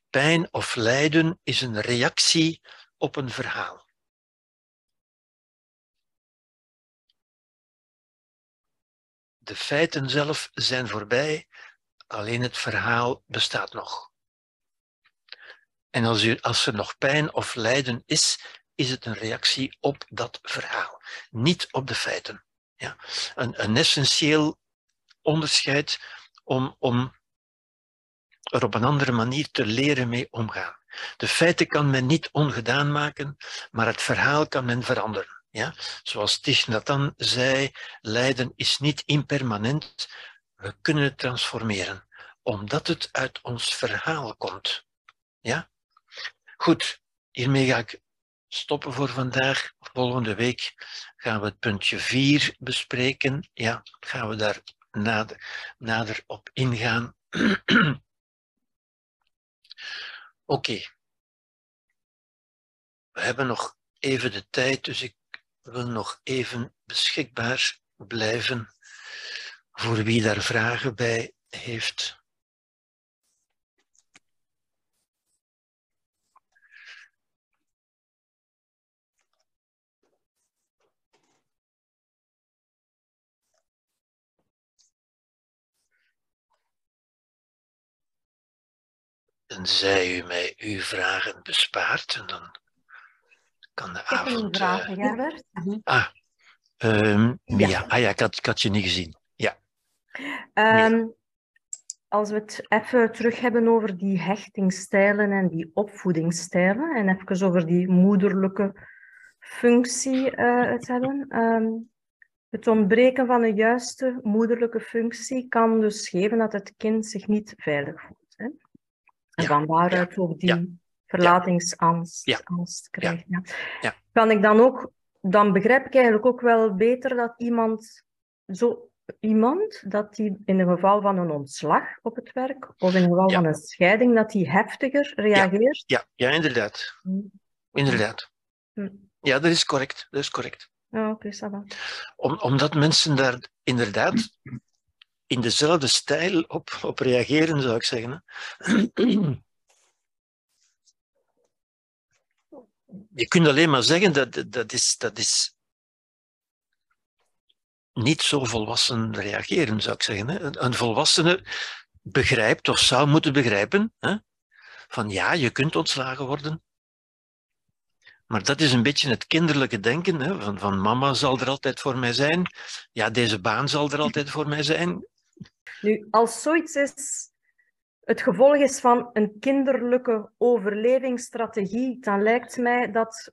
Pijn of lijden is een reactie op een verhaal. De feiten zelf zijn voorbij, alleen het verhaal bestaat nog. En als er nog pijn of lijden is, is het een reactie op dat verhaal, niet op de feiten. Ja? Een essentieel onderscheid om er op een andere manier te leren mee omgaan. De feiten kan men niet ongedaan maken, maar het verhaal kan men veranderen. Ja? Zoals Thich Nhat Hanh zei, lijden is niet impermanent, we kunnen het transformeren, omdat het uit ons verhaal komt. Ja? Goed, hiermee ga ik stoppen voor vandaag. Volgende week gaan we het puntje 4 bespreken. Ja, gaan we daar nader op ingaan. Oké. We hebben nog even de tijd, dus ik wil nog even beschikbaar blijven voor wie daar vragen bij heeft. Tenzij u mij uw vragen bespaart en dan kan de avond... Ik heb een vraag, Herbert. Ik had je niet gezien. Ja. Als we het even terug hebben over die hechtingsstijlen en die opvoedingsstijlen en even over die moederlijke functie het hebben. Het ontbreken van een juiste moederlijke functie kan dus geven dat het kind zich niet veilig voelt, hè? En van daaruit ook die verlatingsangst krijgt. Ja. Ja. Kan ik dan ook, dan begrijp ik eigenlijk ook wel beter dat iemand, dat die in het geval van een ontslag op het werk, of in het geval van een scheiding, dat die heftiger reageert? Ja, ja, ja, inderdaad. Inderdaad. Ja, dat is correct. Dat is correct. Ja, oké, ça va. Omdat mensen daar inderdaad in dezelfde stijl op reageren, zou ik zeggen. Je kunt alleen maar zeggen, dat is niet zo volwassen reageren, zou ik zeggen. Een volwassene begrijpt, of zou moeten begrijpen, van ja, je kunt ontslagen worden. Maar dat is een beetje het kinderlijke denken, van mama zal er altijd voor mij zijn. Ja, deze baan zal er altijd voor mij zijn. Nu, als zoiets is, het gevolg is van een kinderlijke overlevingsstrategie, dan lijkt mij dat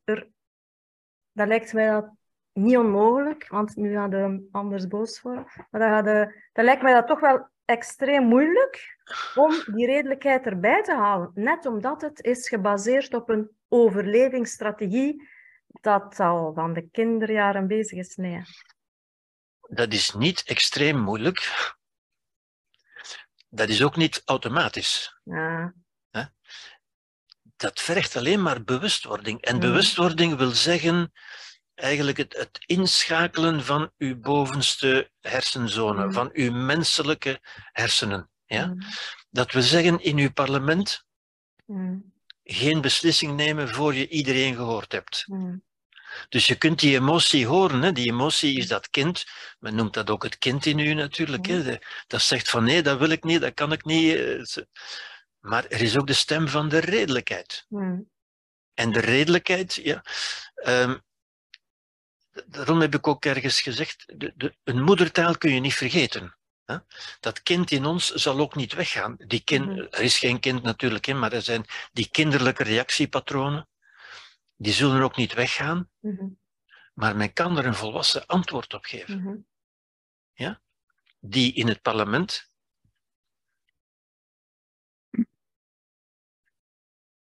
niet onmogelijk, want nu gaat de anders boos worden, maar dan lijkt mij dat toch wel extreem moeilijk om die redelijkheid erbij te halen. Net omdat het is gebaseerd op een overlevingsstrategie dat al van de kinderjaren bezig is. Nee. Dat is niet extreem moeilijk. Dat is ook niet automatisch. Ja. Dat vergt alleen maar bewustwording. En bewustwording wil zeggen eigenlijk het inschakelen van uw bovenste hersenzone, van uw menselijke hersenen. Ja? Dat we zeggen in uw parlement, geen beslissing nemen voor je iedereen gehoord hebt. Mm. Dus je kunt die emotie horen, hè? Die emotie is dat kind, men noemt dat ook het kind in u natuurlijk, mm. hè? Dat zegt van nee, dat wil ik niet, dat kan ik niet. Maar er is ook de stem van de redelijkheid. Mm. En de redelijkheid, ja, daarom heb ik ook ergens gezegd, een moedertaal kun je niet vergeten. Hè? Dat kind in ons zal ook niet weggaan. Er is geen kind natuurlijk, hè, maar er zijn die kinderlijke reactiepatronen. Die zullen ook niet weggaan, mm-hmm. maar men kan er een volwassen antwoord op geven. Mm-hmm. Ja? Die in het parlement...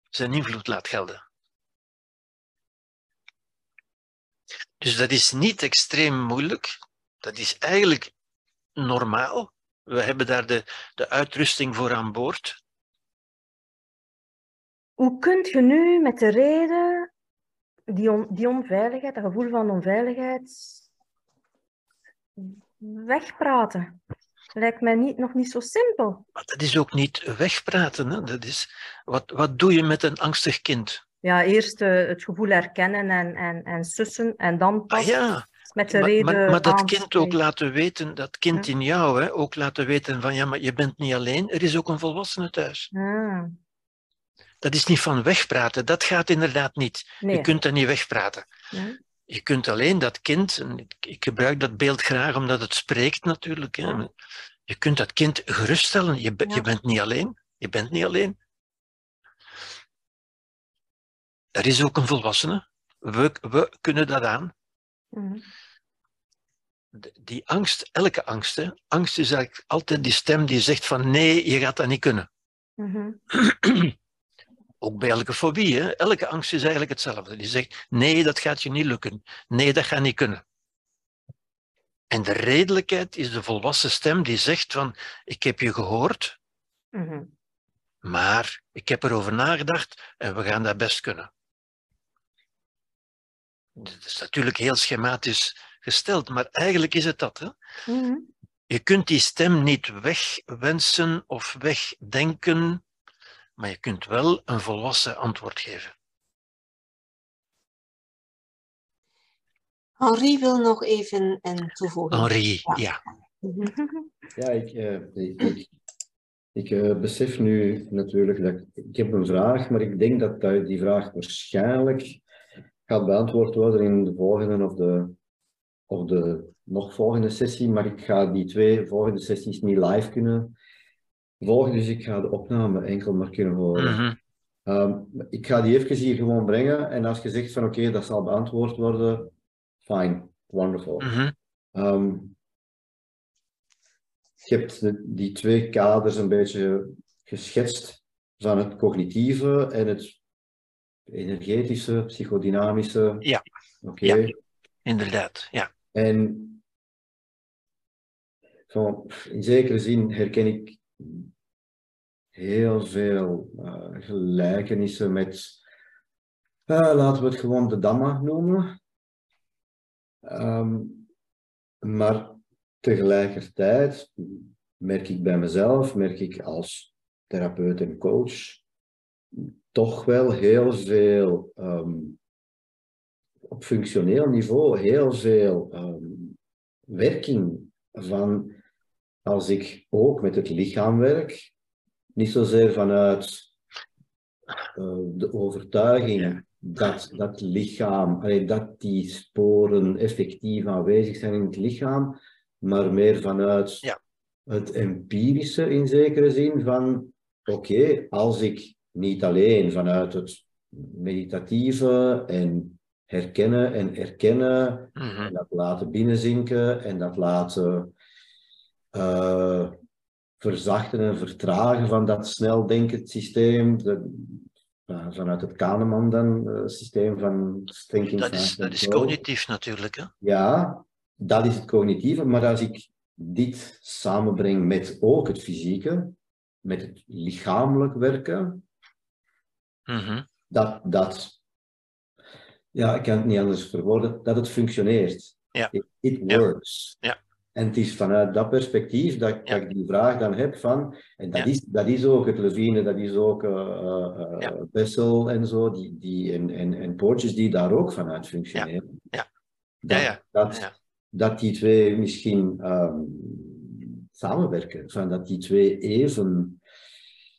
zijn invloed laat gelden. Dus dat is niet extreem moeilijk. Dat is eigenlijk normaal. We hebben daar de uitrusting voor aan boord. Hoe kunt je nu met de reden die onveiligheid, dat gevoel van onveiligheid, wegpraten? Lijkt mij nog niet zo simpel. Maar dat is ook niet wegpraten. Hè? Dat is, wat doe je met een angstig kind? Ja, eerst het gevoel herkennen en sussen en dan pas met de reden maar dat kind ook laten weten, dat kind in jou, hè, ook laten weten van ja, maar je bent niet alleen, er is ook een volwassene thuis. Ja. Dat is niet van wegpraten, dat gaat inderdaad niet. Nee. Je kunt dat niet wegpraten. Ja. Je kunt alleen dat kind, en ik gebruik dat beeld graag omdat het spreekt natuurlijk, hè. Je kunt dat kind geruststellen, je bent niet alleen, je bent niet alleen. Er is ook een volwassene, we kunnen dat aan. Mm-hmm. Die angst, elke angst, hè. Angst is eigenlijk altijd die stem die zegt van nee, je gaat dat niet kunnen. Mm-hmm. Ook bij elke fobie, hè? Elke angst is eigenlijk hetzelfde. Die zegt, nee, dat gaat je niet lukken. Nee, dat gaat niet kunnen. En de redelijkheid is de volwassen stem die zegt van, ik heb je gehoord, mm-hmm. maar ik heb erover nagedacht en we gaan dat best kunnen. Dat is natuurlijk heel schematisch gesteld, maar eigenlijk is het dat. Hè? Mm-hmm. Je kunt die stem niet wegwensen of wegdenken. Maar je kunt wel een volwassen antwoord geven. Henri wil nog even een toevoeging. Henri, ja. Ja, ik besef nu natuurlijk dat ik heb een vraag, maar ik denk dat die vraag waarschijnlijk gaat beantwoord worden in de volgende of de nog volgende sessie. Maar ik ga die twee volgende sessies niet live kunnen volgen, dus ik ga de opname enkel maar kunnen horen. Mm-hmm. Ik ga die even hier gewoon brengen en als je zegt van oké, dat zal beantwoord worden, fine, wonderful. Mm-hmm. Je hebt die twee kaders een beetje geschetst van het cognitieve en het energetische, psychodynamische. Ja, okay. Ja. Inderdaad. Ja. En van, in zekere zin herken ik heel veel gelijkenissen met, laten we het gewoon de Dhamma noemen. Maar tegelijkertijd merk ik bij mezelf, merk ik als therapeut en coach, toch wel heel veel, op functioneel niveau, heel veel werking van... Als ik ook met het lichaam werk, niet zozeer vanuit de overtuiging dat lichaam, dat die sporen effectief aanwezig zijn in het lichaam, maar meer vanuit het empirische in zekere zin van, oké, als ik niet alleen vanuit het meditatieve en herkennen en erkennen, mm-hmm. en dat laten binnenzinken en dat laten... verzachten en vertragen van dat sneldenkend systeem, vanuit het Kahneman dan, systeem van thinking. Dat is cognitief natuurlijk. Hè? Ja, dat is het cognitieve, maar als ik dit samenbreng met ook het fysieke, met het lichamelijk werken, mm-hmm. Ik kan het niet anders verwoorden, dat het functioneert. Ja. It works. Ja. En het is vanuit dat perspectief dat ik die vraag dan heb van... En dat is ook het Levine, dat is ook Bessel en zo, en Poortjes die daar ook vanuit functioneren. Dat die twee misschien samenwerken, van dat die twee even...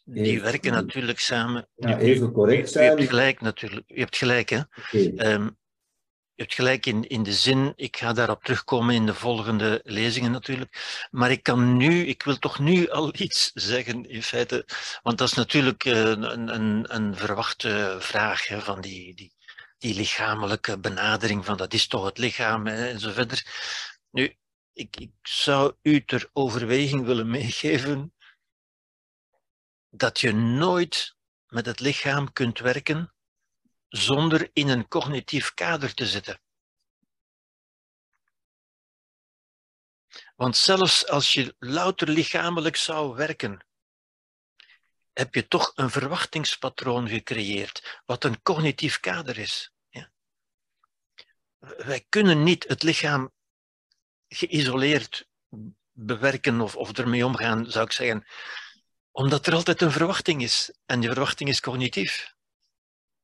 Die werken natuurlijk samen. Ja, even correct zijn. Je hebt gelijk natuurlijk. Je hebt gelijk, hè. Okay. Je hebt gelijk in de zin, ik ga daarop terugkomen in de volgende lezingen natuurlijk, maar ik wil toch nu al iets zeggen in feite, want dat is natuurlijk een verwachte vraag, hè, van die lichamelijke benadering van dat is toch het lichaam, hè, en zo verder. Nu, ik zou u ter overweging willen meegeven dat je nooit met het lichaam kunt werken zonder in een cognitief kader te zitten. Want zelfs als je louter lichamelijk zou werken, heb je toch een verwachtingspatroon gecreëerd, wat een cognitief kader is. Ja. Wij kunnen niet het lichaam geïsoleerd bewerken of ermee omgaan, zou ik zeggen, omdat er altijd een verwachting is. En die verwachting is cognitief.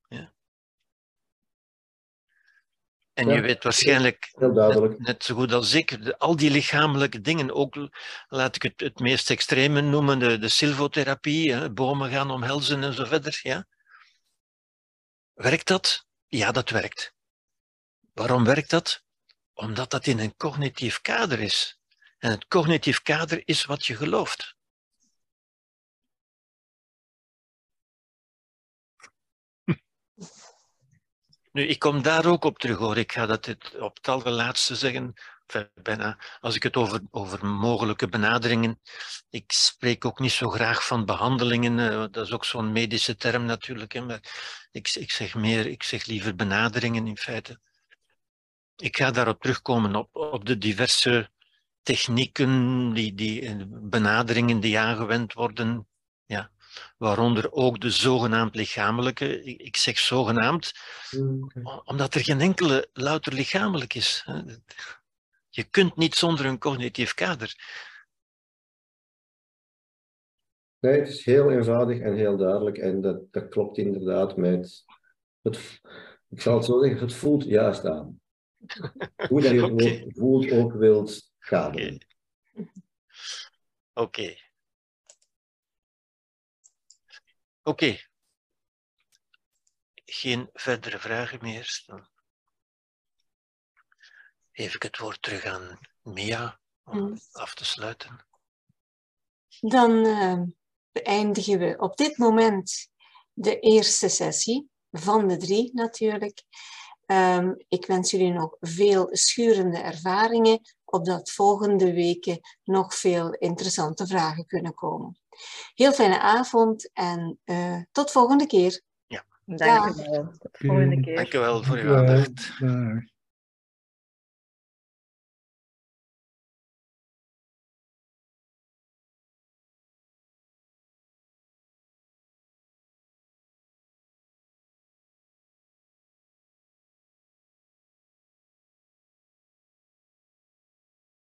Ja. En je weet waarschijnlijk, net zo goed als ik, al die lichamelijke dingen, ook laat ik het meest extreme noemen, de silvotherapie, hè, bomen gaan omhelzen en zo verder. Ja. Werkt dat? Ja, dat werkt. Waarom werkt dat? Omdat dat in een cognitief kader is. En het cognitief kader is wat je gelooft. Nu, ik kom daar ook op terug, hoor. Ik ga dat op het allerlaatste zeggen, bijna, als ik het over mogelijke benaderingen... Ik spreek ook niet zo graag van behandelingen, dat is ook zo'n medische term natuurlijk, hè, maar ik zeg liever benaderingen in feite. Ik ga daarop terugkomen, op de diverse technieken, die benaderingen die aangewend worden, ja. Waaronder ook de zogenaamd lichamelijke. Ik zeg zogenaamd, omdat er geen enkele louter lichamelijk is. Je kunt niet zonder een cognitief kader. Nee, het is heel eenvoudig en heel duidelijk. En dat klopt inderdaad met... ik zal het zo zeggen, het voelt juist aan. Hoe dat je het voelt ook wilt kaderen. Oké. Oké. Geen verdere vragen meer. Dan geef ik het woord terug aan Mia om af te sluiten. Dan beëindigen we op dit moment de eerste sessie van de 3 natuurlijk. Ik wens jullie nog veel schurende ervaringen, opdat volgende weken nog veel interessante vragen kunnen komen. Heel fijne avond en tot volgende keer. Ja. Dank u wel. Tot volgende keer. Dank u wel voor uw aandacht.